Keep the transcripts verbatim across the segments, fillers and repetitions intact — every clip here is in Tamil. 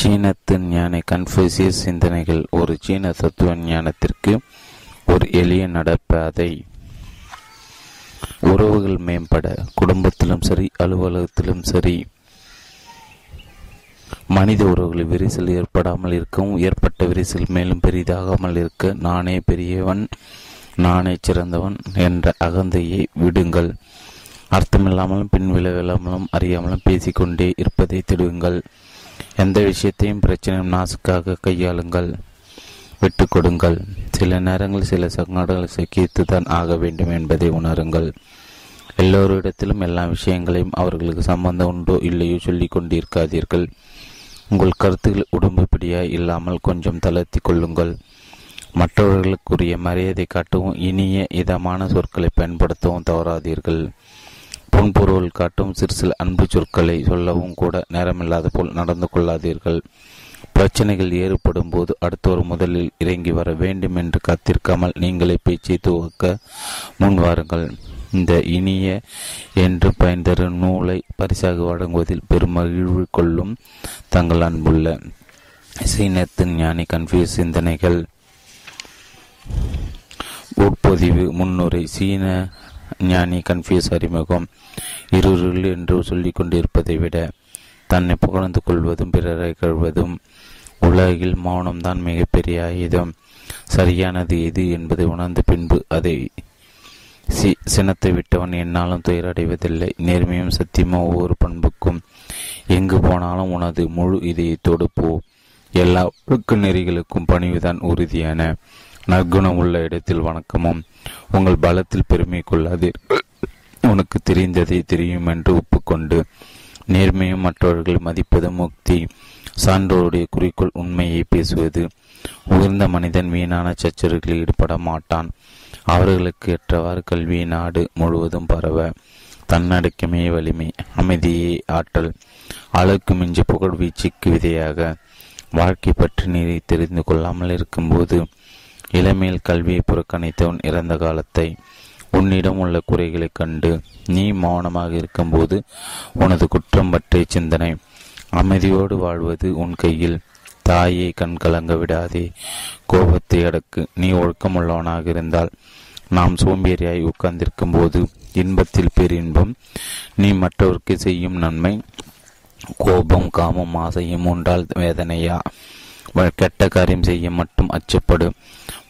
சீனத்து ஞானி கன்ஃபூசியஸ் சிந்தனைகள் ஒரு சீன தத்துவ ஞானத்திற்கு ஒரு எளிய நடப்பதை உறவுகள் மேம்பட குடும்பத்திலும் சரி அலுவலகத்திலும் சரி மனித உறவுகளில் விரிசல் ஏற்படாமல் இருக்கவும் ஏற்பட்ட விரிசல் மேலும் பெரிதாகாமல் இருக்க நானே பெரியவன் நானே சிறந்தவன் என்ற அகந்தையை விடுங்கள். அர்த்தமில்லாமலும் பின்விளைவில்லாமலும் அறியாமலும் பேசிக்கொண்டே இருப்பதை திடுங்கள். எந்த விஷயத்தையும் பிரச்சனையும் நாசுக்காக கையாளுங்கள். விட்டு கொடுங்கள். சில நேரங்கள் சில சங்கடங்கள் சிக்கித்து தான் ஆக வேண்டும் என்பதை உணருங்கள். எல்லோரிடத்திலும் எல்லா விஷயங்களையும் அவர்களுக்கு சம்பந்தம் உண்டோ இல்லையோ சொல்லிக் கொண்டிருக்காதீர்கள். உங்கள் கருத்துக்கள் உடம்புப்படியாய் இல்லாமல் கொஞ்சம் தளர்த்தி கொள்ளுங்கள். மற்றவர்களுக்குரிய மரியாதை காட்டவும் இனிய இதமான சொற்களை பயன்படுத்தவும் தவறாதீர்கள். புன்பொருள் காட்டும் சிறு சில அன்பு சொற்களை சொல்லவும் கூட நேரமில்லாத போல் நடந்து கொள்ளாதீர்கள். பிரச்சனைகள் ஏற்படும் போது அடுத்தவர் முதலில் இறங்கி வர வேண்டும் என்று காத்திருக்காமல் நீங்களே பேச்சை துவக்க முன் வாருங்கள். இந்த இனிய என்று பயன் தரும் நூலை பரிசாக வழங்குவதில் பெருமகிழ்வு கொள்ளும் தங்கள் அன்புள்ள சீனத்தின் ஞானி கன்ஃபூசியஸ் சிந்தனைகள். உட்பொதிவு முன்னுரை. சீன ஞானி கன்ஃபூசியஸ் அறிமுகம். இருள் என்று சொல்லிக் கொண்டிருப்பதை விட தன்னை புகழ்ந்து கொள்வதும் பிறரை கழுவதும். உலகில் மௌனம்தான் மிகப்பெரிய ஆயுதம். சரியானது எது என்பதை உணர்ந்த பின்பு அதை சி சினத்தை விட்டவன் என்னாலும் துயரடைவதில்லை. நேர்மையும் சத்தியமும் ஒவ்வொரு பண்புக்கும். எங்கு போனாலும் உனது முழு இதயத்தோடு போ. எல்லா ஒழுக்க நெறிகளுக்கும் பணிவுதான் உறுதியான. நற்குணம் உள்ள இடத்தில் வணக்கமும். உங்கள் பலத்தில் பெருமை கொள்ளாதீர்கள். உனக்கு தெரிந்ததை தெரியும் என்று ஒப்புக்கொண்டு நேர்மையும் மற்றவர்கள் மதிப்பது முக்தி. சான்றோருடைய குறிக்கோள் உண்மையை பேசுவது. உயர்ந்த மனிதன் வீணான சச்சரவுகளில் ஈடுபட மாட்டான். அவர்களுக்கு ஏற்றவாறு கல்வி நாடு முழுவதும் பரவ. தன்னடக்கமே வலிமை. அமைதியே ஆற்றல். அளவுக்கு மிஞ்சி புகழ் வீச்சுக்கு விதையாக. வாழ்க்கை பற்றி நீரை தெரிந்து கொள்ளாமல் இருக்கும்போது இளமையில் கல்வியை புறக்கணித்தவன் இறந்த காலத்தை உன்னிடம் உள்ள குறைகளை கண்டு நீ மௌனமாக இருக்கும்போது உனது குற்றம் பற்றிய சிந்தனை. அமைதியோடு வாழ்வது உன் கையில். தாயை கண் கலங்க விடாதே. கோபத்தை அடக்கு. நீ ஒழுக்கமுள்ளவனாக இருந்தால் நாம் சோம்பேறியாய் உட்கார்ந்திருக்கும் போது இன்பத்தில் பேரின்பம். நீ மற்றவருக்கு செய்யும் நன்மை. கோபம் காமம் ஆசையும் உண்டால் வேதனையா. கெட்ட காரியம் செய்ய மட்டும் அச்சப்படும்.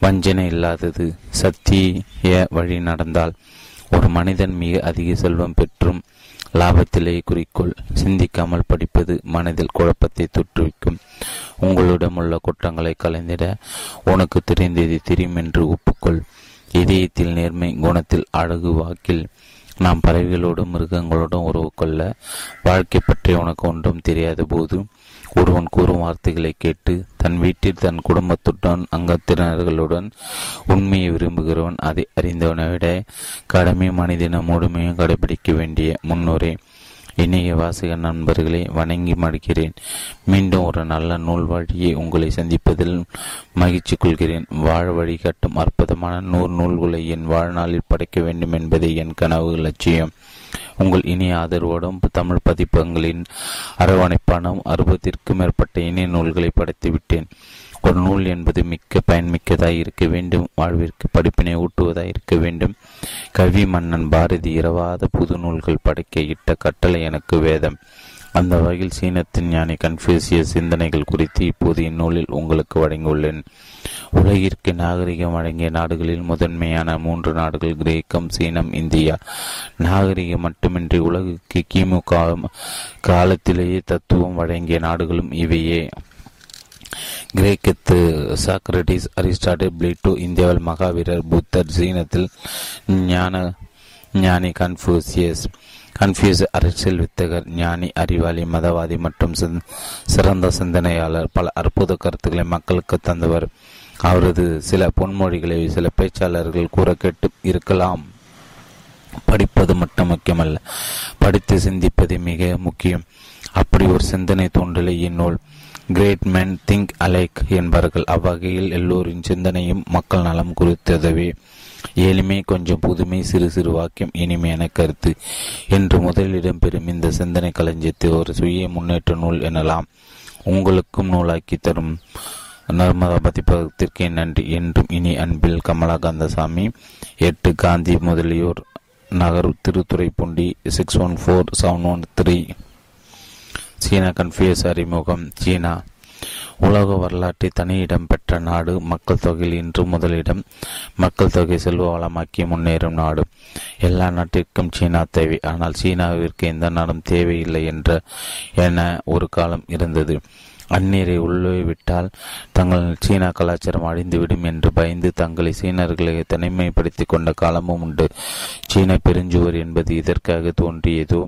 வஞ்சனை இல்லாதது. சத்திய வழி நடந்தால் ஒரு மனிதன் மிக அதிக செல்வம் பெற்றும். லாபத்திலேயே குறிக்கோள். சிந்திக்காமல் படிப்பது மனதில் குழப்பத்தை தொற்றுவிக்கும். உங்களிடம் உள்ள குற்றங்களை கலைந்திட உனக்கு தெரிந்தது தெரியும் என்று ஒப்புக்கொள். இதயத்தில் நேர்மை. குணத்தில் அழகு. வாக்கில். நாம் பறவைகளோடும் மிருகங்களோடும் உறவு கொள்ள. வாழ்க்கை பற்றி உனக்கு ஒன்றும் தெரியாத போது ஒருவன் கூறும் வார்த்தைகளை கேட்டு தன் வீட்டில் தன் குடும்பத்துடன் அங்கத்தினர்களுடன் உண்மையை விரும்புகிறவன் அதை அறிந்தவனை விட கடமை மனிதன முழுமையும் கடைபிடிக்க வேண்டிய முன்னுரை. இணைய வாசக நண்பர்களை வணங்கி மடுக்கிறேன். மீண்டும் ஒரு நல்ல நூல் வழியை உங்களை சந்திப்பதில் மகிழ்ச்சி கொள்கிறேன். வாழ வழிகாட்டும் அற்புதமான நூறு நூல்களை என் வாழ்நாளில் படைக்க வேண்டும் என்பதே என் கனவு லட்சியம். உங்கள் இணைய ஆதரவோடும் தமிழ் பதிப்பங்களின் அரவணைப்பான அறுபத்திற்கும் மேற்பட்ட இணைய நூல்களை படைத்துவிட்டேன். ஒரு நூல் என்பது மிக்க பயன்மிக்கதாய் இருக்க வேண்டும். வாழ்விற்கு படிப்பினை ஊட்டுவதாய் இருக்க வேண்டும். கவி மன்னன் பாரதி இரவாத புது நூல்கள் படைக்க இட்ட கட்டளை எனக்கு வேதம். அந்த வகையில் சீனத்தின் ஞானி கன்ஃபூசியஸ் சிந்தனைகள் குறித்து இப்போது இந்நூலில் உங்களுக்கு வழங்கியுள்ளேன். உலகிற்கு நாகரிகம் வழங்கிய நாடுகளில் முதன்மையான மூன்று நாடுகள் கிரேக்கம், சீனம், இந்தியா. நாகரிகம் மட்டுமின்றி உலகுக்கு கிமு காலத்திலேயே தத்துவம் வழங்கிய நாடுகளும் இவையே. கிரேக்கத்து சாக்ரட்டிஸ், அரிஸ்டாட்டில், பிளேட்டோ. இந்தியாவில் மகாவீரர், புத்தர். சீனத்தில் ஞான ஞானி கன்ஃபூசியஸ். கன்ஃபூசியஸ் அரசியல் வித்தகர், ஞானி, அறிவாளி, மதவாதி மற்றும் சிறந்த சிந்தனையாளர். பல அற்புத கருத்துக்களை மக்களுக்கு தந்தவர். அவரது சில பொன்மொழிகளை சில பேச்சாளர்கள் கூற கேட்டு இருக்கலாம். படிப்பது மட்டும் முக்கியமல்ல, படித்து சிந்திப்பது மிக முக்கியம். அப்படி ஒரு சிந்தனை தோன்றலை இந்நூல். கிரேட் மென் திங்க் அலைக் என்பார்கள். அவ்வகையில் எல்லோரின் சிந்தனையும் மக்கள் நலம் குறித்ததவே. ஏழ்மை, கொஞ்சம் புதுமை, சிறு சிறு வாக்கியம், இனிமையான கருத்து என்று முதலிடம் பெறும் இந்த சிந்தனை களஞ்சியத்தை ஒரு சுய முன்னேற்ற நூல் எனலாம். உங்களுக்கும் நூலாக்கி தரும் நர்மதா பதிப்பகத்திற்கே நன்றி. என்றும் இனி அன்பில் கமலகாந்தசாமி. எட்டு காந்தி முதலியோர் நகர், Thiruthuraipoondi six one four seven one three. China Confucius அறிமுகம். சீனா உலக வரலாற்றில் தனி இடம் பெற்ற நாடு. மக்கள் தொகையில் இன்று முதலிடம். மக்கள் தொகை செல்வ வளமாக்கி முன்னேறும் நாடு. எல்லா நாட்டிற்கும் சீனா தேவை. ஆனால் சீனாவிற்கு எந்த நாடும் தேவையில்லை என்ற என ஒரு காலம் இருந்தது. அந்நீரை உள்ளே விட்டால் தங்கள் சீனா கலாச்சாரம் அழிந்துவிடும் என்று பயந்து தங்களை சீனர்களை தனிமைப்படுத்தி கொண்ட காலமும் உண்டு. சீன பெருஞ்சுவர் என்பது இதற்காக தோன்றியதோ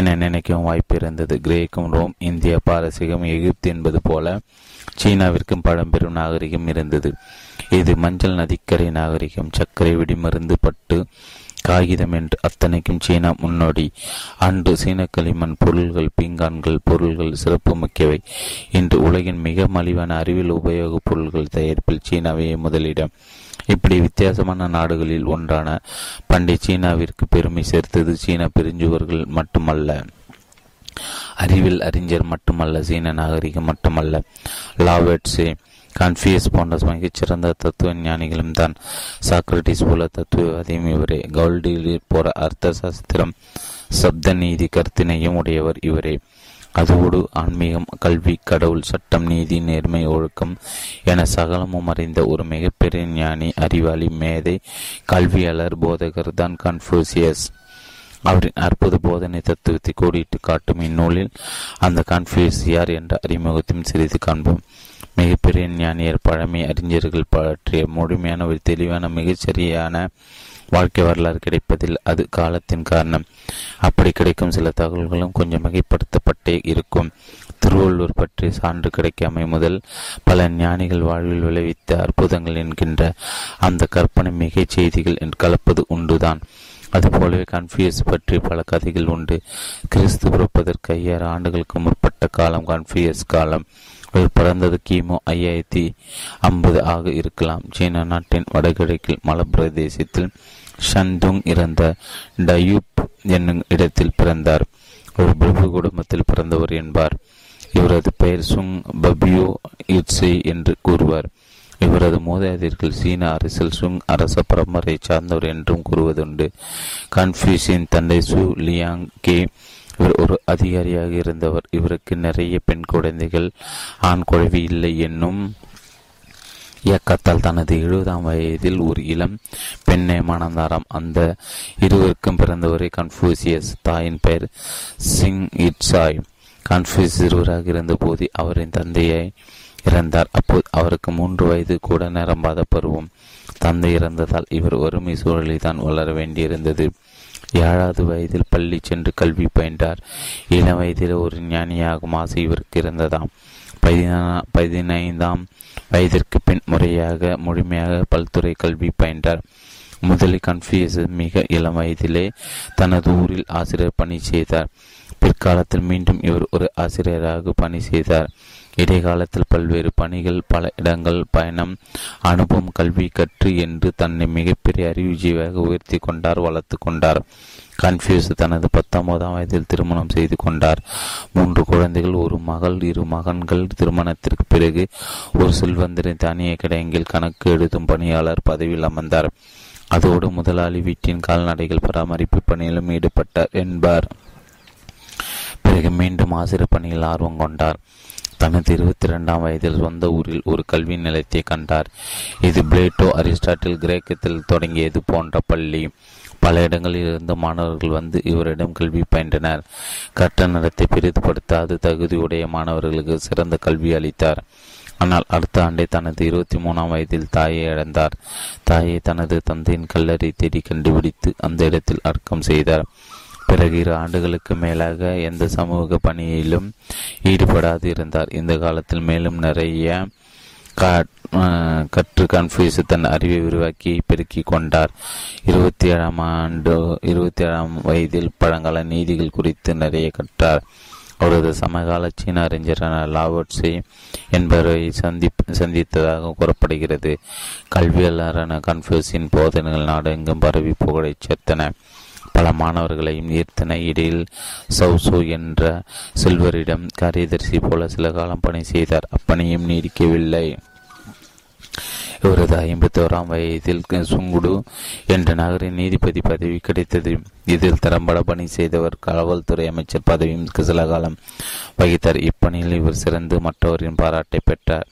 என நினைக்கவும் வாய்ப்பு இருந்தது. கிரேக்கம், ரோம், இந்தியா, பாரசீகம், எகிப்து என்பது போல சீனாவிற்கும் பழம்பெரும் நாகரிகம் இருந்தது. இது மஞ்சள் நதிக்கரை நாகரிகம். சர்க்கரை வெடிமருந்து, பட்டு, காகிதம் என்று அத்தனைக்கும் சீனா முன்னோடி. அன்று சீன களிமண் பொருள்கள், பீங்கான்கள் பொருள்கள் சிறப்பு முக்கியவை. இன்று உலகின் மிக மலிவான அறிவியல் உபயோகப் பொருள்கள் தயாரிப்பில் சீனாவையே முதலிடம். இப்படி வித்தியாசமான நாடுகளில் ஒன்றான பண்டை சீனாவிற்கு பெருமை சேர்த்தது சீன பெருஞ்சுவர்கள் மட்டுமல்ல, அறிவியல் அறிஞர் மட்டுமல்ல, சீன நாகரிகம் மட்டுமல்ல, லாவெட்ஸே, கன்ஃபியூஸ் போன்ற மிகச்சிறந்த தத்துவ ஞானிகளும் தான். சாக்ரட்டிஸ் போல தத்துவவாதியும் இவரே. கவுல்டீலியர் போற அர்த்த சாஸ்திரம், சப்த நீதி கருத்தினையும் உடையவர் இவரே. அதோடு ஆன்மீகம், கல்வி, கடவுள், சட்டம், நீதி, நேர்மை, ஒழுக்கம் என சகலமும் அறிந்த ஒரு மிகப்பெரிய ஞானி, அறிவாளி, மேதை, கல்வியாளர், போதகர் தான் கன்ஃபியூசியஸ். அவரின் அற்புத போதனை தத்துவத்தை கோடிட்டு காட்டும் இந்நூலில் அந்த கன்ஃபியூஸ் யார் என்ற அறிமுகத்தையும் சிறிது காண்போம். மிகப்பெரிய ஞானியர் பழமை அறிஞர்கள் பற்றிய முழுமையான ஒரு தெளிவான மிகச்சரியான வாழ்க்கை வரலாறு கிடைப்பதில் அது காலத்தின் காரணம். அப்படி கிடைக்கும் சில தகவல்களும் கொஞ்சம் மிகைப்படுத்தப்பட்டே இருக்கும். திருவள்ளுவர் பற்றி சான்று கிடைக்காமை முதல் பல ஞானிகள் வாழ்வில் விளைவித்த அற்புதங்கள் என்கின்ற அந்த கற்பனை மிகச் செய்திகள் கலப்பது உண்டுதான். அதுபோலவே கன்ஃபியூஸ் பற்றி பல கதைகள் உண்டு. கிறிஸ்து பிறப்பதற்கு ஐயாயிரம் ஆண்டுகளுக்கு முற்பட்ட காலம் கன்ஃபியூஸ் காலம். பிறந்தது கிமு ஐயாயிரத்தி ஐம்பது ஆக இருக்கலாம். சீனா நாட்டின் வடகிழக்கில் மலப்பிரதேசத்தில் ஷந்துங் இருந்த டயூப் என்னும் இடத்தில் பிறந்தார். ஒரு பிரபு குடும்பத்தில் பிறந்தவர் என்பார். இவரது பெயர் சுங் பபியோ இட்ஸே என்று கூறுவார். இவரது மூதாதையர்கள் சீன அரசில் சுங் அரச பரம்பரை சார்ந்தவர் என்றும் கூறுவதுண்டு. கன்ஃபியூசின் தந்தை சு லியாங் கே இவர் ஒரு அதிகாரியாக இருந்தவர். இவருக்கு நிறைய பெண் குழந்தைகள், ஆண் குழவி இல்லை என்னும் இயக்கத்தால் தனது எழுபதாம் வயதில் ஒரு இளம் பெண்ணை மணந்தாராம். அந்த இருவருக்கும் பிறந்தவரை கன்ஃபியூசியஸ். தாயின் பெயர் சிங் இட்சாய். கன்ஃபியூஸ் இருவராக இருந்தபோது அவரின் தந்தையை இறந்தார். அப்போது அவருக்கு மூன்று வயது கூட நிரம்பாத பருவம். தந்தை இறந்ததால் இவர் வறுமை சூழலில் தான் வளர வேண்டியிருந்தது. ஏழாவது வயதில் பள்ளி சென்று கல்வி பயின்றார். இளம் வயதில் ஒரு ஞானியாகும் ஆசை இவருக்கு இருந்ததாம். பதினா பதினைந்தாம் வயதிற்கு பின் முறையாக முழுமையாக பல்துறை கல்வி பயின்றார். முதலில் கன்ஃபியூஸ் மிக இளம் வயதிலே தனது ஊரில் ஆசிரியர் பணி செய்தார். பிற்காலத்தில் மீண்டும் இவர் ஒரு ஆசிரியராக பணி செய்தார். இடைக்காலத்தில் பல்வேறு பணிகள், பல இடங்கள், பயணம், அனுபவம், கல்வி கற்று என்று தன்னை மிகப்பெரிய அறிவுஜீவியாக உயர்த்தி கொண்டார், வளர்த்து கொண்டார். கன்ஃபியூஸ் தனது பத்தொன்பதாம் வயதில் திருமணம் செய்து கொண்டார். மூன்று குழந்தைகள், ஒரு மகள், இரு மகன்கள். திருமணத்திற்கு பிறகு ஒரு செல்வந்தரின் தானிய கிடங்கில் கணக்கு எழுதும் பணியாளர் பதவியில் அமர்ந்தார். அதோடு முதலாளி வீட்டின் கால்நடைகள் பராமரிப்பு பணியிலும் ஈடுபட்டார் என்பார். பிறகு மீண்டும் ஆசிரியர் பணியில் ஆர்வம் கொண்டார். தனது இருபத்தி இரண்டாம் வயதில் சொந்த ஊரில் ஒரு கல்வி நிலையத்தை கண்டார். இது பிளேட்டோ, அரிஸ்டாட்டில், கிரேக்கத்தில் தொடங்கியது போன்ற பள்ளி. பல இடங்களில் இருந்து மாணவர்கள் வந்து இவரிடம் கல்வி பயின்றனர். கட்டணத்தை பெரிதுபடுத்தாது தகுதியுடைய மாணவர்களுக்கு சிறந்த கல்வி அளித்தார். ஆனால் அடுத்த ஆண்டே தனது இருபத்தி மூணாம் வயதில் தாயை இழந்தார். தாயை தனது தந்தையின் கல்லறை தேடி கண்டுபிடித்து அந்த இடத்தில் அடக்கம் செய்தார். பிறகு இரு ஆண்டுகளுக்கு மேலாக எந்த சமூக பணியிலும் ஈடுபடாது இருந்தார். இந்த காலத்தில் மேலும் நிறைய கற்று கன்ஃபியூஸ் தன் அறிவை உருவாக்கி பெருக்கி கொண்டார். இருபத்தி ஏழாம் ஆண்டு இருபத்தி ஏழாம் வயதில் பழங்கால நீதிகள் குறித்து நிறைய கற்றார். அவரது சமகால சீன அறிஞரான லாவெட்ஸே என்பவரை சந்தி சந்தித்ததாக கூறப்படுகிறது. கல்வியாளரான கன்ஃபியூஸின் போதனைகள் நாடெங்கும் பரவி புகழை சேர்த்தன. பல மாணவர்களையும் ஈர்த்தன. இடையில் சவுசோ என்ற செல்வரிடம் காரியதரிசி போல சில காலம் பணி செய்தார். அப்பணியும் நீடிக்கவில்லை. இவரது ஐம்பத்தி ஓராம் வயதில் சுங்குடு என்ற நகரின் நீதிபதி பதவி கிடைத்தது. இதில் திறம்பட பணி செய்தவர் காவல்துறை அமைச்சர் பதவியும் சில காலம் வகித்தார். இப்பணியில் இவர் சிறந்து மற்றவரின் பாராட்டை பெற்றார்.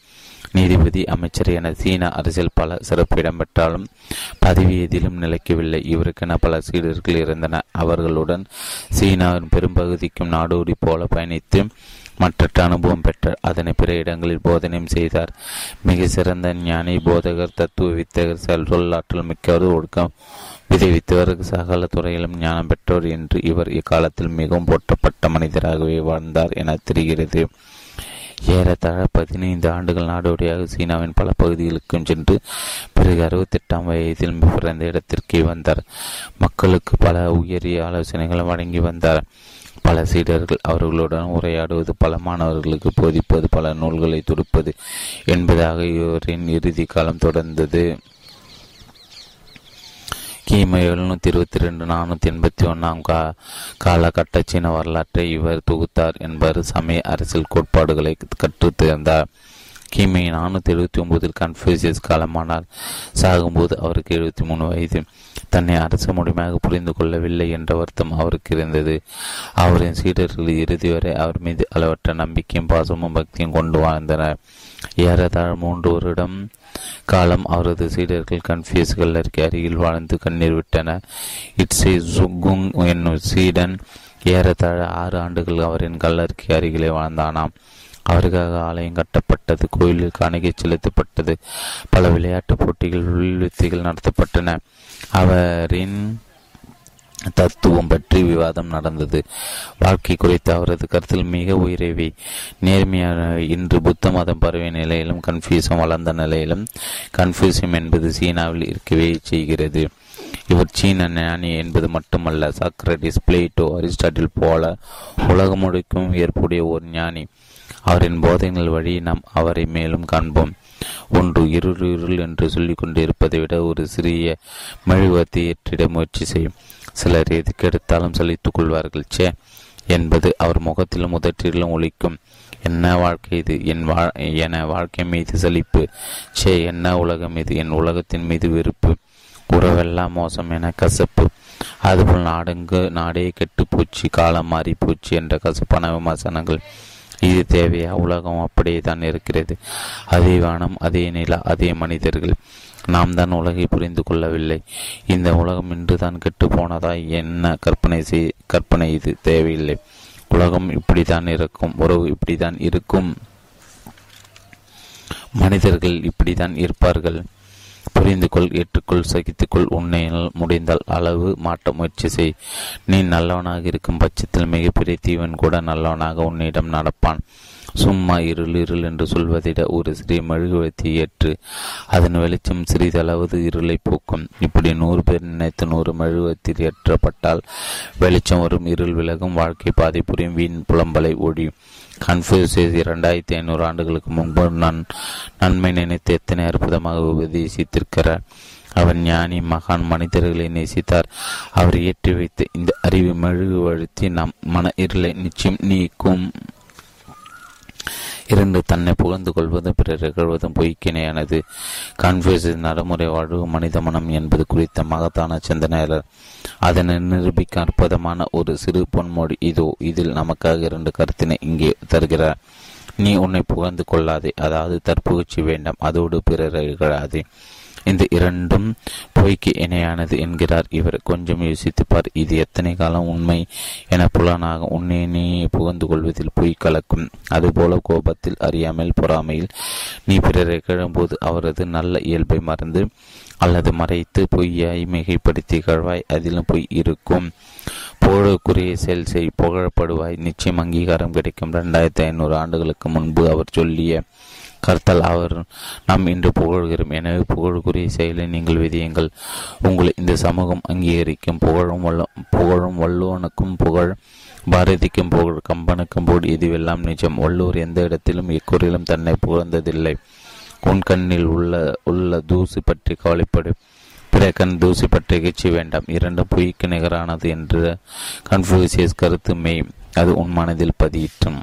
நீதிபதி, அமைச்சர் என சீன அரசியல் பல சிறப்பு இடம் பெற்றாலும் பதவி எதிலும் நிலைக்கவில்லை. இவருக்கென பல சீடர்கள் இருந்தன. அவர்களுடன் சீனாவின் பெரும்பகுதிக்கும் நாடோடி போல பயணித்து மற்றற்ற அனுபவம் பெற்றார். அதனை பிற இடங்களில் போதனையும் செய்தார். மிக சிறந்த ஞானி, போதகர், தத்துவ வித்தகர், சொல்லாற்றல் மிக்கவர், ஒடுக்கம் விதைவித்தவர், சகல துறையிலும் ஞானம் பெற்றவர் என்று இவர் இக்காலத்தில் மிகவும் போற்றப்பட்ட மனிதராகவே வாழ்ந்தார் என தெரிகிறது. ஏறத்தாழ பதினைந்து ஆண்டுகள் நாடோடியாக சீனாவின் பல பகுதிகளுக்கும் சென்று பிறகு அறுபத்தி எட்டாம் வயதில் பிறந்த இடத்திற்கே வந்தார். மக்களுக்கு பல உயரிய ஆலோசனைகள் வழங்கி வந்தார். பல சீடர்கள் அவர்களுடன் உரையாடுவது, பல மாணவர்களுக்கு போதிப்பது, பல நூல்களை தொடுப்பது என்பதாக இவரின் இறுதி காலம் தொடர்ந்தது. கிமு எழுநூற்றி இருபத்தி ரெண்டு நானூற்றி எண்பத்தி ஒன்றாம் கா காலகட்ட சீன வரலாற்றை இவர் தொகுத்தார் என்பவர் சமய அரசியல் கோட்பாடுகளை கற்றுத் தேர்ந்தார். கிமு நானூற்றி எழுபத்தி ஒன்பதில் கன்ஃபூசியஸ் காலமானார். சாகும்போது அவருக்கு எழுபத்தி மூணு வயது. தன்னை அரசு முழுமையாக புரிந்து கொள்ளவில்லை என்ற வருத்தம் அவருக்கு இருந்தது. அவரின் சீடர்கள் இறுதி வரை அவர் மீது அளவற்ற நம்பிக்கையும் பாசமும் பக்தியும் கொண்டு வாழ்ந்தனர். ஏறத்தாழ மூன்று வருடம் காலம் அவரது சீடர்கள் கன்ஃபூசியஸ் கல்லறைக்கு அருகில் வாழ்ந்து கண்ணீர் விட்டனர். இட்ஸே சுகுங் என்னும் சீடன் ஏறத்தாழ ஆறு ஆண்டுகள் அவரின் கல்லறைக்கு அருகிலே வாழ்ந்தானாம். அவருக்காக ஆலயம் கட்டப்பட்டது, கோயிலில் காணிக்கை செலுத்தப்பட்டது, பல விளையாட்டுப் போட்டிகள், உள்வித்திகள் நடத்தப்பட்டன. அவரின் தத்துவம் பற்றி விவாதம் நடந்தது. வாழ்க்கை குறித்த அவரது கருத்தில் மிக உயரவை, நேர்மையான. இன்று புத்த மதம் பரவிய நிலையிலும் கன்ஃபூசியம் வளர்ந்த நிலையிலும் கன்ஃபூசியம் என்பது சீனாவில் இருக்கவே செய்கிறது. இவர் சீன ஞானி என்பது மட்டுமல்ல, சாக்ரட்டிஸ், பிளேட்டோ, அரிஸ்டாட்டில் போல உலகமுழுக்கும் ஏற்புடைய ஒரு ஞானி. அவரின் போதனைகள் வழி நாம் அவரை மேலும் காண்போம். ஒன்று, இருள் இருள் என்று சொல்லிக் கொண்டு இருப்பதை விட ஒரு சிறிய மெழுகுவத்தை ஏற்றிட முயற்சி செய்யும். சிலர் எதுக்கெடுத்தாலும் சலித்துக் கொள்வார்கள். சே என்பது அவர் முகத்திலும் உதற்றிலும் ஒழிக்கும். என்ன வாழ்க்கை இது, என் வா என வாழ்க்கை மீது சலிப்பு. சே என்ன உலகம் இது, என் உலகத்தின் மீது வெறுப்பு. உறவெல்லாம் மோசம் என கசப்பு. அதுபோல் நாடங்கு நாடே கெட்டுப்பூச்சி, காலம் மாறிப்பூச்சி என்ற கசப்பான விமர்சனங்கள். இது தேவையா? உலகம் அப்படியே தான் இருக்கிறது. அதே வானம், அதே நிலா, அதே மனிதர்கள். நாம் தான் உலகை புரிந்து கொள்ளவில்லை. இந்த உலகம் இன்று தான் கெட்டு போனதாய் என்ன கற்பனை செய் கற்பனை இது தேவையில்லை. உலகம் இப்படி தான் இருக்கும், உறவு இப்படி தான் இருக்கும், மனிதர்கள் இப்படி தான் இருப்பார்கள். புரிந்து கொள், ஏற்றுக்கொள், சகித்துக்கொள். உன்னை முடிந்தால் அளவு மாற்ற முயற்சி செய். நீ நல்லவனாக இருக்கும் பட்சத்தில் மிகப்பெரிய தீவன் கூட நல்லவனாக உன்னிடம் நடப்பான். சும்மா இருள் இருள் என்று சொல்வதிட ஒரு சிறிய மெழுகுவத்தை ஏற்று. அதன் வெளிச்சம் சிறிதளவு இருளை போக்கும். இப்படி நூறு பேர் நினைத்து நூறு மெழுகுவத்தில் ஏற்றப்பட்டால் வெளிச்சம் வரும், இருள் விலகும், வாழ்க்கை பாதை புரியும், வீண் புலம்பலை ஒழியும். கன்ஃபூசியஸ் இரண்டாயிரத்தி ஐநூறு ஆண்டுகளுக்கு முன்பு நான் நன்மை நினைத்து எத்தனை அற்புதமாக உபதேசித்திருக்கிறார். அவர் ஞானி, மகான், மனிதர்களை நேசித்தார். அவர் ஏற்றி வைத்த இந்த அறிவு மெழுகுவழுத்தி நாம் மன இருளை நிச்சயம் நீக்கும். இரண்டு, தன்னை புகழ்ந்து கொள்வதும் பிறர் இகழ்வதும் பொய்க்கிணையானது. கன்ஃபூசியஸ் நடைமுறை வாழ்வு மனித மனம் என்பது குறித்த மகத்தான சிந்தனையாளர். அதனை நிரூபிக்க அற்புதமான ஒரு சிறு பொன்மொழி இதோ. இதில் நமக்காக இரண்டு கருத்தினை இங்கே தருகிறார். நீ உன்னை புகழ்ந்து கொள்ளாதே, அதாவது தற்புகழ்ச்சி வேண்டாம், அதோடு பிறர் இகழாதே. இந்த இரண்டும் பொய்க்கு இணையானது என்கிறார் இவர். கொஞ்சம் யோசித்துப்பார், இது எத்தனை காலம் உண்மை என புலனாக உன்னை புகழ்ந்து கொள்வதில் பொய் கலக்கும். அதுபோல கோபத்தில், அறியாமல், பொறாமையில் நீ பிறரை கிழம்போது அவரது நல்ல இயல்பை மறந்து அல்லது மறைத்து பொய்யாய் மிகைப்படுத்தி கழ்வாய். அதிலும் பொய் இருக்கும். புகழுக்குரிய செயல் செய், புகழப்படுவாய், நிச்சயம் அங்கீகாரம் கிடைக்கும். இரண்டாயிரத்தி ஐநூறு ஆண்டுகளுக்கு முன்பு அவர் சொல்லிய கர்த்தால் அவர் நாம் இன்று புகழ்கிறோம். எனவே புகழுக்குரிய செயலை நீங்கள் விதியுங்கள், உங்களை இந்த சமூகம் அங்கீகரிக்கும். புகழும் வல்ல புகழும் வள்ளுவனுக்கும் புகழ், பாரதிக்கும் புகழ், கம்பனுக்கும் புகழ், இதுவெல்லாம் நிஜம். வள்ளுவர் எந்த இடத்திலும் இக்குறையிலும் தன்னை புகழ்ந்ததில்லை. உன் கண்ணில் உள்ள உள்ள தூசு பற்றி கவலைப்படும், பிற கிரேக்கன் தூசி பற்றிய இகழ்ச்சி வேண்டாம், இரண்டு பொய்க்கு நிகரானது என்ற கன்ஃபூசியஸ் கருத்து மெய். அது உன் மனதில் பதியிற்றும்.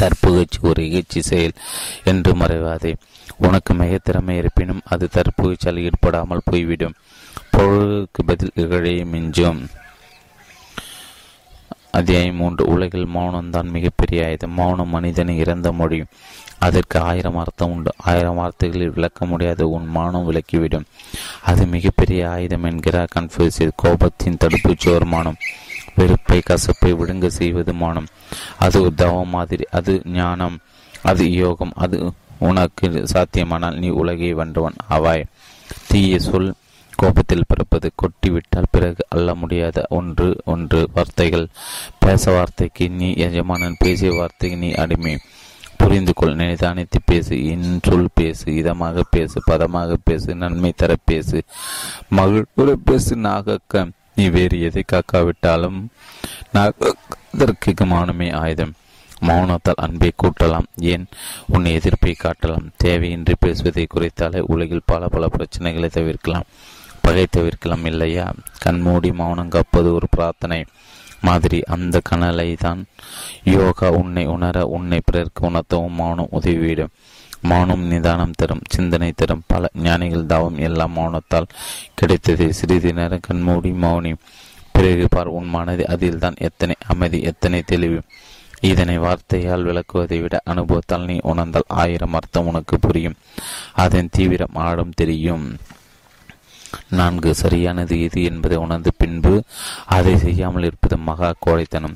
தற்புகழ்ச்சி ஒரு இகழ்ச்சி செயல் என்று மறைவாதே. உனக்கு மிக திறமை இருப்பினும் அது தற்புகழ்ச்சியால் ஈடுபடாமல் போய்விடும். பொருளுக்கு பதில் இகழே மிஞ்சும். அத்தியாயம் மூன்று. உலகில் மௌனம்தான் மிகப்பெரிய ஆயுதம். மௌனம் மனிதனை இறந்த மொழி. அதற்கு ஆயிரம் அர்த்தம் உண்டு. ஆயிரம் வார்த்தைகளில் விளக்க முடியாத உன் மௌனம் விளக்கிவிடும். அது மிகப்பெரிய ஆயுதம் என்கிறார் கன்ஃபூசியஸ். கோபத்தின் தடுப்புச்சோர் மௌனம். வெறுப்பை கசப்பை விழுங்க செய்வது மௌனம். அது தவம் மாதிரி, அது ஞானம், அது யோகம். அது உனக்கு சாத்தியமானால் நீ உலகை வென்றவன் அவாய். தீய சொல் கோபத்தில் பிறப்பது. கொட்டிவிட்டால் பிறகு அல்ல முடியாத ஒன்று ஒன்று வார்த்தைகள். பேச வார்த்தைக்கு நீ எஜமானன், பேசிய வார்த்தைக்கு நீ அடிமை. புரிந்து கொள், நிதானித்து பேசு, என் சொல் பேசு, இதமாக பேசு, பதமாக பேசு, நன்மை தர பேசு, மகிழ்வுரை பேசு. நாகக்க நீ வேறு எதை காக்காவிட்டாலும் அதற்கு மௌனமே ஆயுதம். மௌனத்தால் அன்பை கூட்டலாம். ஏன் உன்னை எதிர்ப்பை காட்டலாம். தேவையின்றி பேசுவதை குறைத்தாலே உலகில் பல பல பிரச்சனைகளை தவிர்க்கலாம், பகை தவிர்க்கலாம் இல்லையா? கண்மூடி மௌனம் காப்பது ஒரு பிரார்த்தனை மாதிரி. அந்த கனலை தான் யோகா. உன்னை உணர, உன்னை பிறர்க்கு உணர்த்தவும் மௌனம் உதவிவிடும். மௌனம் நிதானம் தரும், சிந்தனை தரும். பல ஞானிகள் தாவும் எல்லாம் மௌனத்தால் கிடைத்தது. சிறிது நேரம் கண்மூடி மௌனி, பிறகு பார் உன் மனது. அதில் தான் எத்தனை அமைதி, எத்தனை தெளிவு. இதனை வார்த்தையால் விளக்குவதை விட அனுபவத்தால் நீ உணர்ந்தால் ஆயிரம் அர்த்தம் உனக்கு புரியும். அதன் தீவிரம் ஆழம் தெரியும். நான்கு. சரியானது எது என்பதை உணர்ந்து பின்பு அதை செய்யாமல் இருப்பது மகா கோழைத்தனம்.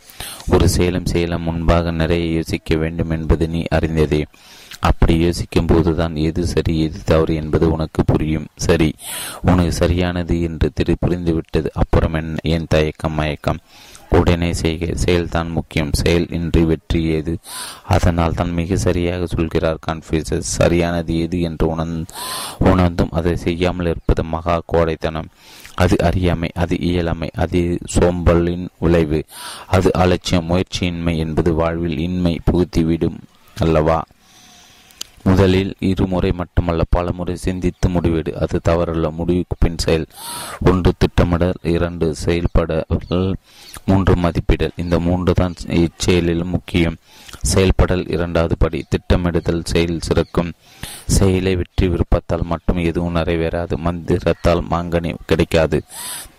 ஒரு செயலும் செயலும் முன்பாக நிறைய யோசிக்க வேண்டும் என்பது நீ அறிந்ததே. அப்படி யோசிக்கும் போதுதான் எது சரி எது தவறு என்பது உனக்கு புரியும். சரி, உனக்கு சரியானது என்று திரு புரிந்துவிட்டது. அப்புறம் என்ன? ஏன் தயக்கம் மயக்கம்? உடனே செய்க. செயல்தான் முக்கியம். செயல் இன்றி வெற்றி ஏது? அதனால் தான் மிக சரியாக சொல்கிறார் கன்ஃபூசியஸ். சரியானது எது என்று உணர்ந் உணர்ந்தும் அதை செய்யாமல் இருப்பது மகா கோடைத்தனம். அது அறியாமை, அது இயலாமை, அது சோம்பலின் விளைவு, அது அலட்சியம். முயற்சியின்மை என்பது வாழ்வில் இன்மை புகுத்திவிடும் அல்லவா? முதலில் இருமுறை மட்டுமல்ல, பல முறை சிந்தித்து முடிவெடு. அது தவறல்ல. முடிவுக்கு பின் செயல். ஒன்று திட்டமிடல், இரண்டு செயல்படல், மூன்று மதிப்பிடல். இந்த மூன்று தான் இச்செயலிலும் முக்கியம். செயல்படல் இரண்டாவது படி. திட்டமிடுதல் செயல் சிறக்கும். செயலை வெற்றி விருப்பத்தால் மட்டும் எதுவும் நிறைவேறாது. மந்திரத்தால் மாங்கனி கிடைக்காது.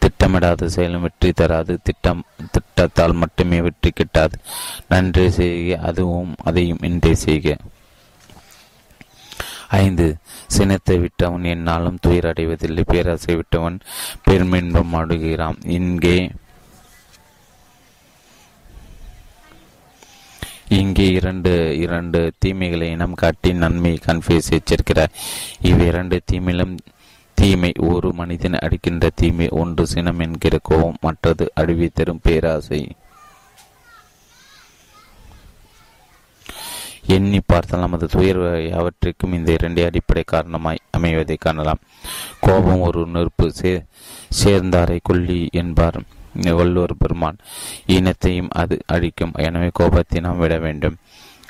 திட்டமிடாத செயலும் வெற்றி தராது. திட்டம் திட்டத்தால் மட்டுமே வெற்றி கிட்டாது. நன்றி செய்க, அதுவும் அதையும் இன்றே செய்க. ஐந்து. சினத்தை விட்டவன் என்னாலும் துயரடைவதில்லை. பேராசை விட்டவன் பெருமின்பம் அடைகிறான். இங்கே இங்கே இரண்டு இரண்டு தீமைகளை இனம் காட்டி நன்மை கன்ஃபூசியஸ் எச்சரிக்கிறார். இவை இரண்டு தீமையிலும் தீமை. ஒரு மனிதன் அடிக்கின்ற தீமை ஒன்று சினம் என்கிற கோபம், மற்றது அழிவை தரும் பேராசை. எண்ணி பார்த்தால் நமது துயர் அவற்றிற்கும் இந்த இரண்டே அடிப்படை காரணமாய் அமைவதை காணலாம். கோபம் ஒரு நெருப்பு. சே சேர்ந்தாரை கொல்லி என்பார் வள்ளுவர் பெருமான். இனத்தையும் அது அழிக்கும். எனவே கோபத்தை நாம் விட வேண்டும்.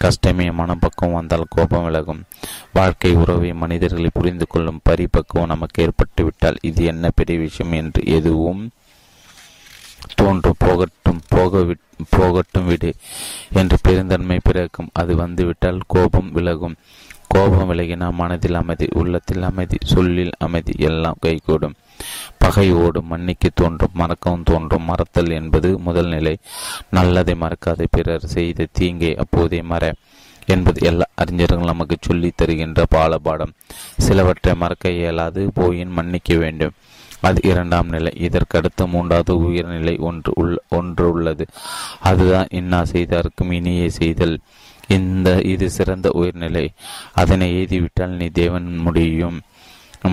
கஷ்டமே மனப்பக்கம் வந்தால் கோபம் விலகும். வாழ்க்கை உறவை மனிதர்களை புரிந்து கொள்ளும் பரிபக்குவம் நமக்கு ஏற்பட்டு விட்டால் இது என்ன பெரிய விஷயம் என்று எதுவும் தோன்று. போகட்டும் போக போகட்டும் விடு என்று பெருந்தன்மை பிறக்கும். அது வந்துவிட்டால் கோபம் விலகும். கோபம் விலகினால் மனதில் அமைதி, உள்ளத்தில் அமைதி, சொல்லில் அமைதி, எல்லாம் கைகூடும். பகை ஓடும், மன்னிக்க தோன்றும், மறக்கவும் தோன்றும். மறத்தல் என்பது முதல் நிலை. நல்லதை மறக்காத, பிறர் செய்த தீங்கை அப்போதே மற என்பது எல்லா அறிஞர்கள் நமக்கு சொல்லி தருகின்ற பாலபாடம். சிலவற்றை மறக்க இயலாது போயின் மன்னிக்க வேண்டும். அது இரண்டாம் நிலை. இதற்கடுத்து மூன்றாவது உயர்நிலை ஒன்று ஒன்று உள்ளது. அதுதான் இன்னா செய்தார்க்கும் இனியே செய்தல். இந்த இது சிறந்த உயர்நிலை. அதனை எய்திவிட்டால் நீ தேவன் முடியும்.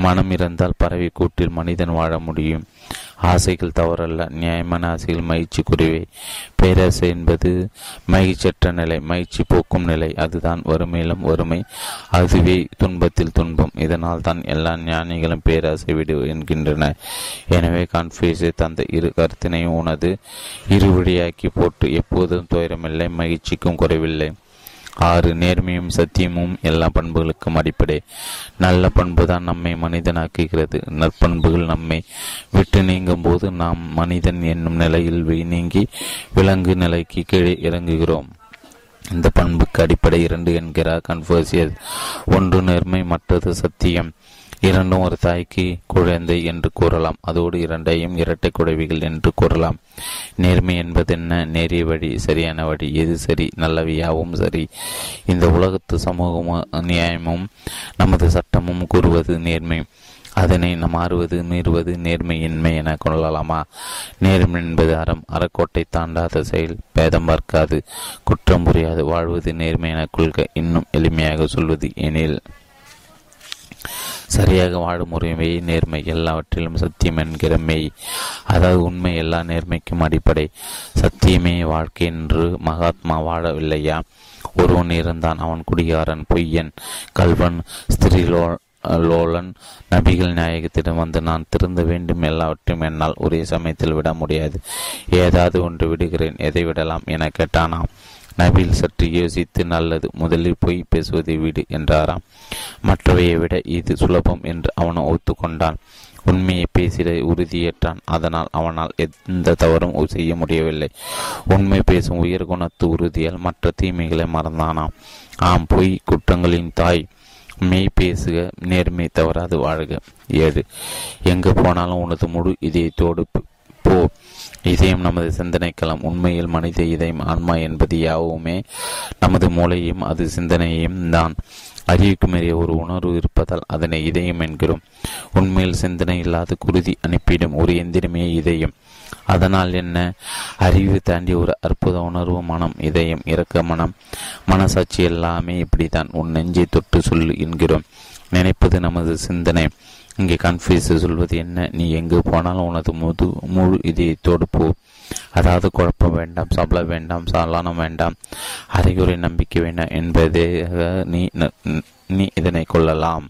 மனம் இருந்தால் பறவை கூட்டில் மனிதன் வாழ முடியும். ஆசைகள் தவறல்ல. நியாயமான ஆசைகள் மகிழ்ச்சி குறைவே. பேராசை என்பது மகிழ்ச்சற்ற நிலை, மகிழ்ச்சி போக்கும் நிலை. அதுதான் வறுமையிலும் வறுமை, அதுவே துன்பத்தில் துன்பம். இதனால் தான் எல்லா ஞானிகளும் பேராசை விடு என்கின்றன. எனவே கன்ஃபூசியஸ் தந்த இரு கருத்தினையும் உனது இருவழியாக்கி போட்டு எப்போதும் துயரமில்லை, மகிழ்ச்சிக்கும் குறைவில்லை, ஆறு. நேர்மையும் சத்தியமும் எல்லா பண்புகளுக்கும் அடிப்படை. நல்ல பண்பு தான் நம்மை மனிதனாக்குகிறது. நற்பண்புகள் நம்மை விட்டு நீங்கும் போது நாம் மனிதன் என்னும் நிலையில் நீங்கி விலங்கு நிலைக்கு கீழே இறங்குகிறோம். இந்த பண்புக்கு அடிப்படை இரண்டு என்கிறார் கன்ஃபூசியஸ். ஒன்று நேர்மை, மற்றது சத்தியம். இரண்டும் ஒரு தாய்க்கு குழந்தை என்று கூறலாம். அதோடு இரண்டையும் இரட்டை குழவிகள் என்று கூறலாம். நேர்மை என்பது என்ன? நேரிய வழி, சரியான வழி. எது சரி? நல்லவையாவும் சரி. இந்த உலகத்து சமூகமும் நியாயமும் நமது சட்டமும் கூறுவது நேர்மை. அதனை மாறுவது மீறுவது நேர்மையின்மை என கொள்ளலாமா? நேர்மை என்பது அறம். அறக்கோட்டை தாண்டாத செயல், பேதம் பார்க்காது, குற்றம் புரியாது வாழ்வது நேர்மை என கொள்க. இன்னும் எளிமையாக சொல்வது எனில் சரியாக வாழும் உரிமை நேர்மை. எல்லாவற்றிலும் சத்தியம் என்கிற மெய், அதாவது உண்மை, எல்லா நேர்மைக்கும் அடிப்படை. சத்தியமே வாழ்க்கை என்று மகாத்மா வாழவில்லையா? ஒருவன் இருந்தான், அவன் குடிகாரன், பொய்யன், கல்வன், ஸ்திரீலோ லோலன். நபிகள் நாயகத்திடம் வந்து, நான் திருந்த வேண்டும், எல்லாவற்றையும் என்னால் ஒரே சமயத்தில் விட முடியாது, ஏதாவது ஒன்று விடுகிறேன், எதை விடலாம் என கேட்டானாம். நபில் சற்று யோசித்து, நல்லது, முதலில் போய் பேசுவதை விடு என்றாராம். மற்றவையை விட இது சுலபம் என்று அவன் ஒத்துக்கொண்டான். உண்மையை பேசிட உறுதியேற்றான். அதனால் அவனால் எந்த தவறும் செய்ய முடியவில்லை. உண்மை பேசும் உயர் குணத்து உறுதியால் மற்ற தீமைகளை மறந்தானாம். ஆம், பொய் குற்றங்களின் தாய். மெய் பேசுக, நேர்மை தவறாது வாழ்க. ஏழு. எங்கு போனாலும் உனது முழு இதயத்தோடு போ. இதயம் நமது சிந்தனைக்களம். உண்மையில் மனித இதயம், ஆன்மா என்பது யாவுமே நமது மூளையும் அது சிந்தனையும் தான். அறிவுக்குமேறிய ஒரு உணர்வு இருப்பதால் அதனை இதயம் என்கிறோம். உண்மையில் சிந்தனை இல்லாத குருதி அனுப்பிடும் ஒரு எந்திரமே இதயம். அதனால் என்ன? அறிவு தாண்டிய ஒரு அற்புத உணர்வு மனம், இதயம், இரக்க மனம், மனசாட்சி எல்லாமே இப்படித்தான். உன் நெஞ்சை தொட்டு சொல்லு என்கிறோம். நினைப்பது நமது சிந்தனை. இங்கே கன்ஃபியூஸ் சொல்வது என்ன? நீ எங்கு போனாலும் உனது முது முழு இதயத்தோடு போ. அதாவது குழப்பம் வேண்டாம், சபல வேண்டாம், சாலானம் வேண்டாம், அரைகுறை நம்பிக்கை வேண்டாம் என்பதே நீ நீ இதனை கொள்ளலாம்.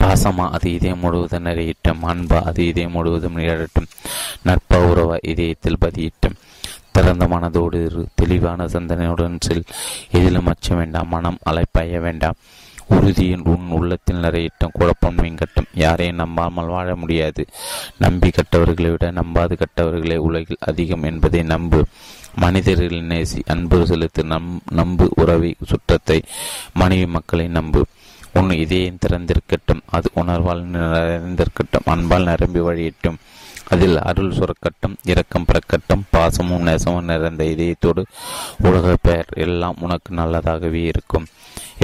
பாசமா? அது இதயம் முழுவதும் நிறையிட்டும். அன்பா? அது இதயம் முழுவதும் நிகழட்டும். நட்பா உறவா? இதயத்தில் பதியிட்டும். திறந்த மனதோடு இரு, தெளிவான சிந்தனையுடன் செல், எதிலும் அச்ச வேண்டாம், மனம் அலைப்பாய வேண்டாம். உறுதியின் உன் உள்ளத்தில் நிறையிட்டும். குழப்பம் நீங்கட்டும். யாரையும் நம்பாமல் வாழ முடியாது. நம்பி கட்டவர்களை விட நம்பாது கட்டவர்களே உலகில் அதிகம் என்பதை நம்பு. மனிதர்களின் நேசி, அன்பு செலுத்து, நம் நம்பு உறவை, சுற்றத்தை, மனைவி, மக்களை நம்பு. உன் இதயம் திறந்திருக்கட்டும். அது உணர்வால் நிறைந்திருக்கட்டும். அன்பால் நிரம்பி வழியிட்டும். அதில் அருள் சுரக்கட்டும், இரக்கம் பிறக்கட்டும். பாசமும் நேசமும் நிறைந்த இதயத்தோடு உலக பெயர் எல்லாம் உனக்கு நல்லதாகவே இருக்கும்.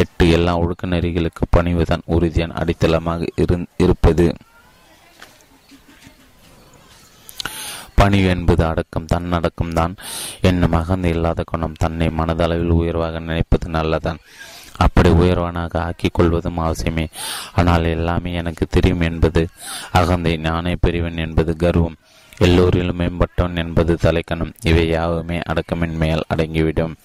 எட்டு. எல்லா ஒழுக்க நெறிகளுக்கு பணிவுதான் உறுதியான அடித்தளமாக இருப்பது. பணிவு என்பது அடக்கம், தன்னடக்கம் தான் என்னும் அகந்த இல்லாத குணம். தன்னை மனதளவில் உயர்வாக நினைப்பது நல்லதான். அப்படி உயர்வானாக ஆக்கிக் கொள்வதும் அவசியமே. ஆனால் எல்லாமே எனக்கு தெரியும் என்பது அகந்தை, நானே பெரியவன் என்பது கர்வம், எல்லோரிலும் மேம்பட்டவன் என்பது தலைக்கணம். இவை யாவுமே அடக்கமின்மையால் அடங்கிவிடும்.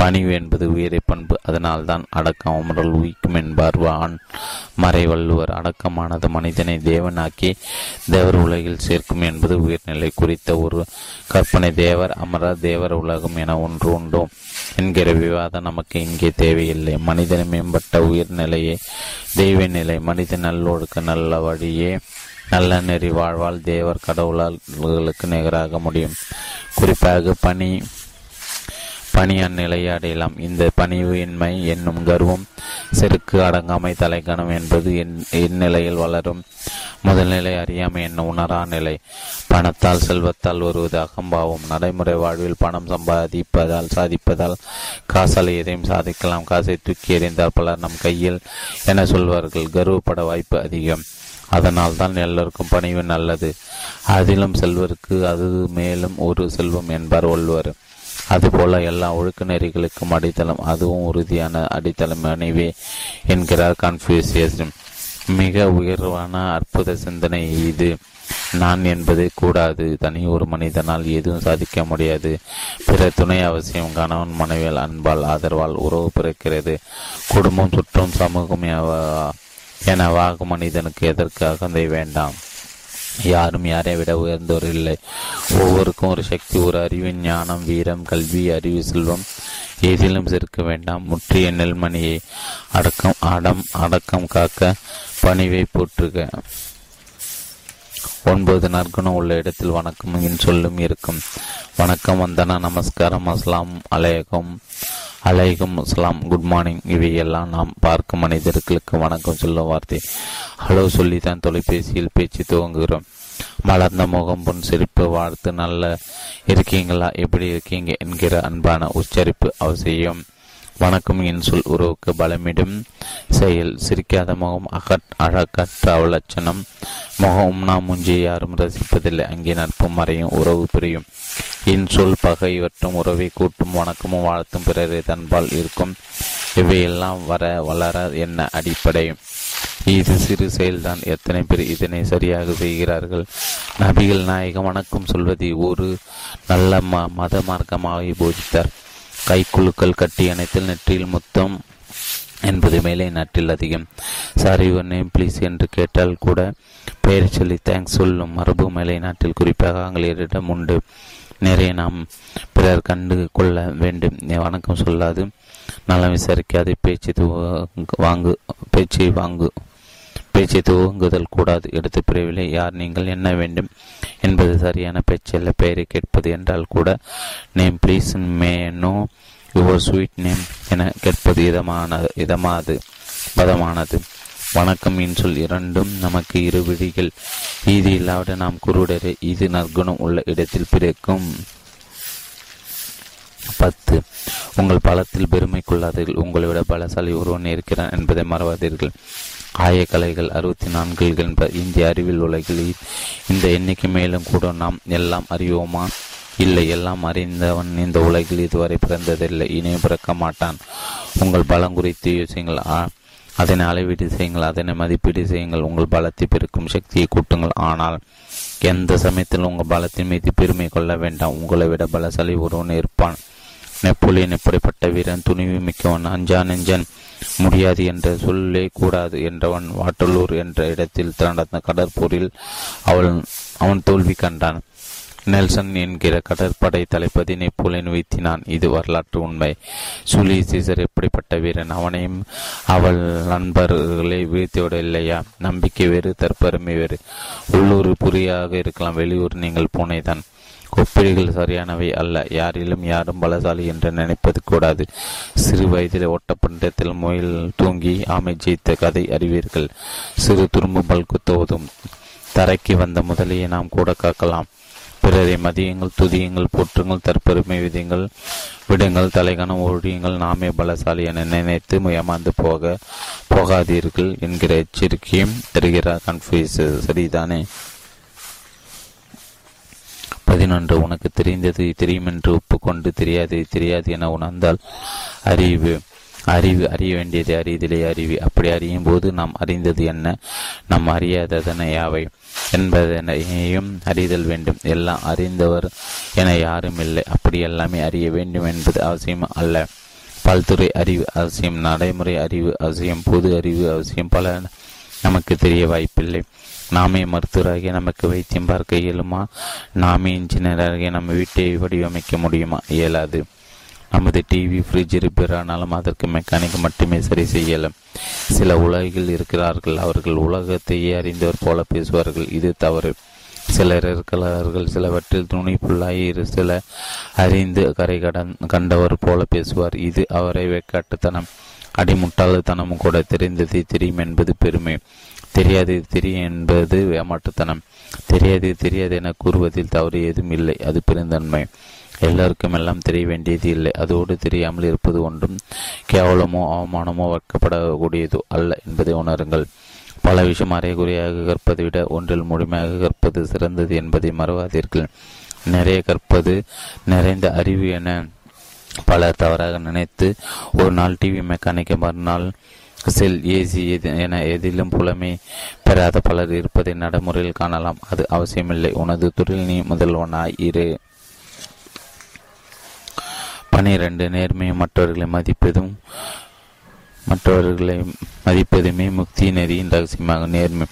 பணிவு என்பது உயரை பண்பு. அதனால்தான் அடக்கம் உமரல் உயிக்கும் என்பார் ஆண் மறை வள்ளுவர். அடக்கமானது மனிதனை தேவனாக்கி தேவர் உலகில் சேர்க்கும் என்பது உயர்நிலை குறித்த ஒரு கற்பனை. தேவர் அமரர் தேவர் உலகம் என ஒன்று உண்டோ என்கிற விவாதம் நமக்கு இங்கே தேவையில்லை. மனிதனை மேம்பட்ட உயர்நிலையே தெய்வ நிலை. மனித நல்லோடுக்கு நல்ல வழியே நல்ல நெறி வாழ்வால் தேவர் கடவுளர்களுக்கு நிகராக முடியும். குறிப்பாக பணி பணி அந்நிலையை அடையலாம். இந்த பணிவு இன்மை என்னும் கர்வம், செருக்கு, அடங்காமை, தலைக்கணம் என்பது இந்நிலையில் வளரும். முதல்நிலை அறியாமை என்னும் உணரா நிலை. பணத்தால் செல்வத்தால் வருவது அகம்பாவம். நடைமுறை வாழ்வில் பணம் சம்பாதிப்பதால் சாதிப்பதால் காசால் எதையும் சாதிக்கலாம். காசை தூக்கி எறிந்தால் பலர் நம் கையில் என சொல்வார்கள். கர்வப்பட வாய்ப்பு அதிகம். அதனால் தான் எல்லோருக்கும் பணிவு நல்லது. அதிலும் செல்வருக்கு அது மேலும் ஒரு செல்வம் என்பார் வள்ளுவர். அதுபோல எல்லா ஒழுக்க நெறிகளுக்கும் அடித்தளம், அதுவும் உறுதியான அடித்தளம் அணிவே என்கிறார் கன்ஃபூசியஸ். மிக உயர்வான அற்புத சிந்தனை இது. நான் என்பதே கூடாது. தனி ஒரு மனிதனால் எதுவும் சாதிக்க முடியாது. பிற துணை அவசியம். கணவன் மனைவியால், அன்பால், ஆதரவால் உறவு பிறக்கிறது. குடும்பம், சுற்றம், சமூகம் எனவாகும் மனிதனுக்கு எதற்காக அதை வேண்டாம். யாரும் யாரை விட உயர்ந்தோர் இல்லை. ஒவ்வொருக்கும் ஒரு சக்தி, ஒரு அறிவு, ஞானம், வீரம், கல்வி, அறிவு, செல்வம் ஏதிலும் சேர்க்க வேண்டாம். முற்றிய நெல்மணியை அடக்கம் அடம் அடக்கம் காக்க பணிவை போற்றுக. ஒன்பது நற்குணம் உள்ள இடத்தில் வணக்கம் என் சொல்லும் இருக்கும். வணக்கம், வந்தனா, நமஸ்காரம், அஸ்லாம் அலையகம், அலைக்கும் அஸ்லாம், குட் மார்னிங் இவையெல்லாம் நாம் பார்க்கும் மனிதர்களுக்கு வணக்கம் சொல்லும் வார்த்தை. ஹலோ சொல்லித்தான் தொலைபேசியில் பேச்சு துவங்குகிறோம். மலர்ந்த முகம், பொன் சிரிப்பு, வாழ்த்து, நல்ல இருக்கீங்களா, எப்படி இருக்கீங்க என்கிற அன்பான உச்சரிப்பு அவசியம். வணக்கம் என் சொல் உறவுக்கு பலமிடும் செயல். சிரிக்காத முகம் அகற் அழகற்ற அவலட்சணம். முகம் நாம் முஞ்சி யாரும் ரசிப்பதில்லை. அங்கே நட்பும் மறையும், உறவு புரியும். என் சொல் பகை இவற்றும் உறவை கூட்டும். வணக்கமும் வாழ்த்தும் பிறரை தன்பால் இருக்கும். இவையெல்லாம் வர வளர என்ன அடிப்படை? இது சிறு செயல்தான். எத்தனை பேர் இதனை சரியாக செய்கிறார்கள்? நபிகள் நாயகம் வணக்கம் சொல்வதை ஒரு நல்ல ம மத மார்க்கமாக போதித்தார். கைக்குழுக்கள் கட்டி அணைத்தல், நெற்றியில் முத்தம் என்பது மேலே நாட்டில் அதிகம். சாரி, ஒரு நேம் பிளீஸ் என்று கேட்டால் கூட பெயர் சொல்லி தேங்க்ஸ் சொல்லும் மரபு மேலே நாட்டில் குறிப்பாக ஆங்கிலேயரிடம் உண்டு. நிறைய நாம் பிறர் கண்டு கொள்ள வேண்டும். வணக்கம் சொல்லாது, நலம் விசாரிக்காது, பேச்சு வாங்கு பேச்சை வாங்கு பேச்சை துவங்குதல் கூடாது. எடுத்து பிறவில்லை, யார், நீங்கள், என்ன வேண்டும் என்பது சரியான பேச்சல்ல. பெயரை கேட்பது என்றால் கூட name please, may know your sweet name என கேட்பது இதமான இதமானது பதமானது. வணக்கம் இன்சொல் இரண்டும் நமக்கு இரு விழிகள். இது இல்லாவிட நாம் குருடரே. இது நற்குணம் உள்ள இடத்தில் பிறக்கும். பத்து. உங்கள் பலத்தில் பெருமை கொள்ளாதீர்கள். உங்களோட பலசாலி ஒருவன் இருக்கிறான் என்பதை மறவாதீர்கள். ஆயக்கலைகள் அறுபத்தி நான்கில் என்ப இந்திய அறிவியல் உலகில் இந்த எண்ணிக்கை மேலும் கூட. நாம் எல்லாம் அறிவோமா? இல்லை. எல்லாம் அறிந்தவன் இந்த உலகில் இதுவரை பிறந்ததில்லை, இனியும் பிறக்க மாட்டான். உங்கள் பலம் குறித்து யோசிங்கள், அதனை அளவீடு செய்யுங்கள், அதனை மதிப்பீடு செய்யுங்கள். உங்கள் பலத்தை பெருக்கும் சக்தியை கூட்டுங்கள். ஆனால் எந்த சமயத்தில் உங்கள் பலத்தின் மீது பெருமை கொள்ள வேண்டாம். உங்களை விட பலசாலி ஒருவன் இருப்பான். நெப்போலியன் எப்படிப்பட்ட வீரன், துணிவு மிக்கவன், அஞ்சா நெஞ்சன், முடியாது என்ற சொல்லே கூடாது என்றவன். வாட்டலூர் என்ற இடத்தில் திரண்ட கடற்போரில் அவள் அவன் தோல்வி கண்டான். நெல்சன் என்கிற கடற்படை தளபதி நெப்போலியன் வீழ்த்தினான். இது வரலாற்று உண்மை. சுலி சீசர் எப்படிப்பட்ட வீரன், அவனையும் அவள் நண்பர்களை வீழ்த்திவிடவில்லையா? நம்பிக்கை வேறு, தற்பெருமை வேறு. உள்ளூர் புரியாக இருக்கலாம், வெளியூர் நீங்கள் பூனைதான். ஒப்பீடுகள் சரியானவை அல்ல. யாரிலும் யாரும் பலசாலி என்று நினைப்பது கூடாது. சிறு வயதில் ஓட்டப்பந்தத்தில் முயல் தூங்கி ஆமை ஜெயித்த கதை அறிவீர்கள். சிறு துரும்பு பல்குத்தோதும். தரைக்கு வந்த முதலையை நாம் கூட காக்கலாம். பிறரை மதியுங்கள், துதியுங்கள், போற்றுங்கள், தற்பெருமை விதிங்கள், விடுங்கள், தலைகணம் ஒழியுங்கள். நாமே பலசாலி என நினைத்து முயமாந்து போக போகாதீர்கள் என்கிற எச்சரிக்கையும் தருகிறார் கன்ஃபூஷியஸ். சரிதானே? பதினொன்று. உனக்கு தெரிந்தது தெரியும் என்று ஒப்புக்கொண்டு தெரியாது தெரியாது என உணர்ந்தால் அறிவு. அறிவு அறிய வேண்டியது அறிதலே அறிவு. அப்படி அறியும் போது நாம் அறிந்தது என்ன, நாம் அறியாததன யாவை என்பதனையும் அறிதல் வேண்டும். எல்லாம் அறிந்தவர் என யாரும் இல்லை. அப்படி எல்லாமே அறிய வேண்டும் என்பது அவசியம் அல்ல. பல்துறை அறிவு அவசியம், நடைமுறை அறிவு அவசியம், பொது அறிவு அவசியம். பல நமக்கு தெரிய வாய்ப்பில்லை. நாமே மருத்துவராகிய நமக்கு வைத்தியம் பார்க்க இயலுமா? நாமே இன்ஜினியராகிய நம்ம வீட்டை வடிவமைக்க முடியுமா? இயலாது. நமது டிவி, ஃப்ரிட்ஜ் ரிப்பேர் ஆனாலும் அதற்கு மெக்கானிக் மட்டுமே சரி செய்யலாம். சில உலகில் இருக்கிறார்கள், அவர்கள் உலகத்தையே அறிந்தவர் போல பேசுவார்கள். இது தவறு. சிலர் இருக்கிறார்கள், சிலவற்றில் துணி புள்ளாயிரு சில அறிந்து கரை கடன் கண்டவர் போல பேசுவார். இது அவரை வெக்காட்டுத்தனம், அடிமுட்டாளத்தனமும் கூட. தெரிந்தது தெரியும் என்பது பெருமை, தெரியாது தெரியும் என்பது ஏமாற்றுத்தனம். தெரியாது தெரியாது என கூறுவதில் தவறு ஏதும் இல்லை, அது பெருந்தன்மை. எல்லாருக்கும் எல்லாம் தெரிய வேண்டியது இல்லை. அதோடு தெரியாமல் இருப்பது ஒன்றும் கேவலமோ அவமானமோ வைக்கப்படக்கூடியதோ அல்ல என்பதை உணருங்கள். பல விஷயம் அறைகுறையாக கற்பதை விட ஒன்றில் முழுமையாக கற்பது சிறந்தது என்பதை மறவாதீர்கள். நிறைய கற்பது நிறைந்த அறிவு என பலர் தவறாக நினைத்து ஒரு நாள் டிவி மெக்கானிக்கை, மறுநாள் செல், ஏசி என எதிலும் புலமை பெறாத பலர் இருப்பதை நடைமுறையில் காணலாம். அது அவசியமில்லை. உனது தொழில் நீ முதல்வனாய் இரு. பனிரெண்டு. நேர்மையும் மற்றவர்களை மதிப்பதும் மற்றவர்களை மதிப்பதுமே முக்தி நெறியின் ரகசியமாக. நேர்மை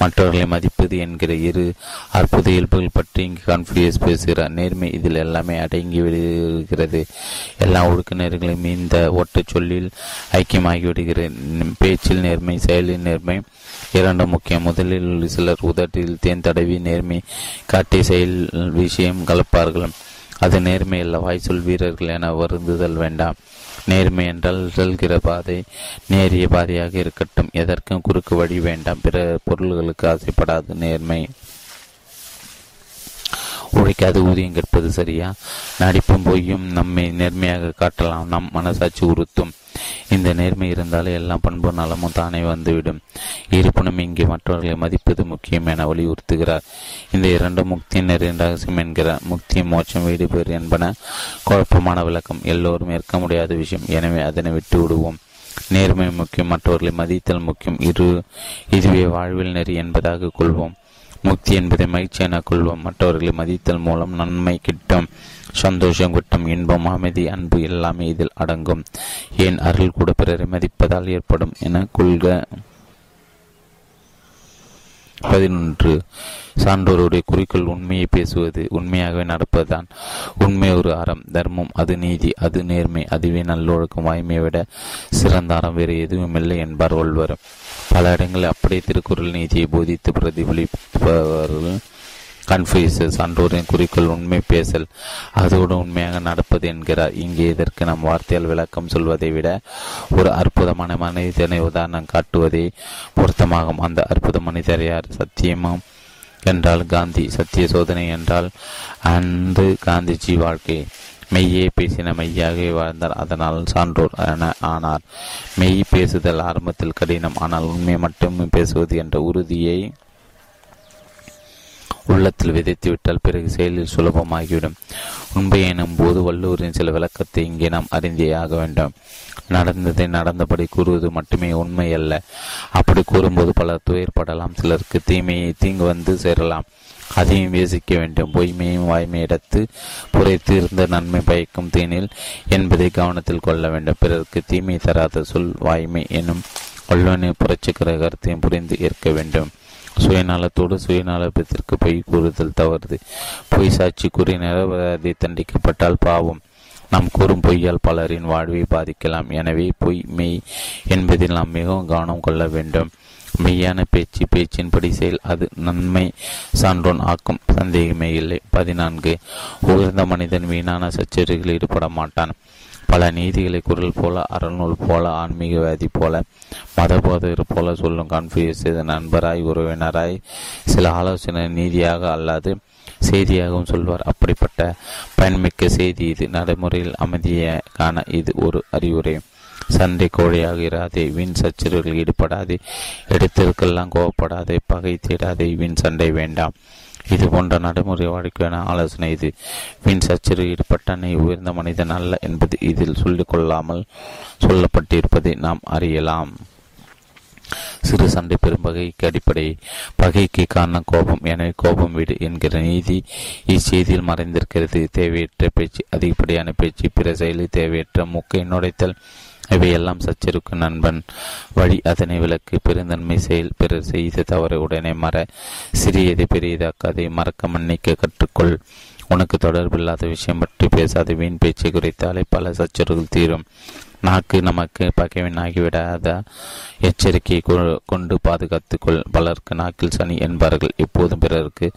மற்றவர்களை மதிப்பது என்கிற இரு அற்புத இயல்புகள் பற்றி இங்கு கான்ஃபியூஸ் பேசுகிறார். நேர்மை இதில் எல்லாமே அடங்கி விடுகிறது. எல்லா ஒடுக்குநர்களையும் இந்த ஒற்றை சொல்லில் ஐக்கியமாகிவிடுகிறது. பேச்சில் நேர்மை, செயலில் நேர்மை இரண்டு முக்கியம். முதலில் சிலர் உதட்டில் தேன் தடவி நேர்மை காட்டி செயல் விஷயம் கலப்பார்கள். அது நேர்மை அல்ல, வாய்ச்சொல் வீரர்கள் என வருந்துதல் வேண்டாம். நேர்மை என்றால் செல்கிற பாதை நேரிய பாதையாக இருக்கட்டும், எதற்கும் குறுக்கு வழி வேண்டாம், பிற பொருள்களுக்கு ஆசைப்படாது நேர்மை. உழைக்காது ஊதியம் கேட்பது சரியா? நடிப்பும் பொய்யும் நம்மை நேர்மையாக காட்டலாம், நம் மனசாட்சி உறுத்தும். இந்த நேர்மை இருந்தாலே எல்லா பண்பு நலமும் தானே வந்துவிடும். இருப்பினும் இங்கே மற்றவர்களை மதிப்பது முக்கியம் என வலியுறுத்துகிறார். இந்த இரண்டு முக்தி நேரின் ரகசியம் என்கிறார். முக்தி, மோட்சம், வீடு பேர் என்பன குழப்பமான விளக்கம், எல்லோரும் ஏற்க முடியாத விஷயம். எனவே அதனை விட்டு விடுவோம். நேர்மை முக்கியம், மற்றவர்களை மதித்தல் முக்கியம். இரு இதுவே வாழ்வில் நெறி என்பதாக கொள்வோம். முக்தி என்பதை மகிழ்ச்சி என கொள்வோம். மற்றவர்களை மதித்தல் மூலம் நன்மை கிட்டும், சந்தோஷம் கிட்டும், இன்பம், அமைதி, அன்பு எல்லாமே இதில் அடங்கும். ஏன் அருள் கூட பிறரை மதிப்பதால் ஏற்படும் என கொள்க. பதினொன்று, சான்றோருடைய குறிக்கோள் உண்மையை பேசுவது, உண்மையாகவே நடப்பதுதான். உண்மை ஒரு அறம், தர்மம், அது நீதி, அது நேர்மை. அதுவே நல்லொழுக்கம். வாய்மையை விட சிறந்த அறம் வேறு எதுவும் இல்லை என்பார் வள்ளுவர். பல இடங்களில் அப்படியே திருக்குறள் நீதியை போதித்து பிரதிபலிப்பவர்கள் கன்ஃபியூசஸ். சான்றோரின் குறிக்கோள் உண்மை பேசல், அதோடு உண்மையாக நடப்பது என்கிறார். இங்கே இதற்கு நம் வார்த்தையால் விளக்கம் சொல்வதை விட ஒரு அற்புதமான மனிதனை உதாரணம் காட்டுவதே பொருத்தமாகும். அந்த அற்புத மனிதர் யார்? சத்தியமும் என்றால் காந்தி, சத்திய சோதனை என்றால் அன்று காந்திஜி வாழ்க்கை. மெய்யே பேசின மெய்யாகவே வாழ்ந்தார், அதனால் சான்றோர் என ஆனார். மெய் பேசுதல் ஆரம்பத்தில் கடினம், ஆனால் உண்மை மட்டுமே பேசுவது என்ற உறுதியை உள்ளத்தில் விதைத்துவிட்டால் பிறகு செயலில் சுலபமாகிவிடும். உண்மை எனும் போது வள்ளுவரின் சில விளக்கத்தை இங்கே நாம் அறிந்தே ஆக வேண்டும். நடந்ததை நடந்தபடி கூறுவது மட்டுமே உண்மை அல்ல. அப்படி கூறும்போது பலர் துயர்படலாம், சிலருக்கு தீமையை தீங்கு வந்து சேரலாம். அதையும் யோசிக்க வேண்டும். பொய்மையும் வாய்மையை இடத்து புரைத்து இருந்த நன்மை பயக்கும் தேனில் என்பதை கவனத்தில் கொள்ள வேண்டும். பிறருக்கு தீமை தராத சொல் வாய்மை எனும் வல்லுவனை புரட்சிக்கிற கருத்தையும் புரிந்து ஏற்க வேண்டும். சுயநலத்தோடு சுயநலத்திற்கு பொய் கூறுதல் தவறுது. பொய் சாட்சி கூறி நிரபராதி தண்டிக்கப்பட்டால் பாவம். நாம் கூறும் பொய்யால் பலரின் வாழ்வை பாதிக்கலாம். எனவே பொய் மெய் என்பதில் நாம் மிகவும் கவனம் கொள்ள வேண்டும். மெய்யான பேச்சு பேச்சின்படி செயல், அது நன்மை சான்றோன் ஆக்கும், சந்தேகமே இல்லை. பதினான்கு, உயர்ந்த மனிதன் வீணான சச்சரிகளில் ஈடுபட மாட்டான். பல நீதிகளை குரல் போல, அறநூல் போல, ஆன்மீகவாதி போல, மத போதகர் போல சொல்லும் கன்ஃபியூஸ் நண்பராய் உறவினராய் சில ஆலோசனை நீதியாக அல்லாது செய்தியாகவும் சொல்வார். அப்படிப்பட்ட பயன்மிக்க செய்தி இது. நடைமுறையில் அமைதியை காண இது ஒரு அறிவுரை. சண்டை கோழியாக இராதே, வீண் சச்சரவுகள் ஈடுபடாதே, இடத்திற்கெல்லாம் கோவப்படாதே, பகை தேடாதே, வீண் சண்டை வேண்டாம். இது போன்ற நடைமுறை வாழ்க்கையான ஆலோசனை இது. வீண் சச்சரவு ஈடுபட்ட நீ உயர்ந்த மனிதன் அல்ல என்பது இதில் சொல்லிக்கொள்ளாமல் சொல்லப்பட்டிருப்பதை நாம் அறியலாம். சிறு சண்டை பெரும் பகைக்கு அடிப்படை, பகைக்கு காரணம் கோபம், எனவே கோபம் விடு என்கிற நீதி இச்செய்தியில் மறைந்திருக்கிறது. தேவையற்ற பேச்சு, அதிகப்படியான பேச்சு, பிற செயலில் தேவையற்ற மூக்கை நுடைத்தல் இவையெல்லாம் சச்சருக்கு நண்பன். வழி அதனை விலக்கு. பெருந்தன்மை செயல், பிறர் செய்த தவறை உடனே மற, சிறியதை பெரியதாக்காதை, மறக்க மன்னிக்க கற்றுக்கொள். உனக்கு தொடர்பில்லாத விஷயம் பற்றி பேசாத. வீண் பேச்சை குறித்தாலே பல சச்சர்கள் தீரும். நாக்கு நமக்கு பகைவன் ஆகிவிடாத எச்சரிக்கையை கொண்டு பாதுகாத்துக்கொள். பலருக்கு நாக்கில் சனி என்பார்கள், எப்போதும் பிறருக்கு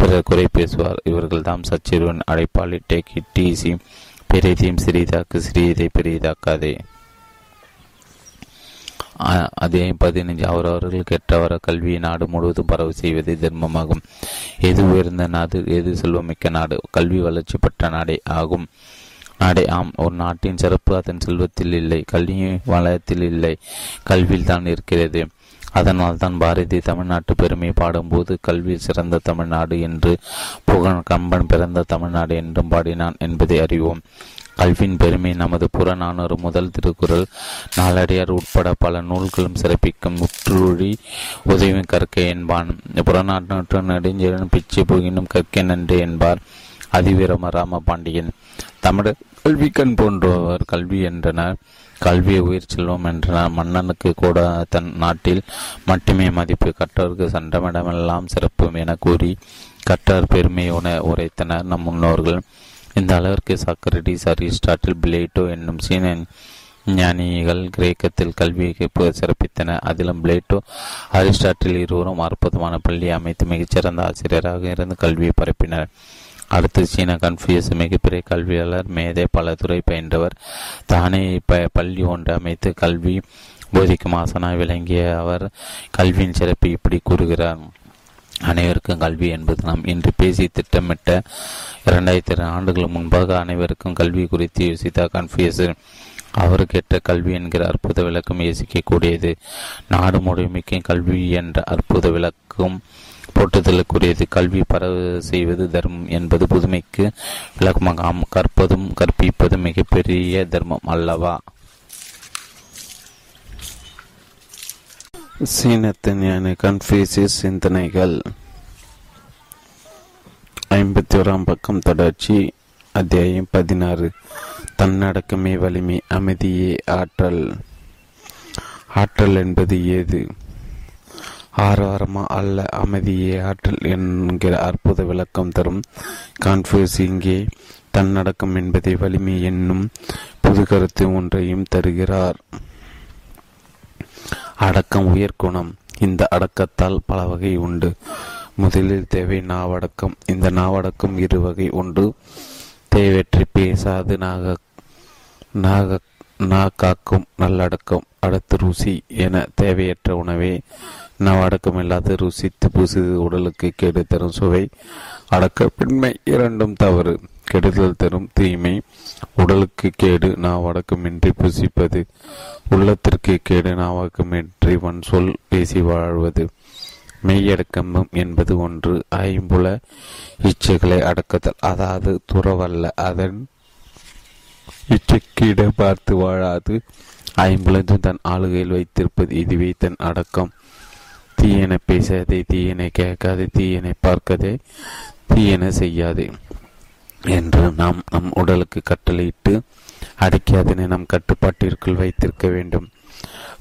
பிறர் குறை பேசுவார். இவர்கள் தாம் சச்சரிவன் அழைப்பாளி. டேக் இட் டீசி, பெரியதையும் சிறியதாக்கு, சிறியதை பெரியதாக்காதே. அதே பதினைஞ்சு, அவரவர்கள் கெற்றவர கல்வியை நாடு முழுவதும் பரவு செய்வது தர்மமாகும். எது உயர்ந்த நாடு, எது செல்வமிக்க நாடு? கல்வி வளர்ச்சி பெற்ற நாடே ஆகும். நாடே ஆம். ஒரு நாட்டின் சிறப்பு அதன் செல்வத்தில் இல்லை, கல்வி வளத்தில் இல்லை, கல்வியில் தான் இருக்கிறது. அதனால் தான் பாரதி தமிழ்நாட்டு பெருமை பாடும்போது கல்வி சிறந்த தமிழ்நாடு என்று, புகழ் கம்பன் பிறந்த தமிழ்நாடு என்றும் பாடினான் என்பதை அறிவோம். கல்வியின் பெருமை நமது புறநானூறு முதல் திருக்குறள், நாலடியார் உட்பட பல நூல்களும் சிறப்பிக்கும். முற்றுழி உதவி கற்கை என்பான் புறநானூற்று நெடுஞ்செழியன். பிச்சை புகினும் கற்கை நன்று என்பார் அதிவீரம ராம பாண்டியன். தமிழர் கல்வி கண் போன்றவர் கல்வி என்றனர். கல்வியை உயிர் செல்வம் என்றார். மன்னனுக்கு கூட தன் நாட்டில் மட்டுமே மதிப்பு, கற்றோருக்கு சண்டமிடமெல்லாம் சிறப்பும் என கூறி கற்றார் பெருமையுன உரைத்தனர் நம் முன்னோர்கள். இந்த அளவிற்கு சாக்ரடீஸ், அரிஸ்டாட்டில், பிளேட்டோ என்னும் சீன ஞானிகள் கிரேக்கத்தில் கல்வியை சிறப்பித்தனர். அதிலும் பிளேட்டோ, அரிஸ்டாட்டில் இருவரும் அற்புதமான பள்ளியை அமைத்து மிகச்சிறந்த ஆசிரியராக இருந்து கல்வியை பரப்பினர். அடுத்து சீனா கன்ஃபூஷியஸ், மிகப்பெரிய கல்வியாளர், மேதை, பல துறை பயின்றவர். தானே ப பள்ளி ஒன்று அமைத்து கல்வி போதிக்கும் ஆசனாக விளங்கிய அவர் கல்வியின் சிறப்பு இப்படி கூறுகிறார். அனைவருக்கும் கல்வி என்பது நாம் இன்று பேசி திட்டமிட்ட இரண்டாயிரத்தி இரண்டு ஆண்டுகள் முன்பாக அனைவருக்கும் கல்வி குறித்து யோசித்தார் கன்ஃபூஷியஸ். அவருக்கு எட்ட கல்வி என்கிற அற்புத விளக்கம் யோசிக்கக்கூடியது. நாடு முழுமைக்கு கல்வி என்ற அற்புத விளக்கம் போற்றுதலுக்குரியது. கல்வி பரவு செய்வது தர்மம் என்பது புதுமைக்கு விளக்கமாக கற்பதும் கற்பிப்பதும் மிகப்பெரிய தர்மம் அல்லவா? சீனத்தின் ஞானி கன்ஃபூஷியஸ் சிந்தனைகள், ஐம்பத்தி ஓராம் பக்கம் தொடர்ச்சி, அத்தியாயம் பதினாறு. தன்னடக்கமே வலிமை, அமைதியே ஆற்றல். ஆற்றல் என்பது ஏது? ஆரவாரமா அல்ல, அமைதியே ஆற்றல் என்கிற அற்புத விளக்கம் தரும் கன்ஃபூஷியஸ் இங்கே தன்னடக்கம் என்பதை வலிமை என்னும் புது கருத்து ஒன்றையும் தருகிறார். அடக்கம் உயர்குணம். இந்த அடக்கத்தால் பல வகை உண்டு. முதலில் தேவை நாவடக்கம். இந்த நாவடக்கம் இரு வகை உண்டு. தேவையற்றி பேசாது நாக நாக நா காக்கும் நல்லடக்கம். அடுத்து ருசி என தேவையற்ற உணவே நவ அடக்கம் இல்லாத ருசித்து புசி உடலுக்கு கேடு தரும் சுவை. அடக்கப்பின்மை இரண்டும் தவறு. கெடுதல் தரும் தீமை உடலுக்கு கேடு நாவ அடக்கமின்றி புசிப்பது, உள்ளத்திற்கு கேடு நாவடக்கமின்றி வன் சொல் பேசி வாழ்வது. மெய்யடக்கமும் என்பது ஒன்று. ஐம்புல இச்சைகளை அடக்குதல், அதாவது துறவல்ல, அதன் இச்சைக்கிட பார்த்து வாழாது ஐம்புலந்து தன் ஆளுகையில் வைத்திருப்பது இதுவே தன் அடக்கம். தீயனை பேசாதே, தீயனை கேட்காதே, தீயனை பார்க்காதே, தீயனை செய்யாதே என்று நாம் நம் உடலுக்கு கட்டளையிட்டு அடக்கியாதனை நம் கட்டுப்பாட்டிற்குள் வைத்திருக்க வேண்டும்.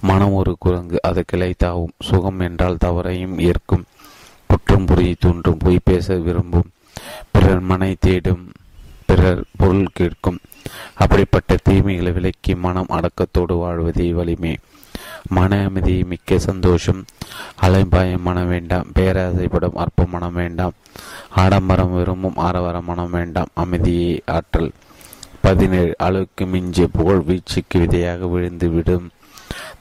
மனம் ஒரு குரங்கு, அது கிளை தாவும். சுகம் என்றால் தவறையும் ஏற்கும், குற்றம் புரியை தூண்டும், பொய் பேச விரும்பும், பிறர் மனை தேடும், பிறர் பொருள் கேட்கும். அப்படிப்பட்ட தீமைகளை விலக்கி மனம் அடக்கத்தோடு வாழ்வதே வலிமை. மன அமைதியை மிக்க சந்தோஷம். அலைபாயம் மனம் வேண்டாம், பேராசைப்படும் அற்ப மனம் வேண்டாம், ஆடம்பரம் விரும்பும் ஆரவார மனம் வேண்டாம். அமைதியை ஆற்றல். பதினேழு. அளவுக்கு மிஞ்சிய புகழ் வீழ்ச்சிக்கு விதையாக விழுந்துவிடும்.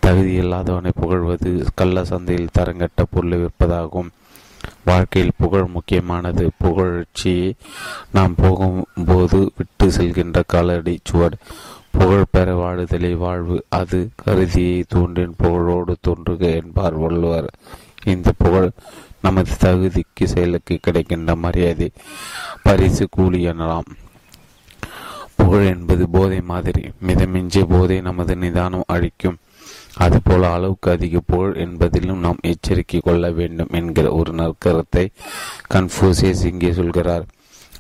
தகுதி இல்லாதவனை புகழ்வது கள்ள சந்தையில் தரங்கட்ட பொருளை விற்பதாகும். வாழ்க்கையில் புகழ் முக்கியமானது. புகழ்ச்சியை நாம் போகும்போது விட்டு செல்கின்ற காலடி சுவர். புகழ் பெற வாழுதலை வாழ்வு, அது கருதியை தோன்றின் புகழோடு தோன்றுக என்பார் வள்ளுவர். இந்த புகழ் நமது தகுதிக்கு செயலுக்கு கிடைக்கின்ற மரியாதை, பரிசு, கூலி எனலாம். புகழ் என்பது போதை மாதிரி. மிதமிஞ்சிய போதை நமது நிதானம் அழிக்கும். அதுபோல அளவுக்கு அதிக புகழ் என்பதிலும் நாம் எச்சரிக்கை கொள்ள வேண்டும் என்கிற ஒரு நற்கருத்தை கன்ஃபூஷியஸ் இங்கே சொல்கிறார்.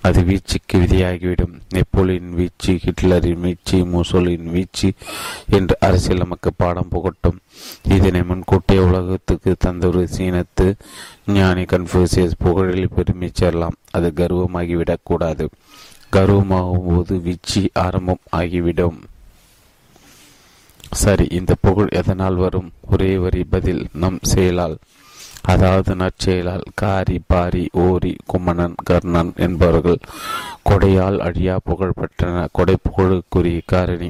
அது வீழ்ச்சிக்கு விதியாகிவிடும். நெப்போலியின் வீழ்ச்சி, ஹிட்லரின் வீழ்ச்சி, முசோலியின் வீழ்ச்சி என்று அரசியல் நமக்கு பாடம் புகட்டும். இதனை முன்கூட்டிய உலகத்துக்கு தந்த ஒரு சீனத்து ஞானி கன்ஃபூஷியஸ், புகழில் பெருமை சேரலாம், அது கர்வமாகிவிடக்கூடாது. கர்வமாகும் போது வீழ்ச்சி ஆரம்பம் ஆகிவிடும். சரி, இந்த புகழ் எதனால் வரும்? ஒரே வரி பதில், நம் செயலால், அதாவது நற்செயலால். காரி, பாரி, ஓரி, குமணன், கர்ணன் என்பவர்கள் கொடையால் அழியா புகழ் பெற்றனர். கொடை புகழுக்குரிய காரணி.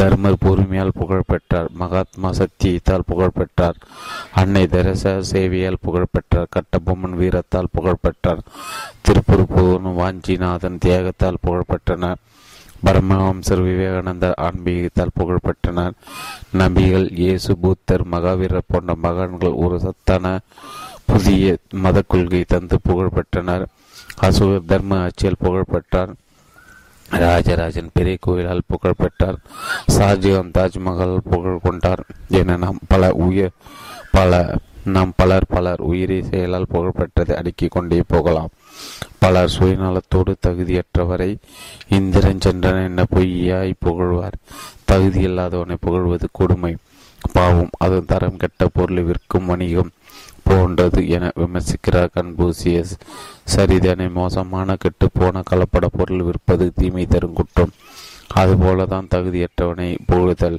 தர்மர் பொறுமையால் புகழ் பெற்றார். மகாத்மா சத்தியத்தால் புகழ் பெற்றார். அன்னை தெரசா சேவையால் புகழ் பெற்றார். கட்டபொம்மன் வீரத்தால் புகழ் பெற்றார். திருப்பூர் வாஞ்சிநாதன் தியாகத்தால் புகழ் பெற்றனர். பரமஹம்சர் விவேகானந்தர் ஆன்மீகத்தால் புகழ் பெற்றனர். நபிகள், இயேசு, பூத்தர், மகாவீரர் போன்ற மகான்கள் ஒரு சத்தான புதிய மத கொள்கை தந்து புகழ் பெற்றனர். அசோகர் தர்ம ஆட்சியால் புகழ் பெற்றார். ராஜராஜன் பெரிய கோயிலால் புகழ் பெற்றார். ஷாஜகான் தாஜ்மஹால் புகழ் கொண்டார் என நாம் பல உயர் பல நாம் பலர் பலர் உயிரை செயலால் புகழ்பெற்றது அடுக்கிக் கொண்டே போகலாம். பலர் சுயநலத்தோடு தகுதியற்றவரை இந்திரஞ்சென்றன என்ன பொய்யாய் புகழ்வார். தகுதியில்லாதவனை புகழ்வது கொடுமை, பாவம். அதன் தரம் கெட்ட பொருளை விற்கும் வணிகம் போன்றது என விமர்சிக்கிறார் கன்பூசியஸ். சரிதனை மோசமான கெட்டு போன கலப்பட பொருள் விற்பது தீமை தரும் குற்றம். அதுபோலதான் தகுதியற்றவனை புகழுதல்.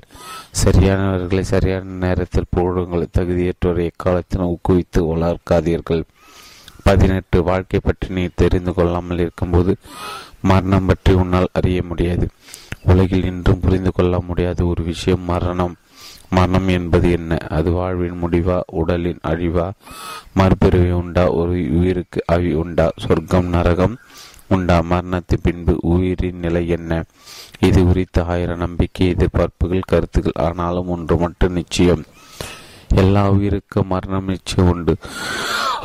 சரியானவர்களை சரியான நேரத்தில் புகழுங்கள், தகுதியற்றவரை எக்காலத்தில் ஊக்குவித்து வளர்க்காதீர்கள். பதினெட்டு. வாழ்க்கை பற்றி நீ தெரிந்து கொள்ளாமல் இருக்கும்போது மரணம் பற்றி உன்னால் அறிய முடியாது. உலகில் இன்றும் புரிந்து கொள்ள முடியாத ஒரு விஷயம் மரணம். மரணம் என்பது என்ன? அது வாழ்வின் முடிவா, உடலின் அழிவா, மறுபிறவி உண்டா, ஒரு உயிருக்கு அவி உண்டா, சொர்க்கம் நரகம் உண்டா, மரணத்து பின்பு உயிரின் நிலை என்ன? இது குறித்த ஆயிரம் நம்பிக்கை, எதிர்பார்ப்புகள், கருத்துக்கள். ஆனாலும் ஒன்று மட்டும் நிச்சயம், எல்லா உயிருக்கும் மரணம் நிச்சயம் உண்டு.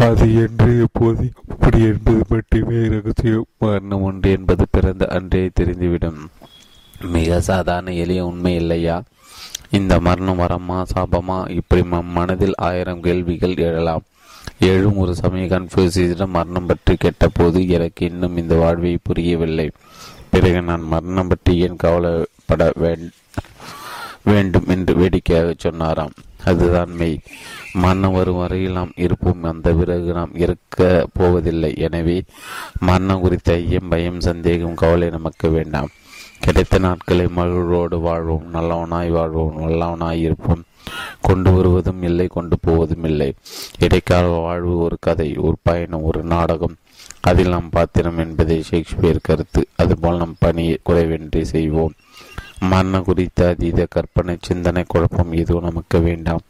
அது என்று எப்போது எப்படி என்பது மட்டுமே ரகசியம். மரணம் ஒன்று என்பது பிறந்த அன்றே தெரிந்துவிடும். மிக சாதாரண எளிய உண்மை இல்லையா? இந்த மரணம் வரமா சாபமா? இப்படி நம் மனதில் ஆயிரம் கேள்விகள் எழலாம். ஏழும் ஒரு சமயம் கன்ஃபியூசிடம் மரணம் பற்றி கேட்டபோது, எனக்கு இன்னும் இந்த வாழ்வை புரியவில்லை, பிறகு நான் மரணம் பற்றி ஏன் கவலைப்பட வேண்டும் என்று வேடிக்கையாக சொன்னாராம். அதுதான் மெய். மரணம் வரும் வரையில் நாம் இருப்போம், அந்த பிறகு நாம் இருக்க போவதில்லை. எனவே மரணம் குறித்த ஐயம், பயம், சந்தேகம், கவலை நமக்கு வேண்டாம். கிடைத்த நாட்களை மகிழ்வோடு வாழ்வோம். நல்லவனாய் வாழ்வோம், நல்லவனாய் இருப்போம். கொண்டு வருவதும் இல்லை, கொண்டு போவதும் இல்லை. இடைக்கால வாழ்வு ஒரு கதை, ஒரு பயணம், ஒரு நாடகம். அதில் நாம் பாத்திரம் என்பதை ஷேக்ஸ்பியர் கருத்து. அதுபோல் நம் பணியை குறைவின்றி செய்வோம். மரண குறித்த அதீத கற்பனை, சிந்தனை, குழப்பம் எதுவும் நமக்கு வேண்டாம்.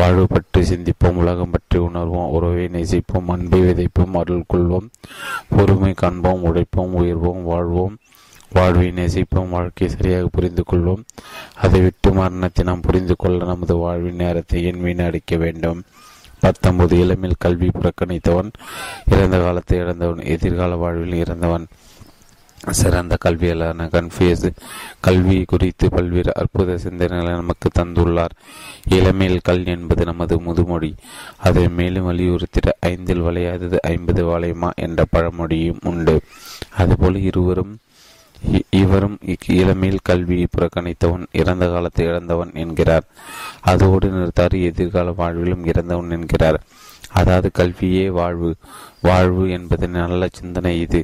வாழ்வு பற்றி சிந்திப்போம், உலகம் பற்றி உணர்வோம், உறவை நேசிப்போம், அன்பை விதைப்போம், அருள் கொள்வோம், பொறுமை காண்போம், உழைப்போம், உயர்வோம், வாழ்வோம், வாழ்வை நேசிப்போம், வாழ்க்கையை சரியாக புரிந்து கொள்வோம். அதை விட்டு மரணத்தை நாம் புரிந்து கொள்ள நமது வாழ்வின் நேரத்தை என் வீணடிக்க வேண்டும். பத்தொன்பது. இளமையில் கல்வி புறக்கணித்தவன் இறந்த காலத்தை இழந்தவன், எதிர்கால வாழ்வில் இறந்தவன். சிறந்த கல்வியாளரான கன்ஃபியூஸ் கல்வி குறித்து பல்வேறு அற்புத சிந்தனைகளை நமக்கு தந்துள்ளார். இளமையில் கல் என்பது நமது முதுமொழி. அதை மேலும் வலியுறுத்திட ஐந்தில் வளையாதது ஐம்பது வளையமா என்ற பழமொழியும் உண்டு. அதுபோல் இருவரும் இவரும் இளமையில் கல்வியை புறக்கணித்தவன், இறந்த காலத்தை இழந்தவன் என்கிறார். அதோடு நிறுத்தார், எதிர்கால வாழ்விலும் இறந்தவன் என்கிறார். அதாவது கல்வியே வாழ்வு. வாழ்வு என்பது நல்ல சிந்தனை. இது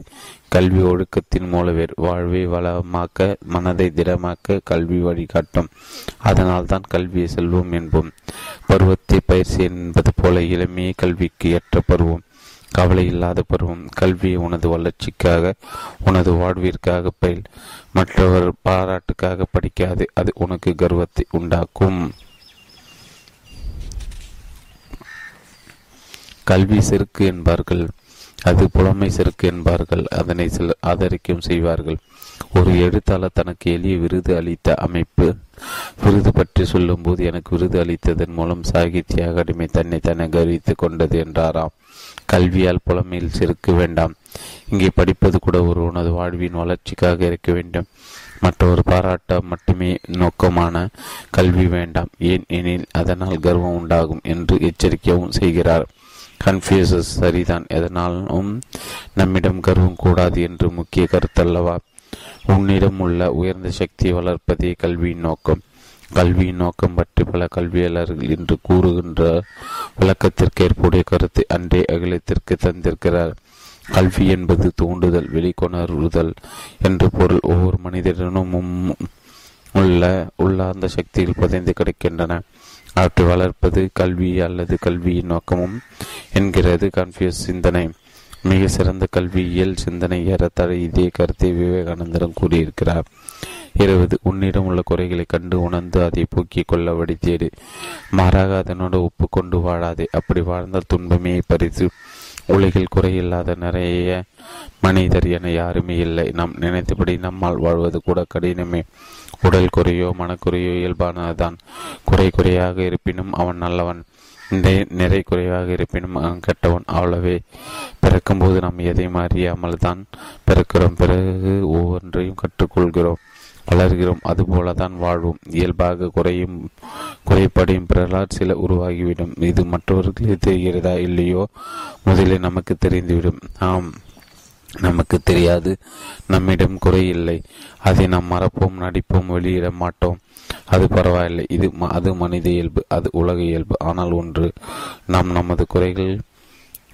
கல்வி ஒழுக்கத்தின் மூலவேர். வாழ்வை வளமாக்க, மனதை திடமாக்க கல்வி வழிகாட்டும். அதனால் தான் கல்வியை செல்வோம் என்போம். பருவத்தை பயிற்சி என்பது போல இளமையை கல்விக்கு ஏற்ற பருவம், கவலை இல்லாத பருவம். கல்வியை உனது வளர்ச்சிக்காக, உனது வாழ்விற்காக பயில். மற்றவர் பாராட்டுக்காக படிக்காது. அது உனக்கு கர்வத்தை உண்டாக்கும். கல்வி செருக்கு என்பார்கள், அது புலமை செருக்கு என்பார்கள். அதனை சிலர் ஆதரிக்கும் செய்வார்கள். ஒரு எழுத்தாளர் தனக்கு எளிய விருது அளித்த அமைப்பு விருது பற்றி சொல்லும் போது, எனக்கு விருது அளித்ததன் மூலம் சாகித்ய அகாடமி தன்னை தன்னை கௌரவித்துக் கொண்டது என்றாராம். கல்வியால் புலமையில் செருக்கு வேண்டாம். இங்கே படிப்பது கூட ஒரு உனது வாழ்வின் வளர்ச்சிக்காக இருக்க வேண்டும். மற்றொரு பாராட்ட மட்டுமே நோக்கமான கல்வி வேண்டாம். ஏன் எனில் அதனால் கர்வம் உண்டாகும் என்று எச்சரிக்கவும் செய்கிறார் கன்ஃபியூசஸ். சரிதான், எதனாலும் நம்மிடம் கர்வம் கூடாது என்று முக்கிய கருத்தல்லவா? உன்னிடம் உள்ள உயர்ந்த சக்தியை வளர்ப்பதே கல்வியின் நோக்கம். கல்வியின் நோக்கம் பற்றி பல கல்வியாளர்கள் இன்று கூறுகின்ற விளக்கத்திற்கு ஏற்புடைய கருத்தை அன்றே அகிலத்திற்கு தந்திருக்கிறார். கல்வி என்பது தூண்டுதல், வெளிக்கொணர்வுதல் என்று பொருள். ஒவ்வொரு மனிதனும் உள்ள உள்ளார்ந்த சக்திகள் புதைந்து கிடைக்கின்றன. அவற்றை வளர்ப்பது கல்வி அல்லது கல்வியின் நோக்கமும் என்கிறது கன்ஃபியூஸ் சிந்தனை. மிக சிறந்த கல்வியியல் சிந்தனை ஏறத்தாழ இதே கருத்தை விவேகானந்தரும் கூறியிருக்கிறார். இருபது. உன்னிடம் உள்ள குறைகளை கண்டு உணர்ந்து அதை போக்கிக் கொள்ளபடி தேடு. மாறாக அதனோடு ஒப்புக்கொண்டு வாழாதே. அப்படி வாழ்ந்தால் துன்பமே பரிசு. உலகில் குறையில்லாத நிறைய மனிதர் என யாருமே இல்லை. நாம் நினைத்தபடி நம்மால் வாழ்வது கூட கடினமே. உடல் குறையோ மனக்குறையோ இயல்பானதுதான். குறை குறையாக இருப்பினும் அவன் நல்லவன், நிறை குறையாக இருப்பினும் அவன் கெட்டவன். அவ்வளவே. பிறக்கும்போது நாம் எதையும் அறியாமல் தான் பிறக்கிறோம். பிறகு ஒவ்வொன்றையும் கற்றுக்கொள்கிறோம், வளர்கிறோம். அதுபோலதான் வாழ்வும். இயல்பாக குறையும் குறைபாடையும் பிறரால் சில உருவாகிவிடும். இது மற்றவர்களுக்கு தெரிகிறதா இல்லையோ முதலில் நமக்கு தெரிந்துவிடும். ஆம், நமக்கு தெரியாது. நம்மிடம் குறை இல்லை. அதை நாம் மறப்போம், நடிப்போம், வெளியிட மாட்டோம். அது பரவாயில்லை. இது அது மனித இயல்பு, அது உலக இயல்பு. ஆனால் ஒன்று, நாம் நமது குறைகள்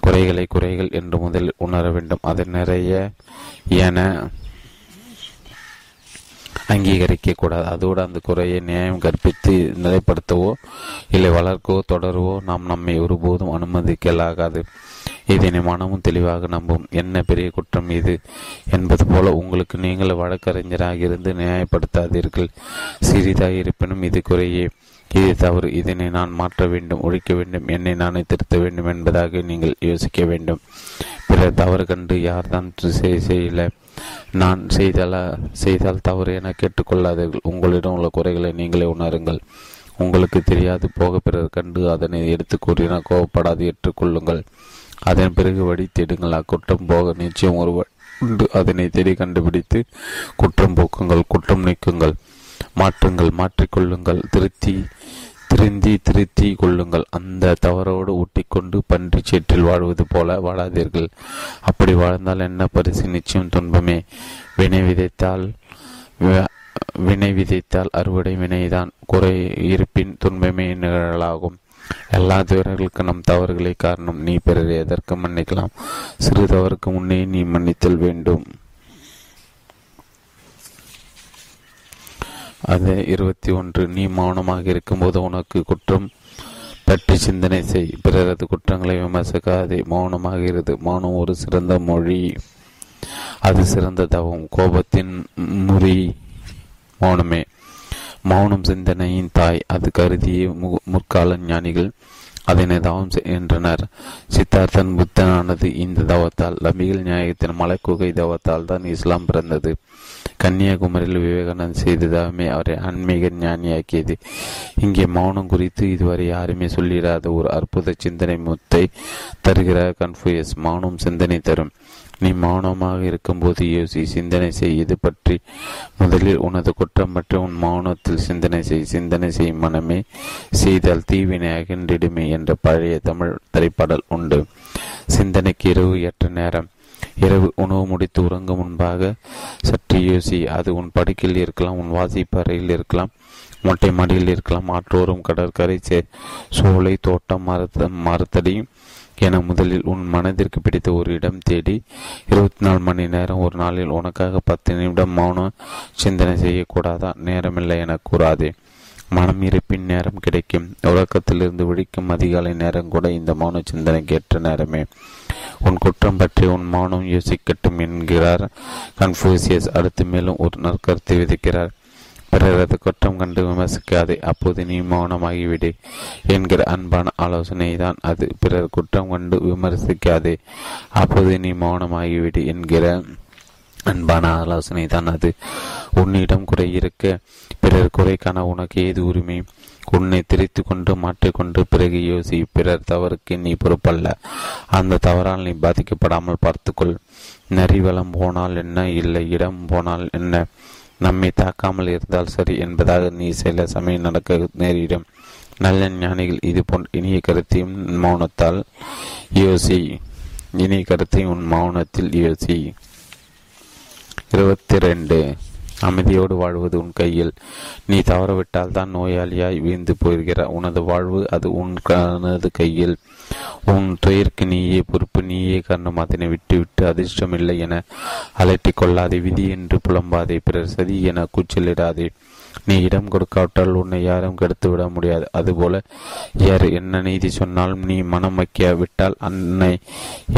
குறைகளை குறைகள் என்று முதலில் உணர வேண்டும். அதை நிறைய என அங்கீகரிக்க கூடாது. அதோடு அந்த குறையை நியாயம் கற்பித்து நிலைப்படுத்தவோ இல்லை வளர்க்கவோ தொடரவோ நாம் நம்மை ஒருபோதும் அனுமதிக்கலாகாது. இதனை மனமும் தெளிவாக நம்பும். என்ன பெரிய குற்றம் இது என்பது போல உங்களுக்கு நீங்கள் வழக்கறிஞராக இருந்து நியாயப்படுத்தாதீர்கள். சிறிதாக இருப்பினும் இது குறையே, இது தவறு, இதனை நான் மாற்ற வேண்டும், ஒழிக்க வேண்டும், என்னை நானே திருத்த வேண்டும் என்பதாக நீங்கள் யோசிக்க வேண்டும். பிறர் தவறு கண்டு யார் தான் செய்யலை, நான் செய்தாலா செய்தால் தவறு என கேட்டுக்கொள்ளாதீர்கள். உங்களிடம் உள்ள குறைகளை நீங்களே உணருங்கள். உங்களுக்கு தெரியாது போக பிறர் கண்டு அதனை எடுத்து கூறினால் கோவப்படாது ஏற்றுக்கொள்ளுங்கள். அதன் பிறகு வழி தேடுங்கள். அக்குற்றம் போக நிச்சயம் ஒரு உண்டு. அதனை தேடி கண்டுபிடித்து குற்றம் போக்குங்கள், குற்றம் நீக்குங்கள், மாற்றுங்கள், மாற்றிக்கொள்ளுங்கள், திருத்தி திருந்தி திருத்தி கொள்ளுங்கள். அந்த தவறோடு ஒட்டிக்கொண்டு பன்றி சேற்றில் வாழ்வது போல வாழாதீர்கள். அப்படி வாழ்ந்தால் என்ன பரிசு? நிச்சயம் துன்பமே. வினை விதைத்தால் வினை விதைத்தால் அறுவடை வினைதான். குறை இருப்பின் துன்பமே நிகழலாகும். எல்லா துயரங்களுக்கும் நம் தவறுகளே காரணம். நீ பிறரை எதற்கு மன்னிக்கலாம்? சிறு தவறுக்கு முன்னே நீ மன்னித்தல் வேண்டும். அது இருபத்தி ஒன்று. நீ மௌனமாக இருக்கும்போது உனக்கு குற்றம் பற்றி சிந்தனை செய். பிறரது குற்றங்களை விமர்சிக்காதே. மௌனமாக இரு. மௌனம் ஒரு சிறந்த மொழி, அது சிறந்த தவம். கோபத்தின் முறி மௌனமே. மௌனம் சிந்தனையின் தாய். அது கருதிய முற்கால ஞானிகள் அதனை தவம் செய்கின்றனர். சித்தார்த்தன் புத்தனானது இந்த தவத்தால். நபிகள் நாயகத்தின் மலைக்குகை தவத்தால் தான் இஸ்லாம் பிறந்தது. கன்னியாகுமரியில் விவேகானந்தர் செய்ததாகவே அவரை ஆன்மீக ஞானியாக்கியது. இங்கே மௌனம் குறித்து இதுவரை யாருமே சொல்லிடாத ஒரு அற்புத சிந்தனை முத்தை தருகிறார் கன்ஃபூஷியஸ். மௌனம் சிந்தனை தரும். நீ மௌனமாக இருக்கும்போது யோசி, சிந்தனை செய். இது பற்றி முதலில் உனது குற்றம் பற்றி உன் மௌனத்தில் சிந்தனை செய். சிந்தனை செய் மனமே, செய்தால் தீவினை அகன்றிடுமே என்ற பழைய தமிழ் திரைப்பாடல் உண்டு. சிந்தனைக்கு இரவு ஏற்ற நேரம். இரவு உணவு முடித்து உறங்கும் முன்பாக சற்று யோசி. அது உன் படுக்கையில் இருக்கலாம், உன் வாசிப்பறையில் இருக்கலாம், மொட்டை மாடியில் இருக்கலாம், ஆற்றோறும் கடற்கரை, சோலை, தோட்டம், மரத்த மரத்தடி என முதலில் உன் மனதிற்கு பிடித்த ஒரு இடம் தேடி இருபத்தி நாலு மணி நேரம் ஒரு நாளில் உனக்காக பத்து நிமிடம் மௌனம் சிந்தனை செய்யக்கூடாதா? நேரமில்லை என கூறாதே. மனம் இருப்பின் நேரம் கிடைக்கும். உறக்கத்திலிருந்து விழிக்கும் அதிகாலை நேரம் கூட இந்த மௌன சிந்தனைக்கு ஏற்ற நேரமே. உன் குற்றம் பற்றி உன் மௌனம் யோசிக்கட்டும் என்கிறார் கன்ஃபூஷியஸ். அடுத்து மேலும் ஒரு நற்கருத்தை விதிக்கிறார். பிறரது குற்றம் கண்டு விமர்சிக்காதே, அப்போது நீ மௌனமாகிவிடு என்கிற அன்பான ஆலோசனை தான் அது. பிறர் குற்றம் கண்டு விமர்சிக்காதே, அப்போது நீ மௌனமாகிவிடு என்கிற அன்பான ஆலோசனை தான் அது. உன்னிடம் குறை இருக்க பிறர் குறைக்கான உனக்கு ஏது உரிமை? உன்னை திரித்து கொண்டு மாற்றிக்கொண்டு பிறகு யோசி. பிறர் தவறுக்கு நீ பொறுப்பல்ல. அந்த தவறால் நீ பாதிக்கப்படாமல் பார்த்துக்கொள். நரிவளம் போனால் என்ன, இல்லை இடம் போனால் என்ன, நம்மை தாக்காமல் இருந்தால் சரி என்பதாக நீ சில சமயம் நடக்க நேரிடும். நல்ல ஞானிகள் இது போன்ற இனிய கருத்தையும் மௌனத்தால் யோசி. இனிய கருத்தையும் உன் மௌனத்தில் யோசி. இருபத்தி ரெண்டு. அமைதியோடு வாழ்வது உன் கையில். நீ தவறவிட்டால் தான் நோயாளியாய் வீழ்ந்து போயிருக்கிறாய். உனது வாழ்வு அது உனது கையில். உன் துயர்க்கு நீயே பொறுப்பு, நீயே காரணம். அதனை விட்டுவிட்டு அதிர்ஷ்டம் இல்லை என அலட்டி கொள்ளாதே. விதி என்று புலம்பாதே. பிறர் சதி என கூச்சலிடாதே. நீ இடம் கொடுக்காவிட்டால் உன்னை யாரும் கெடுத்து விட முடியாது. அதுபோல யார் என்ன நீதி சொன்னாலும் நீ மனம் வைக்க விட்டால் அன்னை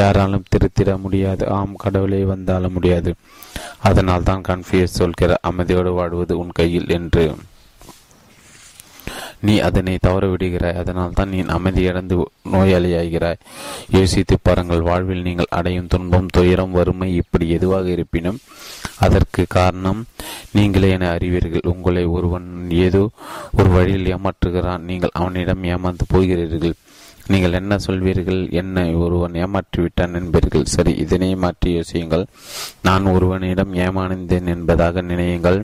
யாராலும் திருத்திட முடியாது. ஆம், கடவுளே வந்தாலும் முடியாது. அதனால் தான் கன்ஃபூஷியஸ் சொல்கிற அமைதியோடு வாடுவது உன் கையில் என்று. நீ அதனை தவற விடுகிறாய். அதனால் தான் நீ அமைதியடைந்து நோயாளியாகிறாய். யோசித்து பாருங்கள். வாழ்வில் நீங்கள் அடையும் துன்பம், துயரம், வறுமை இப்படி எதுவாக இருப்பினும் அதற்கு காரணம் நீங்களே என அறிவீர்கள். உங்களை ஒருவன் ஏதோ ஒரு வழியில் ஏமாற்றுகிறான். நீங்கள் அவனிடம் ஏமாந்து போகிறீர்கள். நீங்கள் என்ன சொல்வீர்கள்? என்னை ஒருவன் ஏமாற்றிவிட்டான் என்பீர்கள். சரி, இதனை மாற்றி யோசியுங்கள். நான் ஒருவனிடம் ஏமாந்தேன் என்பதாக நினையுங்கள்.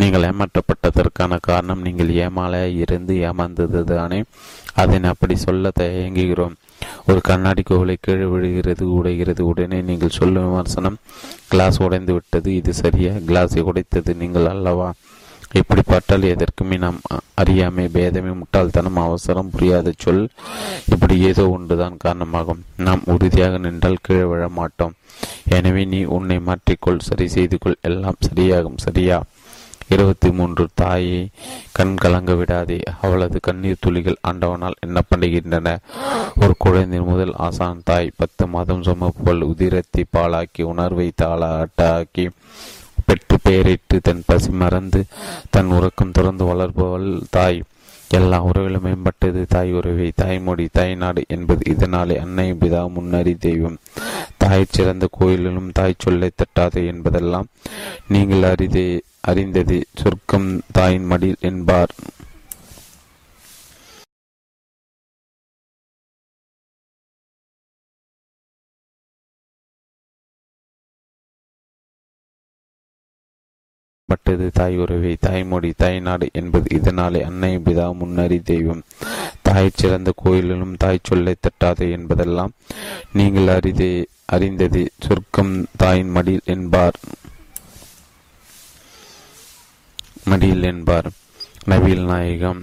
நீங்கள் ஏமாற்றப்பட்டதற்கான காரணம் நீங்கள் ஏமால இருந்து ஏமாந்தது தானே. அதை அப்படி சொல்ல தயங்குகிறோம். ஒரு கண்ணாடி கோவிலை கீழே விழுகிறது, உடைகிறது. உடனே நீங்கள் சொல்லும் விமர்சனம், கிளாஸ் உடைந்து விட்டது, இது சரியா, கிளாஸை உடைத்தது நீங்கள் அல்லவா. இப்படி பார்த்தால் எதற்குமே நாம் அறியாமை, பேதமே, முட்டாள்தனம், அவசரம், புரியாத சொல், இப்படி ஏதோ ஒன்றுதான் காரணமாகும். நாம் உறுதியாக நின்றால் கீழே விழ மாட்டோம். எனவே நீ உன்னை மாற்றிக்கொள், சரி செய்துகொள், எல்லாம் சரியாகும், சரியா. இருபத்தி மூன்று தாயை கண் கலங்க விடாதே. அவளது கண்ணீர் துளிகள் ஆண்டவனால் எண்ணப்படுகின்றன. ஒரு குழந்தை முதல் ஆசான் தாய் பத்து மாதம் சுமப்புகள் உதிரத்தை பாலாக்கி உணர்வை தாளாட்டாக்கி பெற்று பெயரிட்டு தன் பசி மறந்து தன் உறக்கம் தொடர்ந்து வளர்பவள் தாய். எல்லா உறவிலும் மேம்பட்டது தாய் உறவை, தாய்மொழி, தாய்நாடு என்பது. இதனாலே அன்னை, பிதா, முன்னறி, தெய்வம், தாய் சிறந்த கோயிலிலும் தாய் சொல்லை தட்டாது என்பதெல்லாம் நீங்கள் அறிதே அறிந்தது. சொர்க்கம் தாயின் மடியில் என்பார். பட்டது தாய் உறவை, தாய்மொழி, தாய்நாடு என்பது. இதனாலே அன்னை, பிதா, முன்னறி, தெய்வம், தாய் சிறந்த கோயிலிலும் தாய் சொல்லை தட்டாது என்பதெல்லாம் நீங்கள் அறிதே அறிந்தது. சொர்க்கம் தாயின் மடியில் என்பார் மடியில் என்பார் நபிகள் நாயகம்.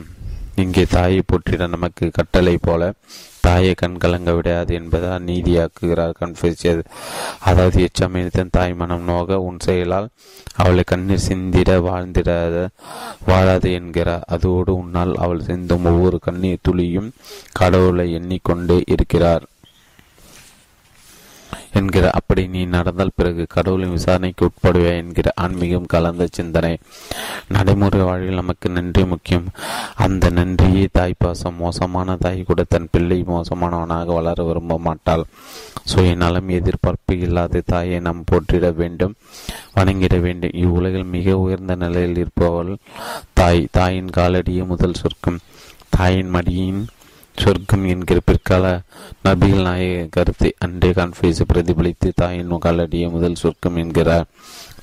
இங்கே தாயை போற்றிட நமக்கு கட்டளை போல தாயை கண் கலங்க விடாது என்பதால் நீதியாக்குகிறார் கன்ஃபூஷியஸ். அதாவது, எச்சமயத்தன் தாய் மனம் நோக உன் செயலால் அவளை கண்ணீர் சிந்திட வாழ்ந்திடாத வாழாது என்கிறார். அதோடு உன்னால் அவள் சிந்தும் ஒவ்வொரு கண்ணீர் துளியும் கடவுளை எண்ணிக்கொண்டே இருக்கிறார் என்கிற. அப்படி நீ நடந்தால் பிறகு கடவுளின் விசாரணைக்கு உட்படுவே என்கிற ஆன்மீகம் கலந்த சிந்தனை. நடைமுறை வாழ்வில் நமக்கு நன்றி முக்கியம். அந்த நன்றியே தாய்ப்பாசம். மோசமான தாய் கூட தன் பிள்ளை மோசமானவனாக வளர விரும்ப மாட்டாள். சுயநலம், எதிர்பார்ப்பு இல்லாத தாயை நாம் போற்றிட வேண்டும், வணங்கிட வேண்டும். இவ்வுலகில் மிக உயர்ந்த நிலையில் இருப்பவள் தாய். தாயின் காலடியே முதல் சொர்க்கம், தாயின் மடியின் சொர்க்கம் என்கிற பிற்கால நபிகள் நாயக கருத்தை அன்றே கன்ஃபூஷியஸ் பிரதிபலித்து தாயின் காலடிய முதல் சொர்க்கம் என்கிறார்.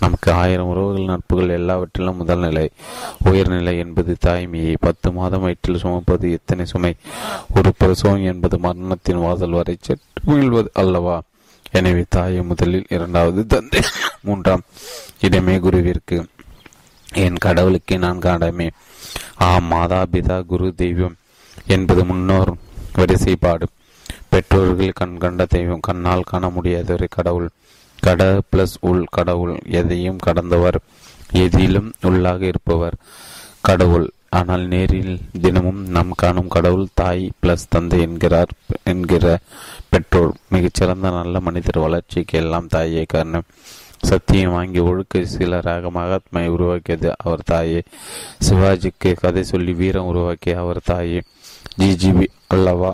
நமக்கு ஆயிரம் உறவுகள், நட்புகள் எல்லாவற்றிலும் முதல் நிலை, உயர்நிலை என்பது தாய்மையை. பத்து மாதம் வயிற்றில் சுமப்பது எத்தனை சுமை. ஒரு பிரசவம் என்பது மரணத்தின் வாசல் வரை சற்று வீழ்வது அல்லவா. எனவே தாயை முதலில், இரண்டாவது தந்தை, மூன்றாம் இடமே குருவிற்கு. என் கடவுளுக்கு நான்கு இடமே. ஆ, மாதா, பிதா, குரு, தெய்வம் என்பது முன்னோர் வரிசைப்பாடு. பெற்றோர்கள் கண் கண்ட தெய்வம், கண்ணால் காண முடியாதவரை கடவுள், கட பிளஸ் உள் கடவுள், எதையும் கடந்தவர், எதிலும் உள்ளாக இருப்பவர் கடவுள். ஆனால் நேரில் தினமும் நாம் காணும் கடவுள் தாய் பிளஸ் தந்தை என்கிறார் என்கிற பெற்றோர். மிகச்சிறந்த நல்ல மனிதர் வளர்ச்சிக்கு எல்லாம் தாயே காரணம். சத்தியம் வாங்கி ஒழுக்க சிலராக மகாத்மை உருவாக்கியது அவர் தாயே. சிவாஜிக்கு கதை சொல்லி வீரம் உருவாக்கிய அவர் தாயே. ஜிஜிபி அல்லவா.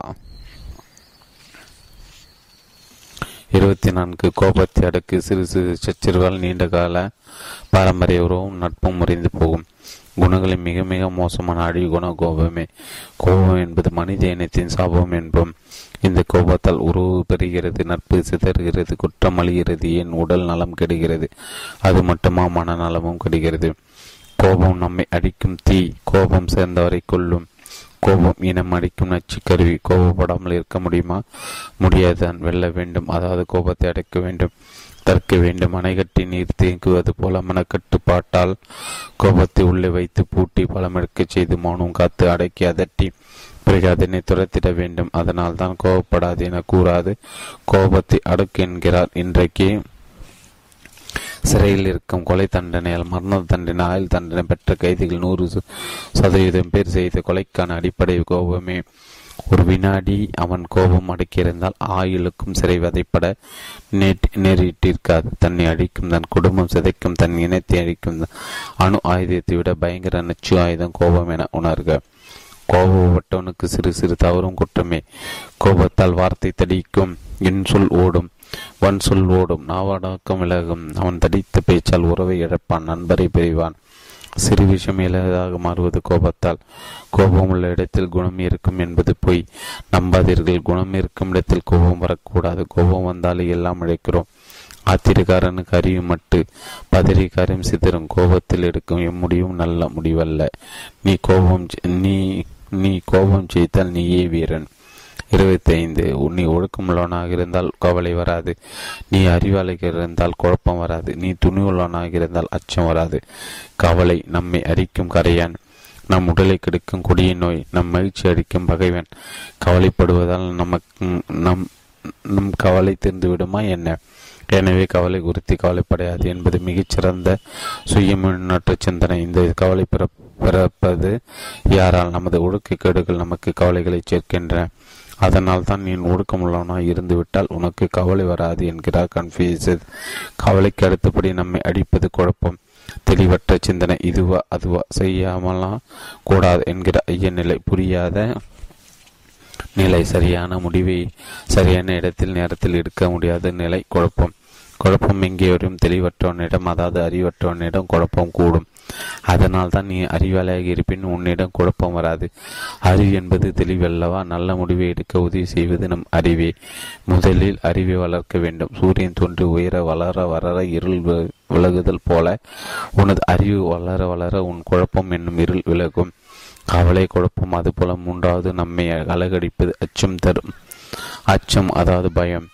இருபத்தி நான்கு கோபத்தை அடக்கு. சிறு சிறு சச்சரவால் நீண்ட கால பாரம்பரிய உறவும் நட்பும் முறிந்து போகும். குணங்களின் மிக மிக மோசமான அடி குண கோபமே. கோபம் என்பது மனித இனத்தின் சாபம் என்போம். இந்த கோபத்தால் உறவு பெறுகிறது, நட்பு சிதறுகிறது, குற்றம் அழிகிறது, ஏன் உடல் நலம் கெடுகிறது, அது மட்டுமா மனநலமும் கெடுகிறது. கோபம் நம்மை அடிக்கும் தீ. கோபம் சேர்ந்தவரை கொள்ளும். கோபம் இனம் அடிக்கும் நச்சு கருவி. கோபப்படாமல் இருக்க முடியுமா? முடியாதுதான். வெல்ல வேண்டும், அதாவது கோபத்தை அடைக்க வேண்டும், தற்க வேண்டும். அணைகட்டி நீர் தேங்குவது போல மனக்கட்டுப்பாட்டால் கோபத்தை உள்ளே வைத்து பூட்டி பலமெடுக்க செய்து மௌனம் காத்து அடக்கி அதட்டி பிறகு அதனை துரத்திட வேண்டும். அதனால் தான் கோபப்படாது என கூறாது கோபத்தை அடக்கு என்கிறார். இன்றைக்கு சிறையில் இருக்கும் கொலை தண்டனையால் மரண தண்டனை, ஆயுள் தண்டனை பெற்ற கைதிகள் நூறு சதவீதம் பேர் செய்த கொலைக்கான அடிப்படை கோபமே. ஒரு வினாடி அவன் கோபம் அடக்கியிருந்தால் ஆயுளுக்கும் சிறை வதைப்பட நேரிட்டிருக்காது. தன்னை அழிக்கும், தன் குடும்பம் சிதைக்கும், தன் இனத்தை அழிக்கும் அணு ஆயுதத்தை விட பயங்கர நச்சு ஆயுதம் கோபம் என உணர்க. கோபப்பட்டவனுக்கு சிறு சிறு தவறும் குற்றமே. கோபத்தால் வார்த்தை தடிக்கும், என் சொல் ஓடும், வன் சொல் ஓடும், நாவடக்கம் விலகும். அவன் தடித்த பேச்சால் உறவை இழப்பான், நண்பரை பிரிவான். சிறு விஷயம் எளிதாக மாறுவது கோபத்தால். கோபம் உள்ள இடத்தில் குணம் இருக்கும் என்பது பொய். நம்பாதீர்கள், குணம் இருக்கும் இடத்தில் கோபம் வரக்கூடாது. கோபம் வந்தாலே எல்லாம் இழக்கிறோம். ஆத்திரக்காரனுக்கு அறிவு மட்டு, பதறிக்காரியம் சிதறும். கோபத்தில் எடுக்கும் எம்முடிவும் நல்ல முடிவல்ல. நீ கோபம் நீ நீ கோபம் செய்தால் நீயே வீரன். இருபத்தி ஐந்து. நீ ஒழுக்கமுள்ளவனாக இருந்தால் கவலை வராது. நீ அறிவாளியாக இருந்தால் குழப்பம் வராது. நீ துணிவுள்ளவனாக இருந்தால் அச்சம் வராது. கவலை நம்மை அரிக்கும் கரையான், நம் உடலை கெடுக்கும் கொடிய நோய், நம் மகிழ்ச்சி அளிக்கும் பகைவன். கவலைப்படுவதால் நமக்கு நம் நம் கவலை தெரிந்து விடுமா என்ன? எனவே கவலை குறித்து கவலைப்படையாது என்பது மிகச்சிறந்த சுய முன்னேற்ற சிந்தனை. இந்த கவலை பிற பிறப்பது யாரால்? நமது ஒழுக்கக்கேடுகள் நமக்கு கவலைகளை சேர்க்கின்றன. அதனால் தான் நீ ஒடுக்கமுள்ளவனாக இருந்துவிட்டால் உனக்கு கவலை வராது என்கிறார் கன்ஃபூஷியஸ். கவலைக்கு அடுத்தபடி நம்மை அடிப்பது குழப்பம், தெளிவற்ற சிந்தனை. இதுவா அதுவா செய்யாமலாம் கூடாது என்கிற ஐய நிலை, புரியாத நிலை, சரியான முடிவை சரியான இடத்தில் நேரத்தில் எடுக்க முடியாத நிலை, குழப்பம். குழப்பம் எங்கே வரும்? தெளிவற்றவனிடம், அதாவது அறிவற்றவனிடம் குழப்பம் கூடும். அதனால் தான் நீ அறிவாளியாக இருப்பின் உன்னிடம் குழப்பம் வராது. அறிவு என்பது தெளிவல்லவா? நல்ல முடிவை எடுக்க உதவி செய்வது நம் அறிவே. முதலில் அறிவை வளர்க்க வேண்டும். சூரியன் தோன்றி உயர வளர வளர இருள் விலகுதல் போல உனது அறிவு வளர வளர உன் குழப்பம் என்னும் இருள் விலகும். கவலை, குழப்பம், அதுபோல மூன்றாவது நம்மை அழகடிப்பது அச்சம் தரும். அச்சம் அதாவது பயம்.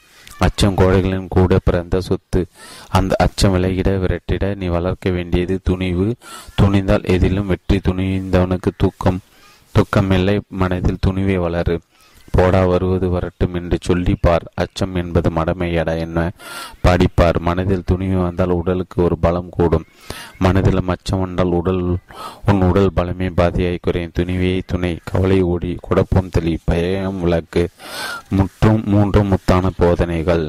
அச்சம் கோடைகளின் கூட பிறந்த சொத்து. அந்த அச்சம் விலகிட விரட்டிட நீ வளர்க்க வேண்டியது துணிவு. துணிந்தால் எதிலும் வெற்றி. துணிந்தவனுக்கு தூக்கம் துக்கமில்லை. மனதில் துணிவை வளரு. போடா வருவது வரட்டும் என்று சொல்லிப்பார். அச்சம் என்பது மடமையடா என்ன பாடிப்பார். மனதில் துணிவு வந்தால் உடலுக்கு ஒரு பலம் கூடும். மனதில் அச்சம் வந்தால் உடல் உன் உடல் பலமே பாதியாய் குறையும். துணிவையை துணை, கவலை ஓடி, குழப்பம் தெளி, பயம் விளக்கு. முற்றும் மூன்றும் முத்தான போதனைகள்.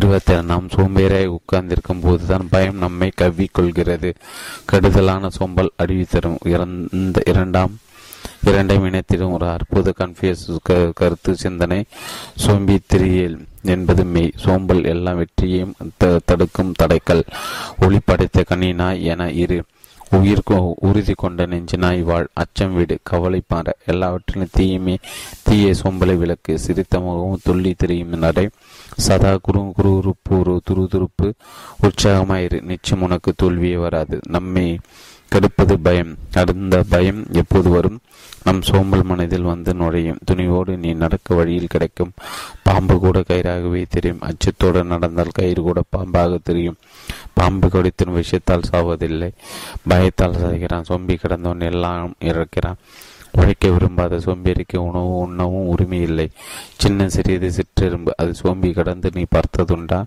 இருபத்தி ஏழு. நாம் சோம்பேறாய் உட்கார்ந்திருக்கும் போதுதான் பயம் நம்மை கவ்விக்கொள்கிறது. கடுதலான சோம்பல் அழிவு தரும். இறந்த இரண்டாம் இரண்டையும் இனத்திலும் ஒரு அற்புத கன்ஃபூஷியஸ் கருத்து சிந்தனை. சோம்பி திரியல் என்பது மெய். சோம்பல் எல்லாம் வெற்றியையும் தடுக்கும் தடைக்கல். ஒளி படைத்த கண்ணினாய் என இரு, உயிர் உறுதி கொண்ட நெஞ்சினாய் வாழ். அச்சம் விடு, கவலை பாற, எல்லாவற்றிலும் தீயுமே தீய சோம்பலை விளக்கு. சிரித்த முகமும் துள்ளி திரியும் நடை, சதா குரு குருப்பு துருதுருப்பு, உற்சாகமாயிரு. நிச்சயம் உனக்கு தோல்வியே வராது. நம்மை கடுப்பது பயம். அடுத்த பயம் எப்போது வரும்? நம் சோம்பல் மனதில் வந்து நுழையும். துணிவோடு நீ நடக்க வழியில் கிடைக்கும். பாம்பு கூட கயிறாகவே தெரியும். அச்சத்தோடு நடந்தால் கயிறு கூட பாம்பாக தெரியும். பாம்பு கடித்தின் விஷயத்தால் சாவதில்லை, பயத்தால் சாகிறான். சோம்பி கிடந்தவன் எல்லாம் இறக்கிறான். உழைக்க விரும்பாத சோம்பேறிக்கு உணவு உண்ணவும் உரிமை இல்லை. சின்ன சிறியது சிற்றெரும்பு, அது சோம்பி கடந்து நீ பார்த்ததுண்டா?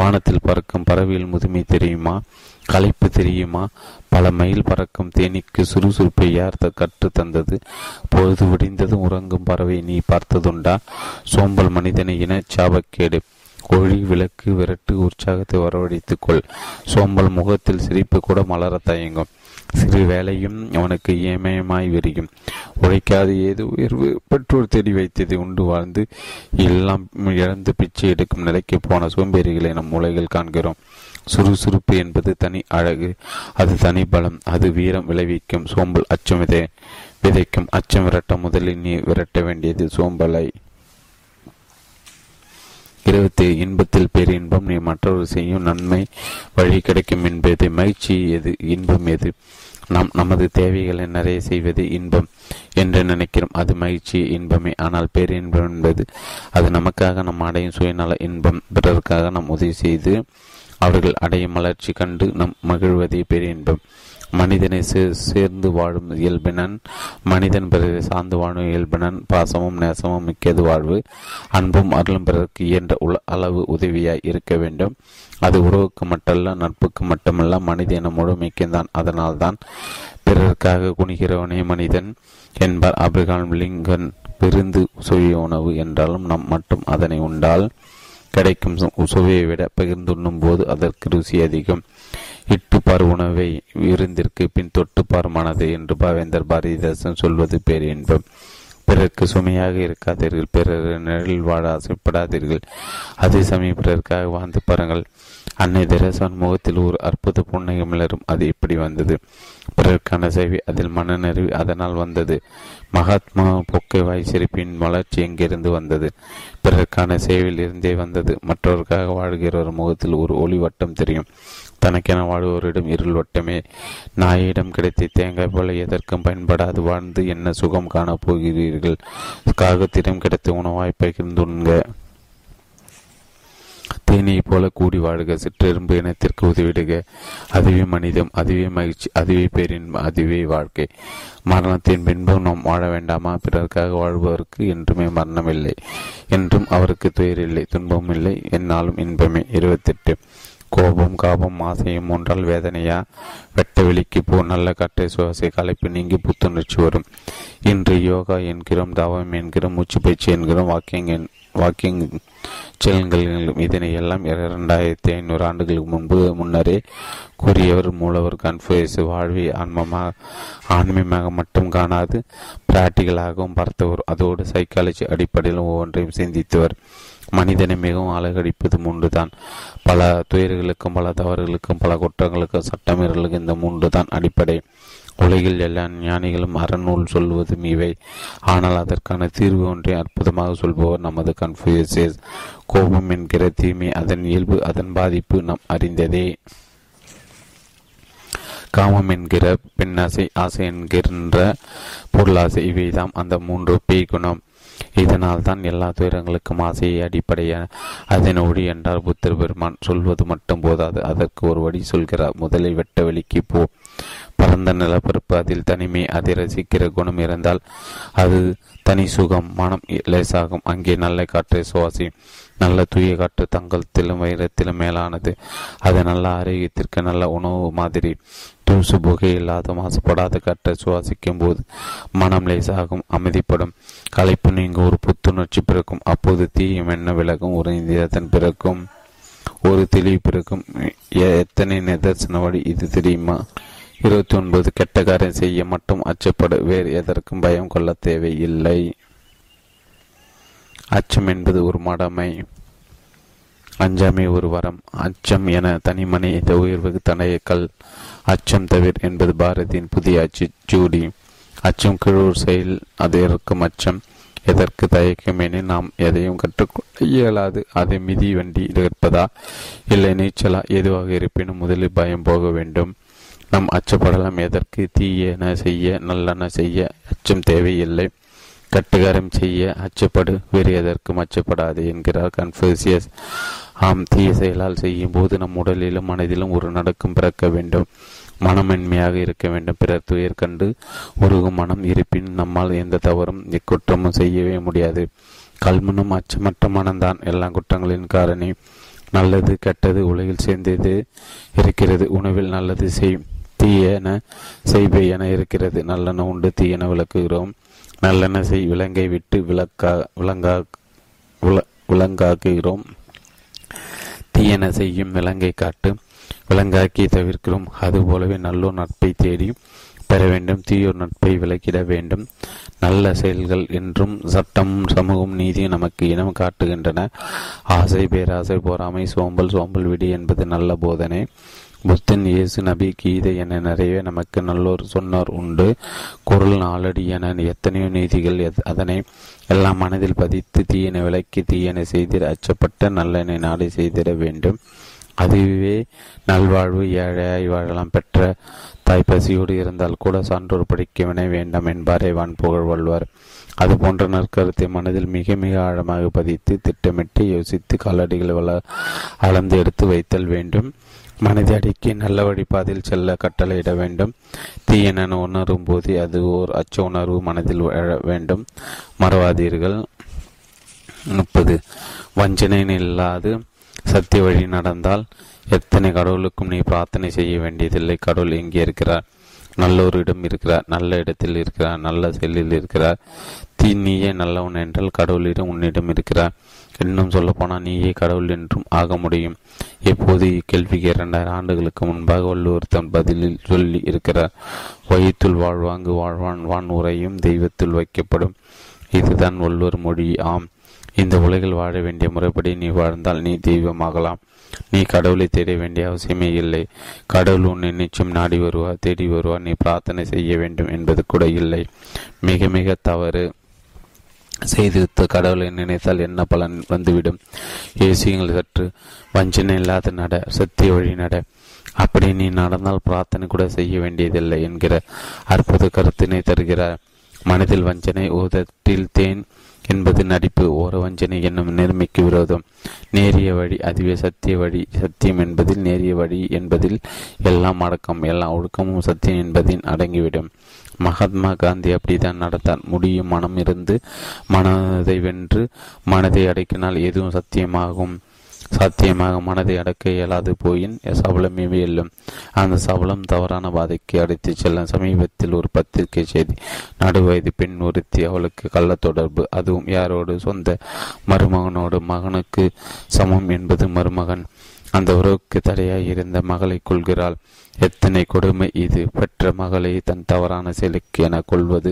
வானத்தில் பறக்கும் பறவையில் முதுமை தெரியுமா? களைப்பு தெரியுமா? பல மைல் பறக்கும் தேனிக்கு சுறுசுறுப்பை யார் கற்று தந்தது? பொழுது விடிந்ததும் உறங்கும் பறவை நீ பார்த்ததுண்டா? சோம்பல் மனிதனை இன சாபக்கேடு. ஒளி, விளக்கு, விரட்டு, உற்சாகத்தை வரவழைத்துக்கொள். சோம்பல் முகத்தில் சிரிப்பு கூட மலர தயங்கும். சிறு வேலையும் அவனுக்கு ஏமயமாய் விரியும். உழைக்காது ஏது உயர்வு பெற்றோர் தேடி வைத்தது உண்டு வாழ்ந்து எல்லாம் இழந்து பிச்சை எடுக்கும் நிலைக்கு போன சோம்பேறிகளை நம் உலகில் காண்கிறோம். சுறுசுறுப்பு என்பது தனி அழகு, அது தனி பலம், அது வீரம் விளைவிக்கும். சோம்பல் அச்சம் விதை விதைக்கும். அச்சம் விரட்ட முதலில் நீ விரட்ட வேண்டியது சோம்பலை. இருபத்தி. இன்பத்தில் பெரிய இன்பம். நீ மற்றவர்கள் செய்யும் நன்மை வழி கிடைக்கும் என்பது மகிழ்ச்சி. எது இன்பம்? எது நாம் நமது தேவைகளை நிறைய செய்வது இன்பம் என்று நினைக்கிறோம். அது மகிழ்ச்சி இன்பமே. ஆனால் பேரின்பம் என்பது அது நமக்காக நம் அடையும் சுயநல இன்பம். பிறருக்காக நாம் உதவி செய்து அவர்கள் அடையும் வளர்ச்சி கண்டு நம் மகிழ்வதே பெரிய இன்பம். மனிதனை சே சேர்ந்து வாழும் இயல்பினன், மனிதன் பிறரை சார்ந்து வாழும் இயல்பினன். பாசமும் நேசமும் மிக்கது வாழ்வு. அன்பும் அருளும் பிறருக்கு இயன்ற உல அளவு உதவியாய் இருக்க வேண்டும். அது உறவுக்கு மட்டுமல்ல, நட்புக்கு மட்டுமல்ல, மனித என முழுமைக்கும்தான். அதனால்தான் பிறருக்காக குணிகிறவனே மனிதன் என்பார் அப்ரஹாம் லிங்கன். விருந்து சுய உணவு என்றாலும் நாம் மட்டும் அதனை உண்டால் கிடைக்கும் சுவையை விட பகிர்ந்துண்ணும் போது அதற்கு ருசி அதிகம். இட்டுப்பார் உணவை விருந்திற்கு பின் தொட்டுப்பார் மனது என்று பாவேந்தர் பாரதிதாசன் சொல்வது பேரின்பம். பிறருக்கு சுமையாக இருக்காதீர்கள். பிறர் நிழலில் வாழ ஆசைப்படாதீர்கள். அதே சமயம் பிறருக்காக வாழ்ந்து பாருங்கள். அன்னை தெரேசான் முகத்தில் ஒரு அற்புத புன்னகை மலரும். அது இப்படி வந்தது. பிறருக்கான சேவை அதில் மனநிறைவு அதனால் வந்தது. மகாத்மா பொக்கை வாய் சிரிப்பின் வளர்ச்சி எங்கிருந்து வந்தது? பிறருக்கான சேவையில் இருந்தே வந்தது. மற்றவருக்காக வாழ்கிறவர் முகத்தில் ஒரு ஒளி வட்டம் தெரியும். தனக்கென வாழ்வோரிடம் இருள் வட்டமே. நாயிடம் கிடைத்த தேங்காய் போல எதற்கும் பயன்படாது வாழ்ந்து என்ன சுகம் காணப் போகிறீர்கள்? காகத்திடம் கிடைத்த உணவாய் பகிர்ந்துண்க. தேனை போல கூடி வாடுக. சிற்றெரும்பு இனத்திற்கு உதவிடுக. அதுவே மனிதம், அதுவே மகிழ்ச்சி, அதுவே பேரின்பம், அதுவே வாழ்க்கை. மரணத்தின் பின்பும் நாம் வாழ வேண்டாமா? பிறருக்காக வாழ்பவருக்கு என்றுமே மரணமில்லை, என்றும் அவருக்கு துயரில்லை, துன்பமும் இல்லை, என்னாலும் இன்பமே. இருபத்தெட்டு. கோபம் காபம் ஆசையும் மூன்றால் வேதனையா? வெட்ட வெளிக்கு போ. நல்ல காற்றை சுவாசை. களைப்பு நீங்கி புத்துணர்ச்சி வரும். இன்று யோகா என்கிறோம், தவம் என்கிறோம், மூச்சு பயிற்சி என்கிறோம், வாக்கிங் வாக்கிங் செல்கள். இதனை எல்லாம் இரண்டாயிரத்தி ஐநூறு ஆண்டுகளுக்கு முன்பு முன்னரே கூறியவர் மூலவர் கன்ஃபூசியஸ். வாழ்வை ஆன்மமாக ஆன்மீகமாக மட்டும் காணாது பிராக்டிகலாகவும் பார்த்தவர். அதோடு சைக்காலஜி அடிப்படையில் ஒவ்வொன்றையும் சிந்தித்தவர். மனிதனை மிகவும் அழகடிப்பது மூன்று தான். பல துயர்களுக்கும் பல தவறுகளுக்கும் பல குற்றங்களுக்கும் சட்டமீறலுக்கும் இந்த மூன்று தான் அடிப்படை. உலகில் எல்லா ஞானிகளும் அறநூல் சொல்வதும் இவை. ஆனால் அதற்கான தீர்வு ஒன்றை அற்புதமாக சொல்பவர் நமது கன்ஃபூசியஸ். கோபம் என்கிற தீமை, அதன் இயல்பு, அதன் பாதிப்பு நாம் அறிந்ததே. காமம் என்கிற பெண்ணாசை, ஆசை என்கின்ற பொருளாசை, இவைதாம் அந்த மூன்று பேய் குணம். இதனால் தான் எல்லா துயரங்களுக்கும் ஆசையை அடிப்படையான அதன் ஒளி என்றார் புத்தர் பெருமான். சொல்வது மட்டும் போதாது, அதற்கு ஒரு வழி சொல்கிறார். முதலில் வெட்ட வெளிக்கு போ. பரந்த நிலப்பரப்பு, அதில் தனிமை, அதை ரசிக்கிற குணம் இருந்தால் அது தனி சுகம். மனம் லேசாகும். அங்கே நல்ல காற்றை சுவாசி. நல்ல தூய காற்று தங்கத்திலும் வைரத்திலும் மேலானது. அது நல்ல ஆரோக்கியத்திற்கு நல்ல உணவு மாதிரி. தூசு புகை இல்லாத மாசுபடாத காற்றை சுவாசிக்கும் போது மனம் லேசாகும், அமைதிப்படும், களைப்பு நீங்க ஒரு புத்துணர்ச்சி பிறக்கும். அப்போது தீயும் எண்ண விலகும், ஒரு இந்தியத்தன் பிறக்கும், ஒரு தெளிவு பிறக்கும். எத்தனை நிதர்சன வழி இது தெரியுமா? இருபத்தி ஒன்பது. கெட்ட காரியம் செய்ய மட்டும் அச்சப்படு. வேறு எதற்கும் பயம் கொள்ள தேவையில்லை. அச்சம் என்பது ஒரு மடமை, அஞ்சாமை ஒரு வரம். அச்சம் என தனிமனை இந்த உயர்வுக்கு தனையக்கல். அச்சம் தவிர என்பது பாரதியின் புதிய அச்சு ஜூடி. அச்சம் கீழூர் செயல். அது இருக்கும் அச்சம் எதற்கு தயக்கமேனே நாம் எதையும் கற்றுக்கொள்ள இயலாது. அதை மிதி வண்டி இருப்பதா இல்லை நீச்சலா? எதுவாக இருப்பினும் முதலில் பயம் போக வேண்டும். நாம் அச்சப்படலாம். எதற்கு? தீயன செய்ய, நல்லன செய்ய அச்சம் தேவையில்லை. கட்டுகாரம் செய்ய அச்சப்படு. வேறு எதற்கும் அச்சப்படாது என்கிறார் கன்ஃபூசியஸ். ஆம், தீய செயலால் செய்யும் போது நம் உடலிலும் மனதிலும் ஒரு நடக்கும் பிறக்க வேண்டும். மனமென்மையாக இருக்க வேண்டும். பிறர் துயர் கண்டு உருகும் மனம் இருப்பின் நம்மால் எந்த தவறும் இக்குற்றமும் செய்யவே முடியாது. கல்மனும் அச்சமற்ற மனம்தான் எல்லா குற்றங்களின் காரணி. நல்லது கெட்டது உலகில் சேர்ந்தது இருக்கிறது. உணவில் நல்லது செய், தீயன செய்வே என இருக்கிறது. நல்லென உண்டு, தீயென விளக்குகிறோம். நல்லெண்ண செய், விலங்கை விட்டு விளக்கா விளங்கா வில விலங்காக்குகிறோம். தீயென செய்யும் விலங்கை காட்டு விலங்காக்கி தவிர்க்கிறோம். அதுபோலவே நல்லோர் நட்பை தேடி பெற வேண்டும், தீயோர் நட்பை விலக்கிட வேண்டும். நல்ல செயல்கள் என்றும் சட்டம் சமூகம் நீதியும் நமக்கு இனம் காட்டுகின்றன. ஆசை, பேராசை, பொறாமை, சோம்பல், சோம்பல் விடி என்பது நல்ல போதனை. புத்தன், இயேசு, நபி, கீதை என நிறைய நமக்கு நல்லோர் சொன்னார் உண்டு. குரல், நாளடி என எத்தனையோ நீதிகள். அதனை எல்லாம் மனதில் பதித்து தீயனை விலக்கி தீயனை செய்திட அச்சப்பட்ட நல்லெண்ணை நாடி செய்திட வேண்டும். அதுவே நல்வாழ்வு. ஏழையாய் வாழலாம். பெற்ற தாய் பசியோடு இருந்தால் கூட சான்றோர் படிக்கவினை வேண்டாம் என்பாரை வான் புகழ் வள்வார். அதுபோன்ற நற்கருத்தை மனதில் மிக மிக ஆழமாக பதித்து திட்டமிட்டு யோசித்து காலடிகளை வள அளந்து எடுத்து வைத்தல் வேண்டும். மனதை அடக்கி நல்ல வழிபாதையில் செல்ல கட்டளையிட வேண்டும். தீயன உணரும் போதே அது ஓர் அச்ச உணர்வு மனதில் வேண்டும். மறவாதீர்கள். முப்பது. வஞ்சனை இல்லாது சத்திய வழி நடந்தால் எத்தனை கடவுளுக்கும் நீ பிரார்த்தனை செய்ய வேண்டியதில்லை. கடவுள் எங்கே இருக்கிறார்? நல்லோரிடம் இருக்கிறார், நல்ல இடத்தில் இருக்கிறார், நல்ல செல்லில் இருக்கிறார். தீ நீயே நல்லவன் என்றால் கடவுளிடம் உன்னிடம் இருக்கிறார். இன்னும் சொல்லப்போனால் நீயே கடவுள் என்றும் ஆக முடியும். எப்போது இக்கேள்விக்கு இரண்டாயிரம் ஆண்டுகளுக்கு முன்பாக வள்ளுவர் தன் பதிலில் சொல்லி இருக்கிறார். வயிற்றுள் வாழ்வாங்கு வாழ்வான் வான் உரையும் தெய்வத்துள் வைக்கப்படும். இதுதான் வள்ளுவர் மொழி. ஆம், இந்த உலகில் வாழ வேண்டிய முறைப்படி நீ வாழ்ந்தால் நீ தெய்வமாகலாம். நீ கடவுளை தேட வேண்டிய அவசியமே இல்லை. கடவுள் உன்னை நிச்சயம் நாடி வருவா, தேடி வருவா. நீ பிரார்த்தனை செய்ய வேண்டும் என்பது கூட இல்லை. மிக மிக தவறு செய்து கடவுளை நினைத்தால் என்ன பலன் வந்துவிடும்? யோசியுங்கள் சற்று. வஞ்சனை இல்லாத நட, சத்திய வழி நட. அப்படி நீ நடந்தால் பிரார்த்தனை கூட செய்ய வேண்டியதில்லை என்கிற அற்புத கருத்தினை தருகிறார். மனதில் வஞ்சனை, ஊதத்தில் தேன் என்பது நடிப்பு. ஓர வஞ்சனை என்னும் நேர்மைக்கு விரோதம். நேரிய வழி அதுவே சத்திய வழி. சத்தியம் என்பதில் நேரிய வழி என்பதில் எல்லாம் அடக்கம். எல்லா ஒழுக்கமும் சத்தியம் என்பதின் அடங்கிவிடும். மகாத்மா காந்தி அப்படித்தான் நடத்தார். முடியும் மனம் இருந்து மனதை வென்று மனதை அடக்கினால் எதுவும் சத்தியமாகும். சாத்தியமாக மனதை அடக்க இயலாது போயின் சபலமே வெல்லும். அந்த சபலம் தவறான பாதைக்கு அடைத்து செல்லும். சமீபத்தில் ஒரு பத்திரிகை செய்தி. நடுவயது பெண் ஒருத்தி, அவளுக்கு கள்ள தொடர்பு, அதுவும் யாரோடு? சொந்த மருமகனோடு. மகனுக்கு சமம் என்பது மருமகன். அந்த உறவுக்கு தடையாக இருந்த மகளை கொள்கிறாள். எத்தனை கொடுமை இது! பெற்ற மகளை தன் தவறான செயலுக்கு என கொள்வது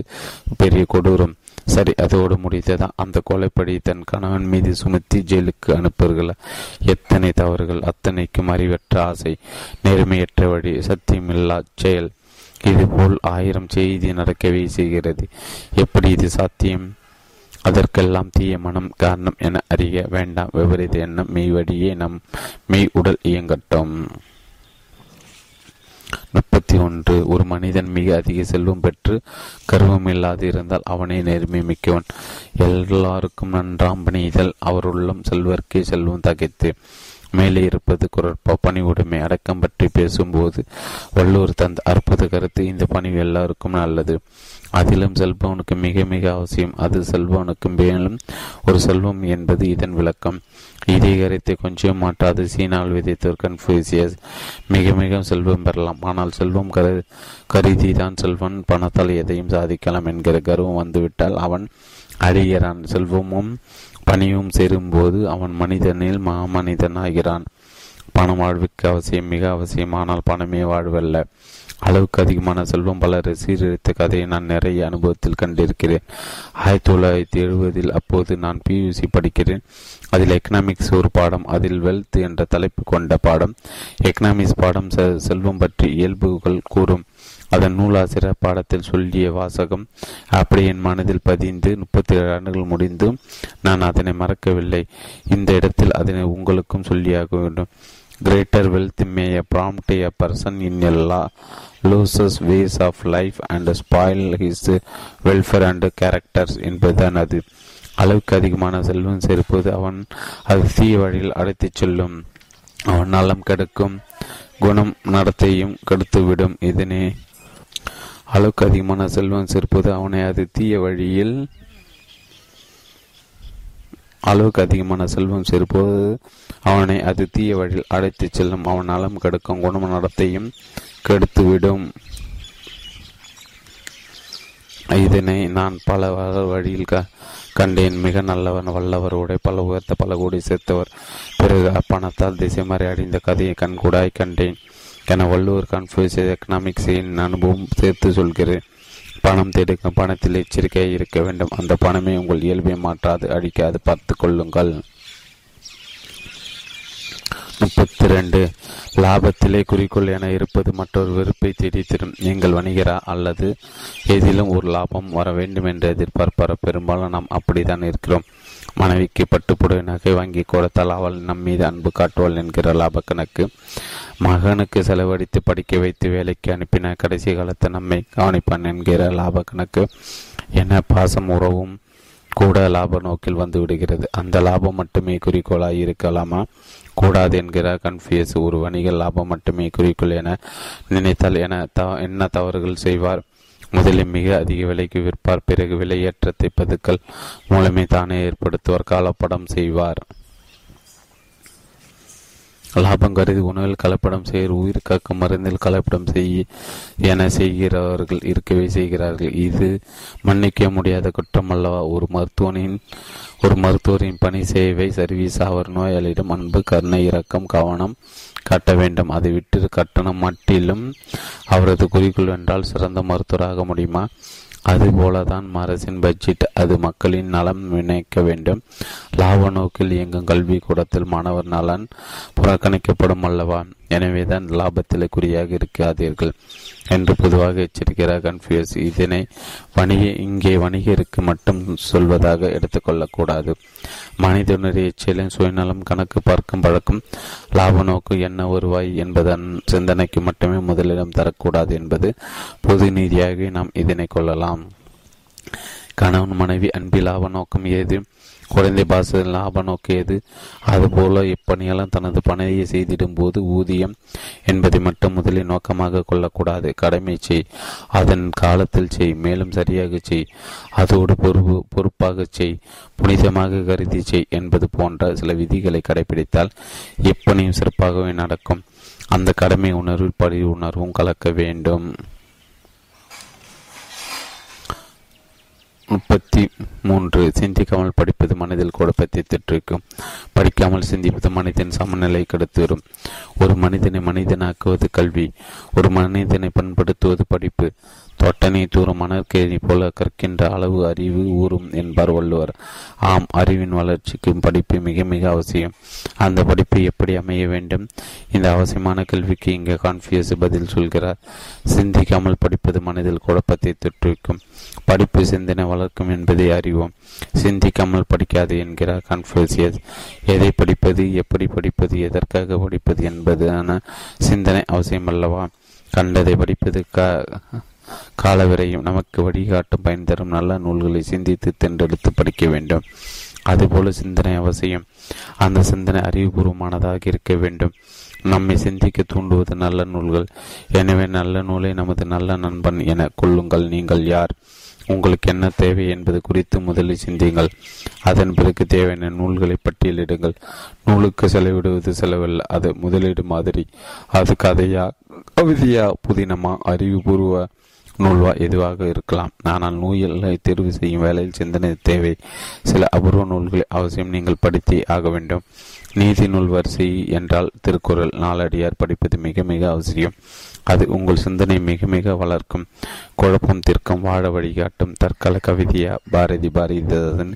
பெரிய கொடூரம். சரி, அதோடு முடித்ததா? அந்த கொலைப்படி தன் கணவன் மீது சுமத்தி ஜெயிலுக்கு அனுப்புகிறாள். எத்தனை தவறுகள்! அத்தனைக்கும் அறிவற்ற ஆசை, நேர்மையற்ற வழி, சத்தியமில்லா செயல். இதுபோல் ஆயிரம் செய்தி நடக்கவே செய்கிறது. எப்படி இது சாத்தியம்? அதற்கெல்லாம் தீய மனம் காரணம் என அறிய வேண்டாம். விபரீத எண்ணம் மெய் வழியே நம் மெய் உடல் இயங்கட்டும். முப்பத்தி ஒன்று. ஒரு மனிதன் மிக அதிக செல்வம் பெற்று கர்வம் இல்லாது இருந்தால் அவனை நேர்மை மிக்கவன். எல்லாருக்கும் நன்றாம் பணிதல் அவருள்ளும் செல்வர்க்கே செல்வம் தகைத்து. மேலே இருப்பது குரற்பா. பணிவுடைமை அடக்கம் பற்றி பேசும்போது வள்ளுவர் தந்த அற்புத கருத்து. இந்த பணிவு எல்லாருக்கும் நல்லது, அதிலும் செல்பவனுக்கு மிக மிக அவசியம். அது செல்பவனுக்கு மேலும் ஒரு செல்வம் என்பது இதன் விளக்கம். இதே கருத்தை கொஞ்சம் மாற்றாது சீனாவில் விதைத்தோர் கன்ஃபூசியஸ். மிக மிக செல்வம் பெறலாம், ஆனால் செல்வம் கரு கருதி தான் செல்வன் பணத்தால் எதையும் சாதிக்கலாம் என்கிற கர்வம் வந்துவிட்டால் அவன் அழிகிறான். செல்வமும் பணியும் சேரும்போது அவன் மனிதனில் மாமனிதன் ஆகிறான். பணம் வாழ்வுக்கு அவசியம், மிக அவசியம். ஆனால் பணமே வாழ்வல்ல. அளவுக்கு அதிகமான செல்வம் பலர் சீரழித்த கதையை நான் நிறைய அனுபவத்தில் கண்டிருக்கிறேன். ஆயிரத்தி தொள்ளாயிரத்தி எழுபதில் அப்போது நான் பியூசி படிக்கிறேன். அதில் எக்கனாமிக்ஸ் ஒரு பாடம். அதில் வெல்த் என்ற தலைப்பு கொண்ட பாடம். எக்கனாமிக்ஸ் பாடம் செல்வம் பற்றி இயல்புகள் கூறும். அதன் நூலாசிரியர் பாடத்தில் சொல்லிய வாசகம் அப்படி என் மனதில் பதிந்து முப்பத்தி ஏழு ஆண்டுகள் முடிந்தும் நான் அதனை மறக்கவில்லை. இந்த இடத்தில் அதனை உங்களுக்கும் சொல்லியாக வேண்டும். Greater wealth may prompt a person in a loses ways of life and spoil his welfare and characters என்பதுதான் அது. அளவுக்கு அதிகமான செல்வம் சேர்ப்பது அவன் அது தீய வழியில் அழைத்துச் செல்லும். அவன் நலம் கெடுக்கும், குணம் நடத்தையும் கெடுத்துவிடும். இதனே அளவுக்கு அதிகமான செல்வம் சேர்ப்பது அவனை அது தீய வழியில் அளவுக்கு அதிகமான செல்வம் சேர்ப்பது அவனை அது தீய வழியில் அழைத்து செல்லும். அவன் நலம் கெடுக்கும், குணம் நடத்தையும் கெடுத்துவிடும். இதனை நான் பல வழியில் க கண்டேன். மிக நல்லவன், வல்லவரோட பல உயர்த்த பல கோடி சேர்த்தவர், பிறகு அப்பணத்தால் திசை மாறி அடைந்த கதையை கண்கூடாய் கண்டேன் என வள்ளுவர் கன்ஃபூசியஸ் எக்கனாமிக்ஸின் அனுபவம் சேர்த்து சொல்கிறேன். பணம் தேடுங்க, பணத்தில் எச்சரிக்கையாக இருக்க வேண்டும். அந்த பணமே உங்கள் இயல்பை மாற்றாது, அழிக்காது பார்த்து கொள்ளுங்கள். முப்பத்தி ரெண்டு. லாபத்திலே குறிக்கோள் என இருப்பது மற்றொரு வெறுப்பை திடித்திடும். நீங்கள் வணிகரா அல்லது எதிலும் ஒரு லாபம் வர வேண்டும் என்று எதிர்பார்ப்பார பெரும்பாலும் நாம் அப்படித்தான் இருக்கிறோம். மனைவிக்கு பட்டுப்புடவை நகை வாங்கி கொடுத்தால் அவள் நம் மீது அன்பு காட்டுவாள் என்கிற லாப கணக்கு. மகனுக்கு செலவழித்து படிக்க வைத்து வேலைக்கு அனுப்பின கடைசி காலத்தை நம்மை கவனிப்பான் என்கிற லாப கணக்கு என பாசம் உறவும் கூட லாப நோக்கில் வந்து விடுகிறது. அந்த லாபம் மட்டுமே குறிக்கோளாய் இருக்கலாமா கூடாது என்கிற கன்ஃபூசியஸ். ஒரு வணிக லாபம் மட்டுமே குறிக்கோள் என நினைத்தால் என த என்ன தவறுகள் செய்வார்? முதலில் மிக அதிக விலைக்கு விற்பார், பிறகு விலையேற்றத்தை பதுக்கல் மூலமே தானே ஏற்படுத்துவார், கலப்படம் செய்வார். லாபம் கருதி உணவில் கலப்படம் செய்கிற, உயிர் காக்கும் மருந்தில் கலப்படம் செய்ய என செய்கிறவர்கள் இருக்கவே செய்கிறார்கள். இது மன்னிக்க முடியாத குற்றம் அல்லவா? ஒரு மருத்துவனின் ஒரு மருத்துவரின் பணி, சேவை, சர்வீஸ். அவர் நோயாளியிடம் அன்பு, கருணை, இரக்கம், கவனம் காட்ட வேண்டும். அதை விட்டு கட்டணம் மட்டிலும் அவரது குறிக்கோள் என்றால் சிறந்த மருத்துவராக முடியுமா? அதுபோலதான் அரசின் பட்ஜெட், அது மக்களின் நலம் நினைக்க வேண்டும். லாப நோக்கில் இயங்கும் கல்வி கூடத்தில் மாணவர் நலன் புறக்கணிக்கப்படும் அல்லவா? எனவேதான் லாபத்தில் குறியாக இருக்காதீர்கள் என்று பொதுவாக எச்சரிக்கிறார் கன்ஃபியூஸ். இதனை வணிக இங்கே வணிகருக்கு மட்டும் சொல்வதாக எடுத்துக்கொள்ளக்கூடாது. மனிதனுடைய செயலின் சுயநலம், கணக்கு பார்க்கும் பழக்கம், லாப நோக்கு, என்ன வருவாய் என்பதன் சிந்தனைக்கு மட்டுமே முதலிடம் தரக்கூடாது என்பது பொது நீதியாகவே நாம் இதனை கொள்ளலாம். கணவன் மனைவி அன்பி லாப நோக்கம் ஏது? குழந்தை பாச லாப நோக்கு ஏது? அதுபோல இப்பணியாளன் தனது பணியை செய்திடும் போது ஊதியம் என்பதை மட்டும் முதலில் நோக்கமாக கொள்ளக்கூடாது. கடமை செய், அதன் காலத்தில் செய், மேலும் சரியாக செய், அதோடு பொறுப்பு பொறுப்பாக செய், புனிதமாக கருதி செய் என்பது போன்ற சில விதிகளை கடைபிடித்தால் எப்பணியும் சிறப்பாகவே நடக்கும். அந்த கடமை உணர்வில் பழி உணர்வும் கலக்க வேண்டும். முப்பத்தி மூன்று சிந்திக்காமல் படிப்பது மனதில் குழப்பத்தை திட்டிருக்கும். படிக்காமல் சிந்திப்பது மனிதன் சமநிலை கெடுத்து வரும். ஒரு மனிதனை மனிதனாக்குவது கல்வி. ஒரு மனிதனை பண்படுத்துவது படிப்பு. தொட்டனை தூரம் மணற்கேணி போல கற்கின்ற அளவு அறிவு ஊறும் என்பார் வள்ளுவர். ஆம், அறிவின் வளர்ச்சிக்கும் படிப்பு மிக மிக அவசியம். அந்த படிப்பு எப்படி அமைய வேண்டும்? இந்த அவசியமான கேள்விக்கு இங்கே கன்ஃபியூஸ் பதில் சொல்கிறார். சிந்திக்காமல் படிப்பது மனதில் குழப்பத்தை தொற்றுவிக்கும். படிப்பு சிந்தனை வளர்க்கும் என்பதை அறிவோம். சிந்திக்காமல் படிக்காது என்கிறார் கன்ஃபியூசியஸ். எதை படிப்பது, எப்படி படிப்பது, எதற்காக படிப்பது என்பதான சிந்தனை அவசியம் அல்லவா? கண்டதை படிப்பது க காலவரையும் நமக்கு வழிகாட்டும் பயன் தரும் நல்ல நூல்களை சிந்தித்து தென்றெடுத்து படிக்க வேண்டும். அதுபோல சிந்தனை அவசியம். அந்த சிந்தனை அறிவுபூர்வமானதாக இருக்க வேண்டும். நம்மை சிந்திக்க தூண்டுவது நல்ல நூல்கள். எனவே நல்ல நூலை நமது நல்ல நண்பன் என கொள்ளுங்கள். நீங்கள் யார், உங்களுக்கு என்ன தேவை என்பது குறித்து முதலில் சிந்தியுங்கள். அதன் பிறகு தேவையான நூல்களை பட்டியலிடுங்கள். நூலுக்கு செலவிடுவது செலவல்ல, அது முதலீடு மாதிரி. அது கதையா, கவிதையா, புதினமா, அறிவுபூர்வ நூல்வா எதுவாக இருக்கலாம். ஆனால் நூல்களை தேர்வு செய்யும் வேலையில் சிந்தனை தேவை. சில அபூர்வ நூல்களை அவசியம் நீங்கள் படித்தே ஆக வேண்டும். நீதி நூல் வரிசை என்றால் திருக்குறள், நாலடியார் படிப்பது மிக மிக அவசியம். அது உங்கள் சிந்தனை மிக மிக வளர்க்கும். குழப்பம் தீர்க்கும், வாழ வழிகாட்டும். தற்கால கவிதையா, பாரதி பாரதிதாசன்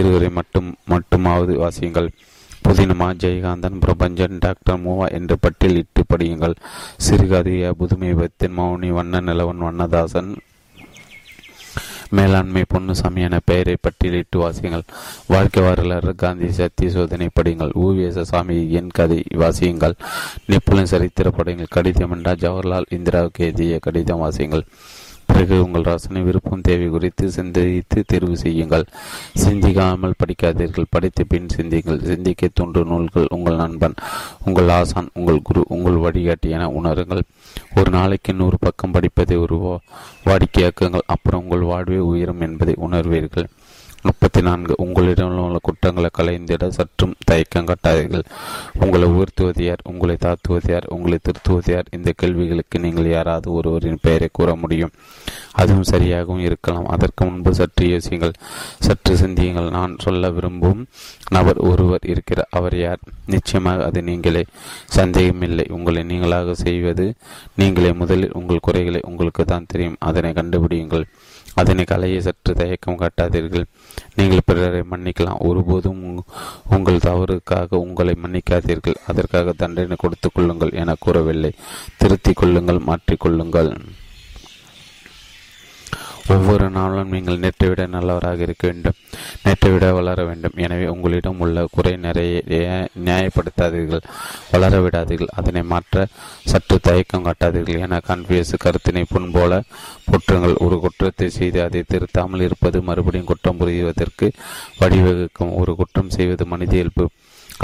இருவரை மட்டும் மட்டுமாவது வாசியுங்கள். புதினமா, ஜெயகாந்தன், பிரபஞ்சன், டாக்டர் மூவா என்று பட்டியலிட்டு படியுங்கள். சிறுகதையா, புதுமை பத்தின் மௌனி, வண்ண நிலவன், வண்ணதாசன், மேலாண்மை, பொன்னுசாமி என பெயரை பட்டியலிட்டு வாசியுங்கள். வாழ்க்கை வரலாறு, காந்தி சத்திய சோதனை படியுங்கள். ஓ வி எஸ் சாமி என் கதை வாசியுங்கள். நெப்புலன் சரித்திர படங்கள், கடிதம் என்றா ஜவஹர்லால் இந்திராவுக்கு எதிய கடிதம் வாசியுங்கள். பிறகு உங்கள் ரசனை, விருப்பம், தேவை குறித்து சிந்தித்து தேர்வு செய்யுங்கள். சிந்திக்காமல் படிக்காதீர்கள். படித்த பின் சிந்தியுங்கள். சிந்திக்க தூண்டு நூல்கள் உங்கள் நண்பன், உங்கள் ஆசான், உங்கள் குரு, உங்கள் வழிகாட்டி என உணருங்கள். ஒரு நாளைக்கு நூறு பக்கம் படிப்பதை ஒரு வாடிக்கையாக்குங்கள். அப்புறம் உங்கள் வாழ்வே உயரும் என்பதை உணர்வீர்கள். முப்பத்தி நான்கு உங்களிடம் உள்ள குற்றங்களை களைந்திட சற்றும் தயக்கம் கட்டாதீர்கள். உங்களை உயர்த்துவது யார், உங்களை தாத்துவது யார், உங்களை திருத்துவது யார்? இந்த கேள்விகளுக்கு நீங்கள் யாராவது ஒருவரின் பெயரை கூற முடியும். அதுவும் சரியாகவும் இருக்கலாம். அதற்கு முன்பு சற்று யோசியுங்கள், சற்று சிந்தியுங்கள். நான் சொல்ல விரும்பும் நபர் ஒருவர் இருக்கிறார். அவர் யார்? நிச்சயமாக அது நீங்களே, சந்தேகமில்லை. உங்களை நீங்களாக செய்வது நீங்களே. முதலில் உங்கள் குறைகளை உங்களுக்கு தான் தெரியும். அதனை கண்டுபிடியுங்கள். அதனை கலையை சற்று தயக்கம் காட்டாதீர்கள். நீங்கள் பிறரை மன்னிக்கலாம். ஒருபோதும் உங்கள் தவறுக்காக உங்களை மன்னிக்காதீர்கள். அதற்காக தண்டனை கொடுத்து கொள்ளுங்கள் என கூறவில்லை. திருத்திக் கொள்ளுங்கள், மாற்றிக்கொள்ளுங்கள். ஒவ்வொரு நாளும் நீங்கள் நேற்றைவிட நல்லவராக இருக்க வேண்டும், நேற்றைவிட வளர வேண்டும். எனவே உங்களிடம் உள்ள குறை நிறைய நியாயப்படுத்தாதீர்கள், வளர விடாதீர்கள். அதனை மாற்ற சற்று தயக்கம் காட்டாதீர்கள் என கன்ஃபியூஸ் கருத்தினை புண் போல குற்றங்கள். ஒரு குற்றத்தை செய்து அதை திருத்தாமல் இருப்பது மறுபடியும் குற்றம் புரிவதற்கு வழிவகுக்கும். ஒரு குற்றம் செய்வது மனித இயல்பு.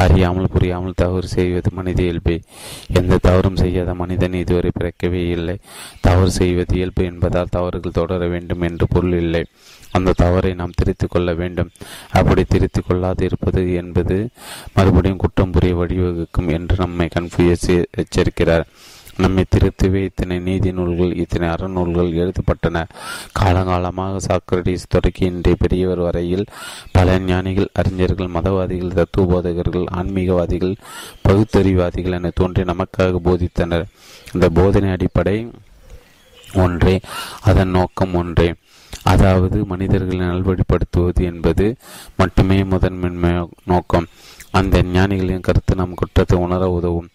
அறியாமல் புரியாமல் தவறு செய்வது மனித இயல்பு. எந்த தவறும் செய்யாத மனிதன் இதுவரை பிறக்கவே இல்லை. தவறு செய்வது இயல்பு என்பதால் தவறுகள் தொடர வேண்டும் என்று பொருள் இல்லை. அந்த தவறை நாம் திருத்திக் கொள்ள வேண்டும். அப்படி திருத்திக் கொள்ளாது இருப்பது என்பது மறுபடியும் குற்றம் புரிய வழிவகுக்கும் என்று நம்மை கன்ஃபியூஸ் எச்சரிக்கிறார். நம்மை திருத்தவே இத்தனை நீதி நூல்கள், இத்தனை அறநூல்கள் எழுதப்பட்டன. காலங்காலமாக சாக்ரடீஸ் தொடக்கி இன்றைய பெரியவர் வரையில் பல ஞானிகள், அறிஞர்கள், மதவாதிகள், தத்துவ போதகர்கள், ஆன்மீகவாதிகள், பகுத்தறிவாதிகள் என தோன்றி நமக்காக போதித்தனர். இந்த போதனை அடிப்படை ஒன்றே, அதன் நோக்கம் ஒன்றே. அதாவது மனிதர்களை நல்வழிப்படுத்துவது என்பது மட்டுமே முதன்மை நோக்கம். அந்த ஞானிகளின் கருத்து நம் குற்றத்தை உணர உதவும்,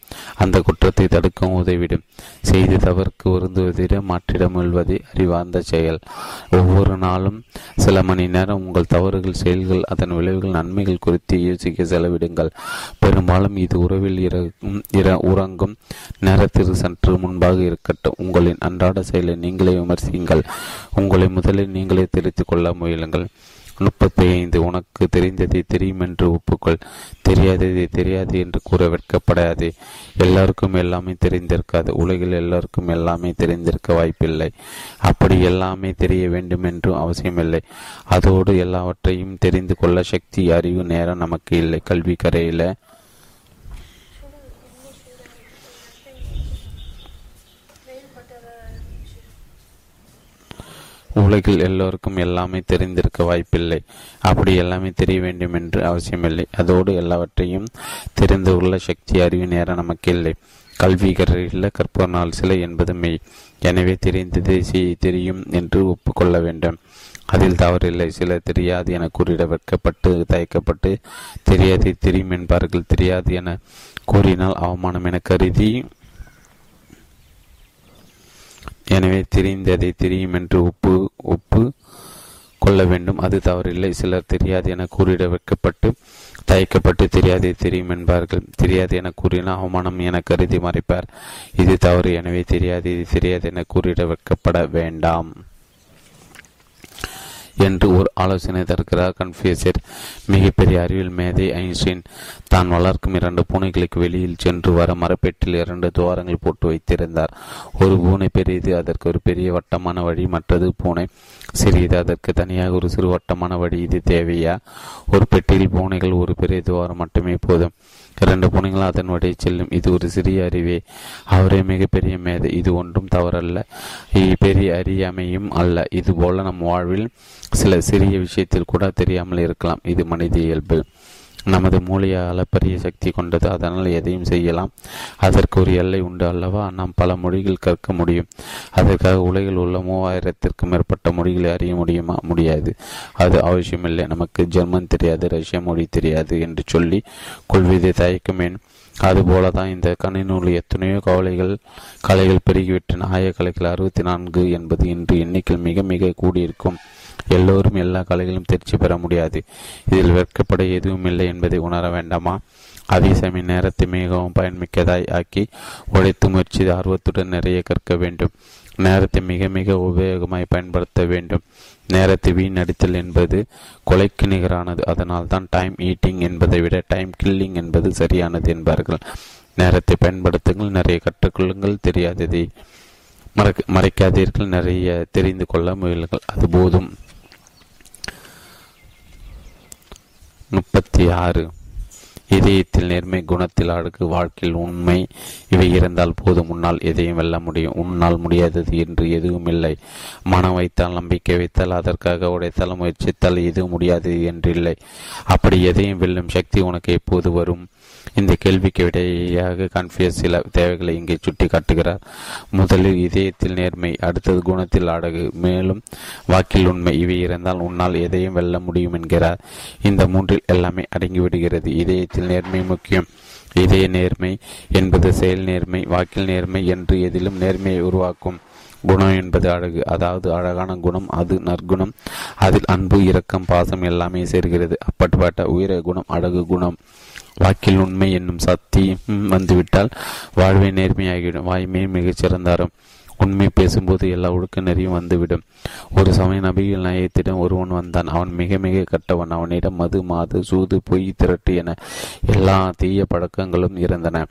அந்த குற்றத்தை தடுக்கவும் உதவிடும். செய்து தவறுக்கு ஒருந்துவதிட மாற்றிடம் வெல்வதை அறிவார்ந்த செயல். ஒவ்வொரு நாளும் சில மணி நேரம் உங்கள் தவறுகள், செயல்கள், அதன் விளைவுகள், நன்மைகள் குறித்து யோசிக்க செலவிடுங்கள். பெரும்பாலும் இது உறவில் இர உறங்கும் நேரத்திற்கு சற்று முன்பாக இருக்கட்டும். உங்களின் அன்றாட செயலை நீங்களே விமர்சியுங்கள். உங்களை முதலில் நீங்களே தெரிவித்துக் கொள்ள முயலுங்கள். முப்பத்தி ஐந்து, உனக்கு தெரிந்ததை தெரியும் என்று ஒப்புக்கொள், தெரியாததை தெரியாது என்று கூற வெட்கப்படாது. எல்லாருக்கும் எல்லாமே தெரிந்திருக்காது. உலகில் எல்லாருக்கும் எல்லாமே தெரிந்திருக்க வாய்ப்பில்லை. அப்படி எல்லாமே தெரிய வேண்டும் என்றும் அவசியமில்லை. அதோடு எல்லாவற்றையும் தெரிந்து கொள்ள சக்தி, அறிவு, நேரம் நமக்கு இல்லை. கல்வி கரையில் உலகில் எல்லோருக்கும் எல்லாமே தெரிந்திருக்க வாய்ப்பில்லை. அப்படி எல்லாமே தெரிய வேண்டும் என்று அவசியமில்லை. அதோடு எல்லாவற்றையும் தெரிந்து கொள்ள சக்தி, அறிவு, நேரம் நமக்கு இல்லை. கல்வி கரையில் கற்பனால் சிலை என்பது மெய். எனவே தெரிந்ததை தெரியும் என்று ஒப்புக்கொள்ள வேண்டும். அதில் தவறில்லை. சில தெரியாது என கூறிட வெட்கப்பட்டு தயக்கப்பட்டு தெரியாதே தெரியும் என்பார்கள். தெரியாது என கூறினால் அவமானம் என கருதி, எனவே தெரிந்ததை தெரியும் என்று ஒப்பு ஒப்பு கொள்ள வேண்டும். அது தவறில்லை. சிலர் தெரியாது என கூறிட வைக்கப்பட்டு தயக்கப்பட்டு தெரியாதே தெரியும் என்பார்கள். தெரியாது என கூறினால் அவமானம் என கருதி மறைப்பார். இது தவறு. எனவே தெரியாது இது தெரியாது என கூறிட வைக்கப்பட வேண்டாம் என்று ஒரு ஆலோசனை தருகிறார் கன்ஃபியூசியர். மிகப்பெரிய அறிவியல் மேதை ஐன்ஸ்டீன் தான் வளர்க்கும் இரண்டு பூனைகளுக்கு வெளியில் சென்று வர மரப்பேட்டில் இரண்டு துவாரங்கள் போட்டு வைத்திருந்தார். ஒரு பூனை பெரியது, அதற்கு ஒரு பெரிய வட்டமான வழி. மற்றது பூனை சிறியது, அதற்கு தனியாக ஒரு சிறு வட்டமான வழி. இது தேவையா? ஒரு பெட்டியில் பூனைகள் ஒரு பெரிய துவாரம் மட்டுமே போதும். இரண்டு பூனைகள் அதன் வழியை செல்லும். இது ஒரு சிறிய அறிவே. அவரே மிகப்பெரிய மேதை. இது ஒன்றும் தவறல்ல, பெரிய அறியாமையும் அல்ல. இதுபோல நம் வாழ்வில் சில சிறிய விஷயத்தில் கூட தெரியாமல் இருக்கலாம். இது மனித இயல்பு. நமது மூளையால் பெரிய சக்தி கொண்டது. அதனால் எதையும் செய்யலாம். அதற்கு ஒரு எல்லை உண்டு அல்லவா? நாம் பல மொழிகள் கற்க முடியும். அதற்காக உலகில் உள்ள மூவாயிரத்திற்கும் மேற்பட்ட மொழிகளை அறிய முடியுமா? முடியாது. அது அவசியமில்லை. நமக்கு ஜெர்மன் தெரியாது, ரஷ்ய மொழி தெரியாது என்று சொல்லி கொள்வதை தயக்குமேன். அதுபோல தான் இந்த கணினூல் எத்தனையோ கவலைகள் கலைகள் பெருகிவிட்டன. ஆய கலைகள் அறுபத்தி நான்கு என்பது இன்று எண்ணிக்கையில் மிக மிக கூடியிருக்கும். எல்லோரும் எல்லா கலைகளிலும் தேர்ச்சி பெற முடியாது. இதில் வெட்கப்பட எதுவும் இல்லை என்பதை உணர வேண்டாமா? அதே சமய நேரத்தை மிகவும் பயன்மிக்கதாய் ஆக்கி உழைத்து முயற்சி ஆர்வத்துடன் நிறைய கற்க வேண்டும். நேரத்தை மிக மிக உபயோகமாய் பயன்படுத்த வேண்டும். நேரத்தை வீணடித்தல் என்பது கொலைக்கு நிகரானது. அதனால் தான் டைம் ஈட்டிங் என்பதை விட டைம் கில்லிங் என்பது சரியானது என்பார்கள். நேரத்தை பயன்படுத்துங்கள், நிறைய கற்றுக்கொள்ளுங்கள், தெரியாததை மறக்க மறைக்காதீர்கள், நிறைய தெரிந்து கொள்ள முயல்கள், அது போதும். முப்பத்தி ஆறு, இதயத்தில் நேர்மை, குணத்தில் அழகு, வாழ்க்கையில் உண்மை, இவை இருந்தால் போதும். உன்னால் எதையும் வெல்ல முடியும். உன்னால் முடியாதது என்று எதுவும் இல்லை. மனம் வைத்தால், நம்பிக்கை வைத்தால், அதற்காக உடைத்தால், முயற்சித்தால் எதுவும் முடியாது என்று இல்லை. அப்படி எதையும் வெல்லும் சக்தி உனக்கு எப்போது வரும்? இந்த கேள்விக்கு விடையாக கன்ஃபியூஸ் சில தேவைகளை இங்கே சுட்டி காட்டுகிறார். முதலில் இதயத்தில் நேர்மை, அடுத்தது குணத்தில் அழகு, மேலும் வாக்கில் உண்மை. இவை இருந்தால் உன்னால் எதையும் வெல்ல முடியும் என்கிறார். இந்த மூன்றில் எல்லாமே அடங்கிவிடுகிறது. இதயத்தில் நேர்மை முக்கியம். இதய நேர்மை என்பது செயல் நேர்மை, வாக்கில் நேர்மை என்று எதிலும் நேர்மையை உருவாக்கும். குணம் என்பது அழகு, அதாவது அழகான குணம், அது நற்குணம். அதில் அன்பு, இரக்கம், பாசம் எல்லாமே சேர்கிறது. அப்பட்டுப்பட்ட உயிர குணம் அழகு குணம். வாக்கில் உண்மை என்னும் சத்தியம் வந்துவிட்டால் வாழ்வை நேர்மையாகிவிடும். வாய்மையை மிகச்சிறந்தாரும். உண்மை பேசும்போது எல்லா ஒழுக்க நெறியும் வந்துவிடும். ஒரு சமயம் நபிகள் நாயகத்திடம் ஒருவன் வந்தான். அவன் மிக மிக கட்டவன். அவனிடம் மது, மாது, சூது, பொய், திரட்டு என எல்லா தீய பழக்கங்களும் இருந்தன.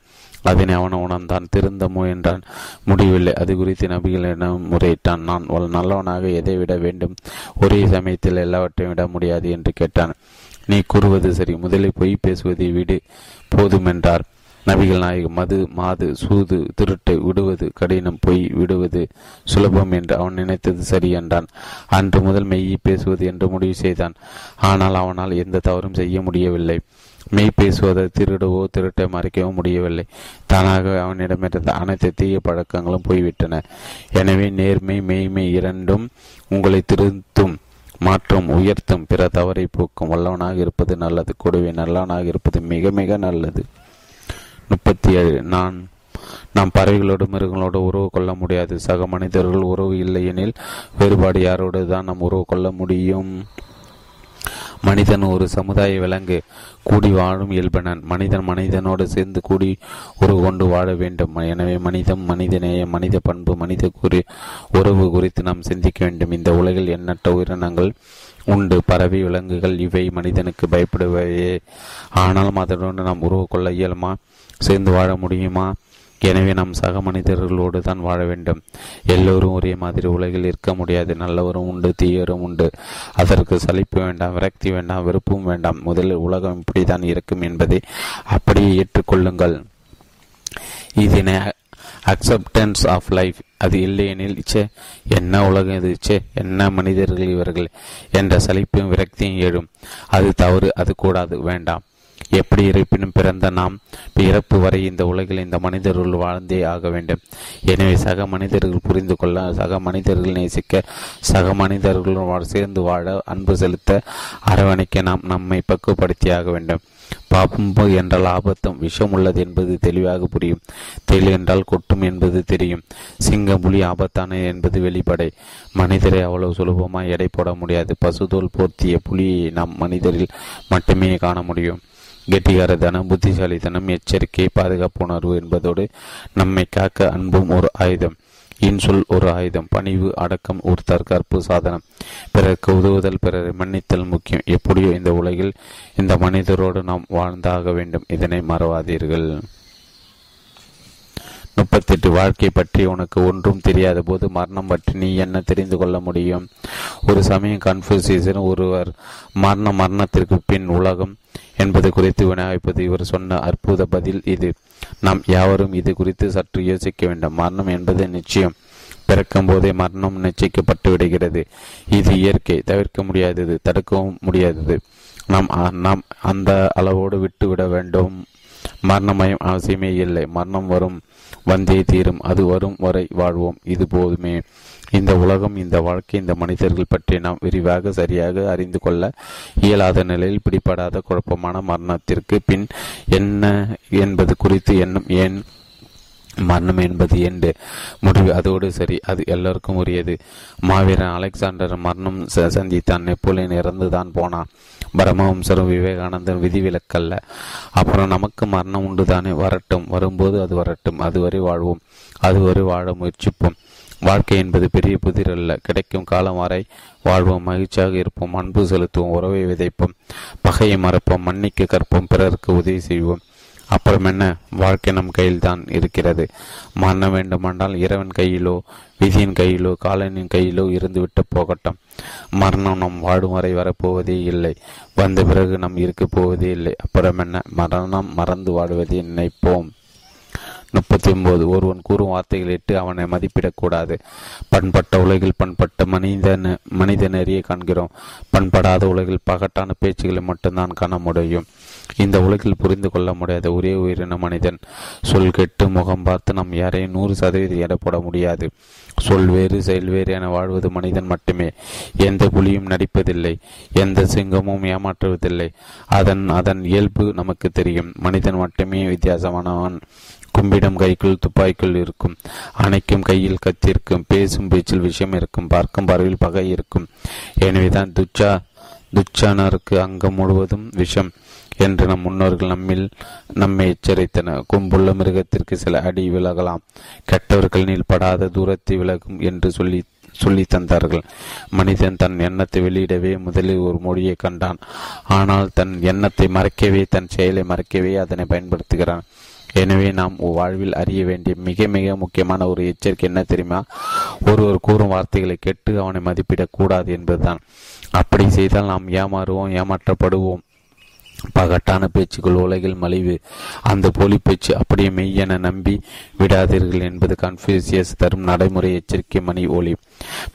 அதனை அவன் உணர்ந்தான். திருந்த முயன்றான், முடியவில்லை. அது குறித்து நபிகளிடம் முறையிட்டான். நான் நல்லவனாக எதை விட வேண்டும்? ஒரே சமயத்தில் எல்லாவற்றையும் விட முடியாது என்று கேட்டான். நீ கூறுவது சரி, முதலில் பொய் பேசுவதை விடு போதுமென்றார் நபிகள் நாயகம். மது, மாது, சூது, திருட்டை விடுவது கடினம், பொய் விடுவது சுலபம் என்று அவன் நினைத்தது சரி என்றான். அன்று முதல் மெய்யை பேசுவது என்று முடிவு செய்தான். ஆனால் அவனால் எந்த தவறும் செய்ய முடியவில்லை. மெய் பேசுவதை திருடவோ திருட்டை மறைக்கவோ முடியவில்லை. தானாக அவனிடமிருந்த அனைத்து தீய பழக்கங்களும் போய்விட்டன. எனவே நேர்மை மெய்மை இரண்டும் உங்களை திருத்தும், மாற்றும், உயர்த்தும், பிற தவறை போக்கும். வல்லவனாக இருப்பது நல்லது. கொடுவே நல்லவனாக இருப்பது மிக மிக நல்லது. முப்பத்தி ஏழு நான் நாம் பறவைகளோடு மிருகங்களோடு உறவு கொள்ள முடியாது. சக மனிதர்கள் உறவு இல்லையெனில் வேறுபாடு யாரோடு தான் நாம் உறவு கொள்ள முடியும்? மனிதன் ஒரு சமுதாய விலங்கு, கூடி வாழும் இயல்பனன். மனிதன் மனிதனோடு சேர்ந்து கூடி உறவு கொண்டு வாழ வேண்டும். எனவே மனிதம், மனிதநேயம், மனித பண்பு, மனித குறி உறவு குறித்து நாம் சிந்திக்க வேண்டும். இந்த உலகில் எண்ணற்ற உயிரினங்கள் உண்டு. பறவை, விலங்குகள் இவை மனிதனுக்கு பயப்படுவையே. ஆனாலும் அதனோடு நாம் உறவு கொள்ள இயலுமா? சேர்ந்து வாழ முடியுமா? எனவே நாம் சக மனிதர்களோடு தான் வாழ வேண்டும். எல்லோரும் ஒரே மாதிரி உலகில் இருக்க முடியாது. நல்லவரும் உண்டு, தீயரும் உண்டு. அதற்கு சலிப்பு வேண்டாம், விரக்தி வேண்டாம், வெறுப்பும் வேண்டாம். முதலில் உலகம் இப்படி தான் இருக்கும் என்பதை அப்படியே ஏற்றுக்கொள்ளுங்கள். இதனை அக்செப்டன்ஸ் ஆஃப் லைஃப். அது இல்லையெனில் இச்சே என்ன உலகம், இது இச்சே என்ன மனிதர்கள் இவர்கள் என்ற சலிப்பும் விரக்தியும் எழும். அது தவறு, அது கூடாது, வேண்டாம். எப்படி இருப்பினும் பிறந்த நாம் இறப்பு வரை இந்த உலகில் இந்த மனிதர்கள் வாழ்ந்தே ஆக வேண்டும். எனவே சக மனிதர்கள் புரிந்து கொள்ள, சக மனிதர்கள் நேசிக்க, சக மனிதர்களுடன் சேர்ந்து வாழ, அன்பு செலுத்த, அரவணைக்க நாம் நம்மை பக்குவப்படுத்தியாக வேண்டும். பாம்பு என்றால் ஆபத்தும், விஷம் உள்ளது என்பது தெளிவாக புரியும். தெளி என்றால் கொட்டும் என்பது தெரியும். சிங்கம், புலி ஆபத்தான என்பது வெளிப்படை. மனிதரை அவ்வளவு சுலபமாக எடை போட முடியாது. பசுதோல் போர்த்திய புலியை நாம் மனிதரில் மட்டுமே காண முடியும். கெட்டிகாரதனம், புத்திசாலித்தனம், எச்சரிக்கை, பாதுகாப்பு உணர்வு என்பதோடு நம்மை காக்க அன்பும் ஒரு ஆயுதம், இன்சொல் ஒரு ஆயுதம், பணிவு, அடக்கம் ஒரு தற்காப்பு சாதனம், பிறருக்கு உதவுதல், பிறரை மன்னித்தல் முக்கியம். எப்படியோ இந்த உலகில் இந்த மனிதரோடு நாம் வாழ்ந்தாக வேண்டும். இதனை மறவாதீர்கள். முப்பத்தெட்டு வாழ்க்கை பற்றி உனக்கு ஒன்றும் தெரியாத போது மரணம் பற்றி நீ என்ன தெரிந்து கொள்ள முடியும்? ஒரு சமயம் கன்ஃபூசியஸின் ஒருவர் மரண மரணத்திற்கு பின் உலகம் என்பது குறித்து வினாவிப்பது இவர் சொன்ன அற்புத பதில் இது. நாம் யாவரும் இது குறித்து சற்று யோசிக்க வேண்டும். மரணம் என்பது நிச்சயம். பிறக்கும் போதே மரணம் நிச்சயிக்கப்பட்டு விடுகிறது. இது இயற்கை, தவிர்க்க முடியாதது, தடுக்கவும் முடியாதது. நாம் நாம் அந்த அளவோடு விட்டுவிட வேண்டும். மரணமயம் அவசியமே இல்லை. மரணம் வரும், வந்தே தீரும். அது வரும் வரை வாழ்வோம், இது போதுமே. இந்த உலகம், இந்த வாழ்க்கை, இந்த மனிதர்கள் பற்றி நாம் விரிவாக சரியாக அறிந்து கொள்ள இயலாத நிலையில் பிடிபடாத குழப்பமான மரணத்திற்கு பின் என்ன என்பது குறித்து எண்ணம். ஏன் மரணம் என்பது என்று முடிவு அதோடு சரி. அது எல்லோருக்கும் உரியது. மாவீரன் அலெக்சாண்டர் மரணம் சந்தித்தான். நெப்போலியன் இறந்துதான் போனான். பரமஹம்சரும் விவேகானந்தரும் விதிவிலக்கல்ல. அப்புறம் நமக்கு மரணம் உண்டுதானே. வரட்டும், வரும்போது அது வரட்டும். அதுவரை வாழ்வோம், அதுவரை வாழ முயற்சிப்போம். வாழ்க்கை என்பது பெரிய புதிர் அல்ல. கிடைக்கும் காலம் வரை வாழ்வோம், மகிழ்ச்சியாக இருப்போம், அன்பு செலுத்துவோம், உறவை விதைப்போம், பகையை மறப்போம், மன்னிக்க கற்போம், பிறருக்கு உதவி செய்வோம். அப்புறம் என்ன? வாழ்க்கை நம் கையில் தான் இருக்கிறது. மரண வேண்டுமென்றால் இறைவன் கையிலோ, விதியின் கையிலோ, காலனின் கையிலோ இருந்துவிட்டு போகட்டும். மரணம் நம் வாடும் வரை வரப்போவதே இல்லை. வந்த பிறகு நம் இருக்க போவதே இல்லை. அப்புறம் என்ன? மரணம் மறந்து வாடுவதை நினைப்போம். முப்பத்தி ஒன்பது ஒருவன் கூறும் வார்த்தைகள் இட்டு அவனை மதிப்பிடக்கூடாது. பண்பட்ட உலகில் பண்பட்ட மனித மனித நெறியை காண்கிறோம். பண்படாத உலகில் பகட்டான பேச்சுகளை மட்டும்தான் காண முடியும். இந்த உலகில் புரிந்து கொள்ள முடியாத ஒரே உயிரின மனிதன். சொல் கெட்டு முகம் பார்த்து நாம் யாரையும் நூறு சதவீதம் எடப்பட முடியாது. சொல் வேறு செயல் வேறு என வாழ்வது மனிதன் மட்டுமே. எந்த புலியும் நடிப்பதில்லை, எந்த சிங்கமும் ஏமாற்றுவதில்லை. அதன் அதன் இயல்பு நமக்கு தெரியும். மனிதன் மட்டுமே வித்தியாசமானவன். கும்பிடம் கைக்குள் துப்பாக்கிகள் இருக்கும், அணைக்கும் கையில் கத்திருக்கும், பேசும் பேச்சில் விஷயம் இருக்கும், பார்க்கும் பார்வையில் பகை இருக்கும். எனவேதான் துச்சா துச்சானருக்கு அங்கம் முழுவதும் விஷம் என்று நம் முன்னோர்கள் நம்மில் நம்மை எச்சரித்தனர். கும்புள்ள மிருகத்திற்கு சில அடி விலகலாம், கெட்டவர்கள் நீள்படாத தூரத்தை விலகும் என்று சொல்லி சொல்லி தந்தார்கள். மனிதன் தன் எண்ணத்தை வெளியிடவே முதலில் ஒரு மொழியை கண்டான். ஆனால் தன் எண்ணத்தை மறைக்கவே, தன் செயலை மறைக்கவே அதனை பயன்படுத்துகிறான். எனவே நாம் வாழ்வில் அறிய வேண்டிய மிக மிக முக்கியமான ஒரு எச்சரிக்கை என்ன தெரியுமா? ஒருவர் கூறும் வார்த்தைகளை கேட்டு அவனை மதிப்பிடக்கூடாது என்பதுதான். அப்படி செய்தால் நாம் ஏமாறுவோம், ஏமாற்றப்படுவோம். பகட்டான பேச்சுக்குள் உலகில் மலிவு. அந்த போலி பேச்சு அப்படியே மெய்யென நம்பி விடாதீர்கள் என்பது கன்ஃபூசியஸ் தரும் நடைமுறை எச்சரிக்கை மணி ஒலி.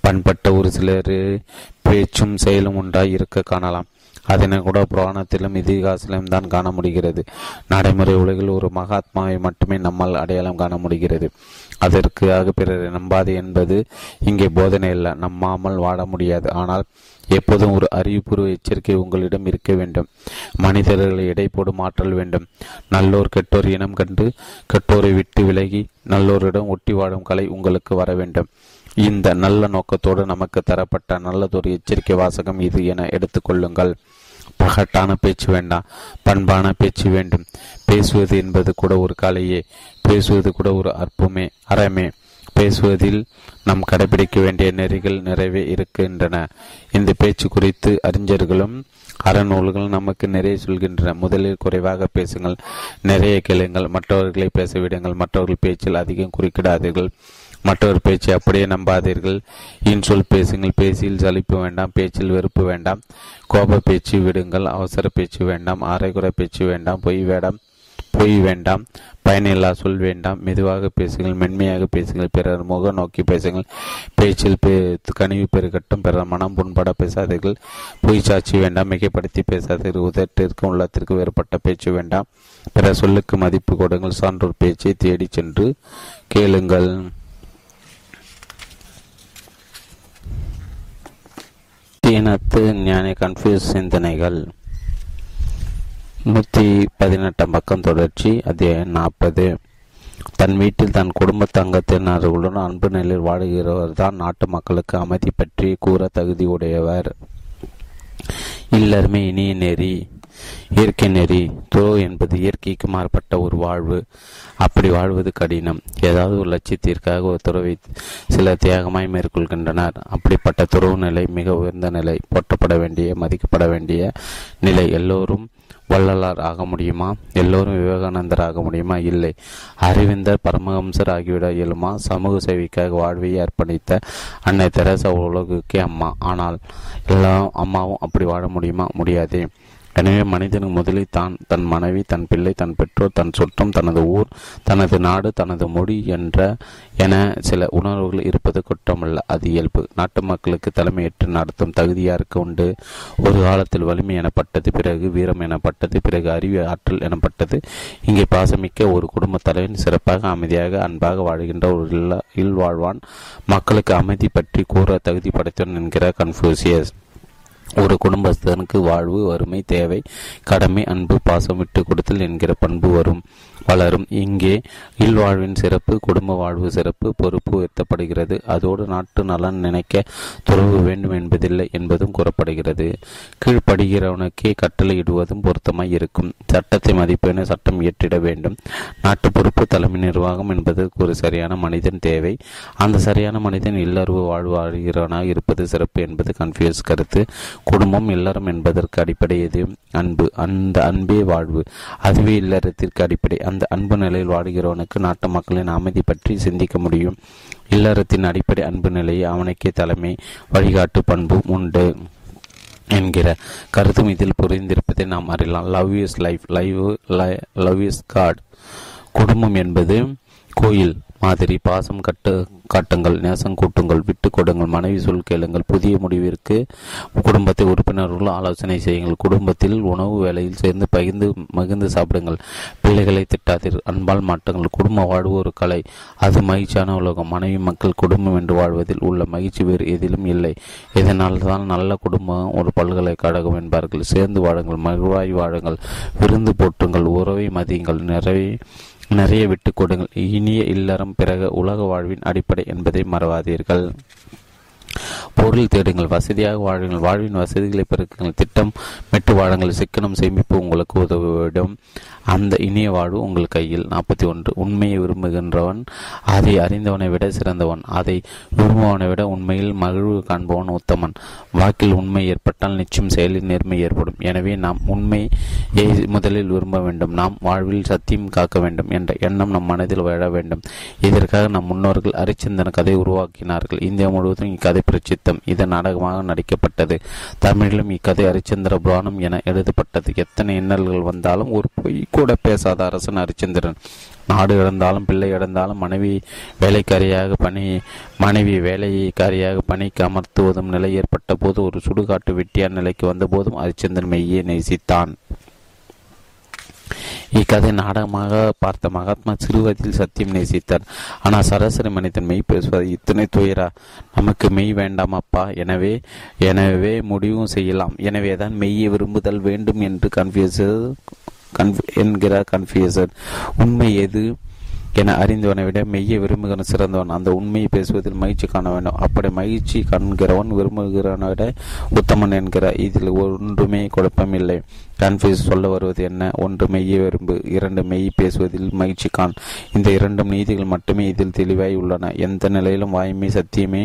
பண்பட்ட ஒரு சிலர் பேச்சும் செயலும் ஒன்றாய் இருக்க காணலாம். அதனை கூட புராணத்திலும் இதிகாசிலும் தான் காண முடிகிறது. நடைமுறை உலகில் ஒரு மகாத்மாவை மட்டுமே நம்மால் அடையாளம் காண முடிகிறது. அதற்காக பிறரை நம்பாது என்பது இங்கே போதனை இல்லை. நம்மாமல் வாட முடியாது. ஆனால் எப்போதும் ஒரு அறிவுபூர்வ எச்சரிக்கை உங்களிடம் இருக்க வேண்டும். மனிதர்களை எடை போடும் ஆற்றல் வேண்டும். நல்லோர் கெட்டோர் இனம் கண்டு கெட்டோரை விட்டு விலகி நல்லோரிடம் ஒட்டி வாடும் கலை உங்களுக்கு வர வேண்டும். இந்த நல்ல நோக்கத்தோடு நமக்கு தரப்பட்ட நல்லதொரு எச்சரிக்கை வாசகம் இது என எடுத்துக்கொள்ளுங்கள். பகட்டான பேச்சு வேண்டாம், பண்பான பேச்சு வேண்டும். பேசுவது என்பது கூட ஒரு கலையே. பேசுவது கூட ஒரு அற்புமே, அறமே. பேசுவதில் நாம் கடைபிடிக்க வேண்டிய நெறிகள் நிறைவே இருக்கின்றன. இந்த பேச்சு குறித்து அறிஞர்களும் அறநூல்களும் நமக்கு நிறைய சொல்கின்றன. முதலில் குறைவாக பேசுங்கள், நிறைய கேளுங்கள், மற்றவர்களை பேச விடுங்கள், மற்றவர்கள் பேச்சில் அதிகம் குறுக்கிடாதீர்கள், மற்றொரு பேச்சை அப்படியே நம்பாதீர்கள், இன்சொல் பேசுங்கள், பேச்சில் சலிப்பு வேண்டாம், பேச்சில் வெறுப்பு வேண்டாம், கோப பேச்சு விடுங்கள், அவசர பேச்சு வேண்டாம், அரைகுறை பேச்சு வேண்டாம், பொய் வேண்டாம் பொய் வேண்டாம் பயனில்லா சொல் வேண்டாம், மெதுவாக பேசுங்கள், மென்மையாக பேசுங்கள், பிறர் முக நோக்கி பேசுங்கள், பேச்சில் பே கனிவு பெருகட்டும், பிறர் மனம் புண்பட பேசாதீர்கள், பொய் சாட்சி வேண்டாம், மிகைப்படுத்தி பேசாதீர்கள், உதட்டிற்கும் உள்ளத்திற்கு வேறுபட்ட பேச்சு வேண்டாம், பிறர் சொல்லுக்கு மதிப்பு கொடுங்கள், சான்றோர் பேச்சை தேடி சென்று கேளுங்கள். இனத்து ஞானி கன்ஃபியூஸ் சிந்தனைகள் நூற்றி பதினெட்டாம் பக்கம் தொடர்ச்சி. அத்தியாயம் நாற்பது. தன் வீட்டில் தன் குடும்ப தங்கத்தினர்களுடன் அன்பு நிலையில் வாடுகிறவர் தான் நாட்டு மக்களுக்கு அமைதி பற்றி கூற தகுதியுடையவர். இல்லருமே இனிய நெறி, இயற்கை நெறி. துறோ என்பது இயற்கைக்கு மாறுபட்ட ஒரு வாழ்வு. அப்படி வாழ்வது கடினம். ஏதாவது ஒரு லட்சியத்திற்காக ஒரு துறவை சில தியாகமாய் மேற்கொள்கின்றனர். அப்படிப்பட்ட துறவு நிலை மிக உயர்ந்த நிலை, போற்றப்பட வேண்டிய மதிக்கப்பட வேண்டிய நிலை. எல்லோரும் வள்ளலார் ஆக முடியுமா? எல்லோரும் விவேகானந்தர் ஆக முடியுமா? இல்லை. அரவிந்தர், பரமஹம்சர் ஆகிவிட இயலுமா? சமூக சேவைக்காக வாழ்வையை அர்ப்பணித்த அன்னை தெரசா உலகுக்கே அம்மா. ஆனால் எல்லா அம்மாவும் அப்படி வாழ முடியுமா? முடியாது. எனவே மனிதனுக்கு முதலில் தான், தன் மனைவி, தன் பிள்ளை, தன் பெற்றோர், தன் சுற்றம், தனது ஊர், தனது நாடு, தனது மொழி என்ற என சில உணர்வுகள் இருப்பது குற்றமல்ல, அது இயல்பு. நாட்டு மக்களுக்கு தலைமையேற்று நடத்தும் தகுதியாருக்கு உண்டு. ஒரு காலத்தில் வலிமை எனப்பட்டது, பிறகு வீரம் எனப்பட்டது, பிறகு அறிவு ஆற்றல் எனப்பட்டது. இங்கே பாசமிக்க ஒரு குடும்பத் தலைவன் சிறப்பாக அமைதியாக அன்பாக வாழ்கின்ற ஒரு இல்ல இல்வாழ்வான் மக்களுக்கு அமைதி பற்றி கூற தகுதி படைத்தவன் என்கிறார் கன்ஃபூசியஸ். ஒரு குடும்பஸ்தனுக்கு வாழ்வு, வறுமை, தேவை, கடமை, அன்பு, பாசம், விட்டு கொடுத்தல் என்கிற பண்பு வரும் வளரும். இங்கே இல்வாழ்வின் சிறப்பு, குடும்ப வாழ்வு சிறப்பு, பொறுப்பு உயர்த்தப்படுகிறது. அதோடு நாட்டு நலன் நினைக்க துறவு வேண்டும் என்பதில்லை என்பதும் கூறப்படுகிறது. கீழ்ப்படுகிறவனுக்கே கட்டளையிடுவதும் பொருத்தமாய் இருக்கும். சட்டத்தை மதிப்பென சட்டம் இயற்றிட வேண்டும். நாட்டு பொறுப்பு, தலைமை நிர்வாகம் என்பதற்கு ஒரு சரியான மனிதன் தேவை. அந்த சரியான மனிதன் இல்லறவு வாழ்வு வாழ்கிறவனாக இருப்பது சிறப்பு என்பது கன்ஃபியூஸ் கருத்து. குடும்பம் இல்லறம் என்பதற்கு அடிப்படை எது? அன்பு. அந்த அன்பே வாழ்வு. அதுவே இல்லறத்திற்கு அடிப்படை. அந்த அன்பு நிலையில் வாடுகிறவனுக்கு நாட்டு மக்களின் அமைதி பற்றி சிந்திக்க முடியும். இல்லறத்தின் அடிப்படை அன்பு நிலையை அவனுக்கே தலைமை, வழிகாட்டு பண்பும் உண்டு என்கிற கருத்தும் இதில் புரிந்திருப்பதை நாம் அறியலாம். Love is life, live love is God. குடும்பம் என்பது கோயில் மாதிரி. பாசம் கட்டு காட்டுங்கள், நேசம் கூட்டுங்கள், விட்டு கொடுங்கள், மனைவி சொல் கேளுங்கள், புதிய முடிவிற்கு குடும்பத்தை உறுப்பினர்கள் ஆலோசனை செய்யுங்கள், குடும்பத்தில் உணவு வேலையில் சேர்ந்து பகிர்ந்து மகிழ்ந்து சாப்பிடுங்கள், பிள்ளைகளை திட்டாதீர்கள், அன்பால் மாட்டுங்கள். குடும்ப வாழ்வு ஒரு கலை, அது மகிழ்ச்சியான உலகம். மனைவி மக்கள் குடும்பம் என்று வாழ்வதில் உள்ள மகிழ்ச்சி வேறு எதிலும் இல்லை. இதனால் தான் நல்ல குடும்பம் ஒரு பல்கலைக்கழகம் என்பார்கள். சேர்ந்து வாழுங்கள், மகிழ்வாய் வாழுங்கள், விருந்து போற்றுங்கள், உறவை மதியுங்கள், நிறைய நிறைய விட்டு கொடுங்கள். இனிய இல்லறம் பிறகு உலக வாழ்வின் அடிப்படை என்பதை மறவாதீர்கள். பொருள் தேடுங்கள், வசதியாக வாழுங்கள், வாழ்வின் வசதிகளை பெருக்குங்கள், திட்டம் மெட்டு வாழுங்கள், சிக்கனம் சேமிப்பு உங்களுக்கு உதவிவிடும். அந்த இனிய வாழ்வு உங்கள் கையில். நாற்பத்தி ஒன்று. உண்மையை விரும்புகின்றவன் அதை அறிந்தவனை விட சிறந்தவன், அதை விரும்புவனை விட உண்மையில் மகிழ்வு காண்பவன் உத்தமன். வாக்கில் உண்மை ஏற்பட்டால் நிச்சயம் செயலில் நேர்மை ஏற்படும். எனவே நாம் உண்மையை முதலில் விரும்ப வேண்டும். நாம் வாழ்வில் சத்தியம் காக்க வேண்டும் என்ற எண்ணம் நம் மனதில் வாழ வேண்டும். இதற்காக நம் முன்னோர்கள் அரிச்சந்தன கதை உருவாக்கினார்கள். இந்தியா முழுவதும் இக்கதை பிரசித்தம். இது நாடகமாக நடிக்கப்பட்டது. தமிழிலும் இக்கதை அரிச்சந்திர புராணம் என எழுதப்பட்டது. எத்தனை இன்னல்கள் வந்தாலும் ஒரு பொய் கூட பேசாத அரசன் அரிச்சந்திரன். நாடு இழந்தாலும் பிள்ளை இழந்தாலும் மனைவி வேலைக்காரியாக பணி மனைவி வேலைக்காரியாக பணிக்கு அமர்த்துவதும் நிலை ஏற்பட்ட போது ஒரு சுடுகாட்டு வெட்டியார் நிலைக்கு வந்தபோதும் அரிச்சந்திரன் மெய்யை நேசித்தான். இக்கதை நாடகமாக பார்த்த மகாத்மா சிறு வயதில் சத்தியம் நேசித்தார். ஆனால் சராசரி மனிதன் மெய் பேசுவது இத்தனை துயரா? நமக்கு மெய் வேண்டாமப்பா, எனவே எனவே முடிவும் செய்யலாம். எனவேதான் மெய்யை விரும்புதல் வேண்டும் என்று கன்ஃபியூசர் கன்ஃபி என்கிறார் கன்ஃபியூசர். உண்மை எது என அறிந்தவனை விட மெய்யை விரும்புகிறவன் சிறந்தவன். அந்த உண்மையை பேசுவதில் மகிழ்ச்சி காண வேண்டும். அப்படி மகிழ்ச்சி காண்கிறவன் விரும்புகிறவனை விட உத்தமன் என்கிறார். இதில் ஒன்றுமே குழப்பம் இல்லை. கன்ஃபியூஸ் சொல்ல வருவது என்ன? ஒன்று, மெய்யை விரும்பு; இரண்டு, மெய் பேசுவதில் மகிழ்ச்சி காண். இந்த இரண்டும் நீதிகள் மட்டுமே இதில் தெளிவாய் உள்ளன. எந்த நிலையிலும் வாய்மை சத்தியமே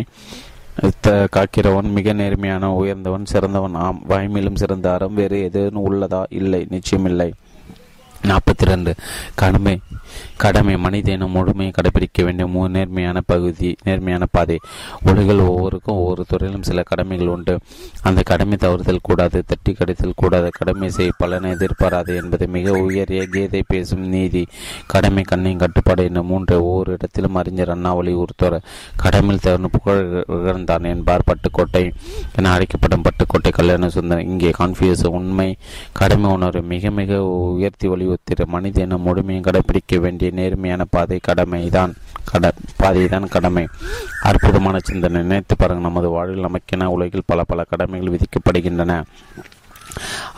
காக்கிறவன் மிக நேர்மையான உயர்ந்தவன் சிறந்தவன். ஆம், வாய்மையிலும் சிறந்த அறம் வேறு எதுவும் உள்ளதா? இல்லை, நிச்சயமில்லை. நாற்பத்தி இரண்டு கடமை கடமை மனிதனும் முழுமையை கடைபிடிக்க வேண்டிய மூ நேர்மையான பகுதி நேர்மையான பாதை. உலகில் ஒவ்வொருக்கும் ஒவ்வொரு துறையிலும் சில கடமைகள் உண்டு. அந்த கடமை தவறுதல் கூடாது, தட்டி கடைத்தல் கூடாது. கடமை செய், பலனை எதிர்பாராது என்பது மிக உயரிய கீதை பேசும் நீதி. கடமை, கண்ணையும் கட்டுப்பாடு என்னும் மூன்று ஒவ்வொரு இடத்திலும் அறிஞர் அண்ணா வலியுறுத்துவார். கடமையில் தவறு புகழ் இழந்தான் என்பார் பட்டுக்கோட்டை என அழைக்கப்படும் பட்டுக்கோட்டை கல்யாண சுந்தரம். இங்கே கன்ஃபியூஸ் உண்மை கடமை உணர்வு மிக மிக உயர்த்தி வலி மனிதன முழுமையை கடைபிடிக்க வேண்டிய நேர்மையான பாதை கடமைதான் கட பாதைதான் கடமை. அற்புதமான சிந்தனை. நினைத்து பாருங்கள், நமது வாழ்வில் நமக்கென உலகில் பல பல கடமைகள் விதிக்கப்படுகின்றன.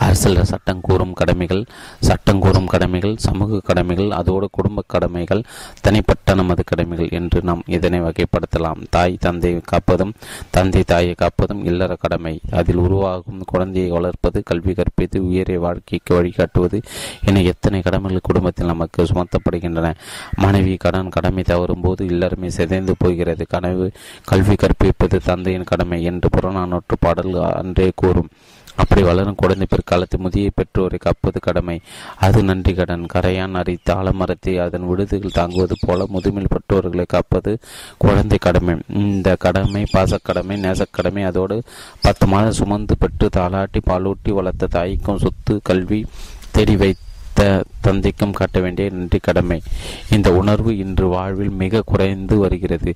அரசியல் சட்டம் கூறும் கடமைகள் சட்டம் கூறும் கடமைகள் சமூக கடமைகள், அதோடு குடும்ப கடமைகள், தனிப்பட்ட நமது கடமைகள் என்று நாம் இதனை வகைப்படுத்தலாம். தாய் தந்தையை காப்பதும் தந்தை தாயை காப்பதும் இல்லற கடமை. அதில் உருவாகும் குழந்தையை வளர்ப்பது, கல்வி கற்பித்து உயரிய வாழ்க்கைக்கு வழிகாட்டுவது என எத்தனை கடமைகள் குடும்பத்தில் நமக்கு சுமத்தப்படுகின்றன. மனைவி கடன் கடமை தவறும் போது இல்லறமே சிதைந்து போகிறது. கனவு கல்வி கற்பிப்பது தந்தையின் கடமை என்று புறநானூற்று பாடல் அன்றே கூறும். அப்படி வளரும் குழந்தை பிற்காலத்து முதிய பெற்றோரை காப்பது கடமை. அது நன்றி கடன். கரையான் அரித்த ஆலமரத்தை அதன் விடுதிகள் தாங்குவது போல முதுமையில் பெற்றோர்களை காப்பது குழந்தை கடமை. இந்த கடமை பாசக்கடமை, நேசக்கடமை. அதோடு பத்து மாதம் சுமந்து பெற்று தாளாட்டி பாலூட்டி வளர்த்த தாய்க்கும் சொத்து கல்வி தேடி வைத்த தந்தைக்கும் காட்ட வேண்டிய நன்றி கடமை. இந்த உணர்வு இன்று வாழ்வில் மிக குறைந்து வருகிறது.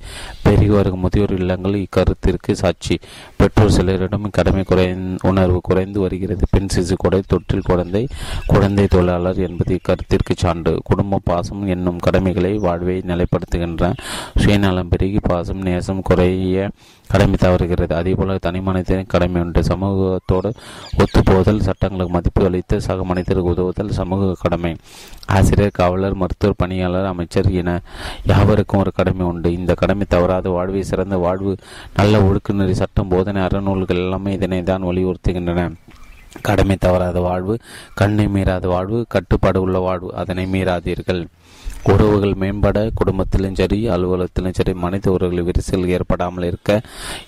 பெரியோருக்கு முதியோர் இல்லங்கள் இக்கருத்திற்கு சாட்சி. பெற்றோர் சிலரிடம் கடமை குறை உணர்வு குறைந்து வருகிறது. பெண் சிசு கொடை, தொற்றில் குழந்தை, குழந்தை தொழிலாளர் என்பது இக்கருத்திற்கு சான்று. குடும்ப பாசம் என்னும் கடமைகளை வாழ்வை நிலைப்படுத்துகின்றன. சுயநலம் பெருகி பாசம் நேசம் குறைய கடமை தவறுகிறது. அதேபோல தனி மனிதனின் கடமை உண்டு. சமூகத்தோடு ஒத்துப்போதல், சட்டங்களுக்கு மதிப்பு அளித்து சக மனிதருக்கு உதவுதல் சமூக கடமை. ஆசிரியர், காவலர், மருத்துவர், பணியாளர், அமைச்சர் என யாவருக்கும் ஒரு கடமை உண்டு. இந்த கடமை தவறாத வாழ்வை சிறந்த வாழ்வு, நல்ல ஒழுக்குநெறி, சட்டம், போதனை, அறநூல்கள் எல்லாமே இதனை தான் வலியுறுத்துகின்றன. கடமை தவறாத வாழ்வு, கண்ணை மீறாத வாழ்வு, கட்டுப்பாடு உள்ள வாழ்வு. அதனை மீறாதீர்கள். உறவுகள் மேம்பட குடும்பத்திலும் சரி அலுவலகத்திலும் சரி மனித உறவுகளில் விரிசல் ஏற்படாமல் இருக்க,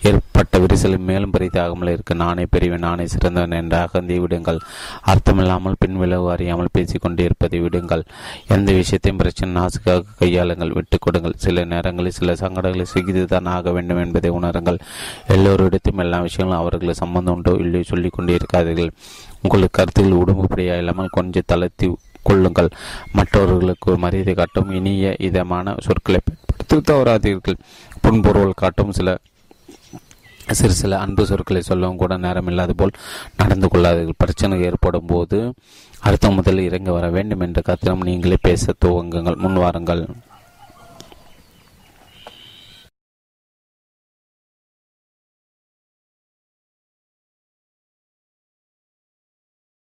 ஏற்பட்ட விரிசல் மேலும் பெரிதாகாமல் இருக்க நானே பெரியவன், நானே சிறந்தவன் என்ற அகந்தை விடுங்கள். அர்த்தமில்லாமல் பின் விளைவு அறியாமல் பேசிக்கொண்டே இருப்பதை விடுங்கள். எந்த விஷயத்தையும் பிரச்சனை நாசுக்காக கையாளுங்கள், விட்டுக் கொடுங்கள். சில நேரங்களில் சில சங்கடங்களை சிகிதுதான் ஆக வேண்டும் என்பதை உணருங்கள். எல்லோரிடத்தையும் எல்லா விஷயங்களும் அவர்களுக்கு சம்பந்தம் உண்டோ இல்லையோ சொல்லிக் கொண்டே இருக்காதீர்கள். உங்களுக்கு கருத்தில் உடம்புப்படியா இல்லாமல் கொஞ்சம் தளர்த்தி கொள்ளுங்கள். மற்றவர்களுக்கு மரியாதை காட்டும் இனிய இதமான சொற்களை பயன்படுத்த தவறாதீர்கள். புன்பொருள் காட்டும் சில சிறு சில அன்பு சொற்களை சொல்லவும் கூட நேரம் இல்லாத போல் நடந்து கொள்ளாதீர்கள். பிரச்சனை ஏற்படும் போது அடுத்த முதலில் இறங்கி வர வேண்டும் என்ற கருத்திலும் நீங்களே பேச துவங்குங்கள். முன்வாருங்கள்.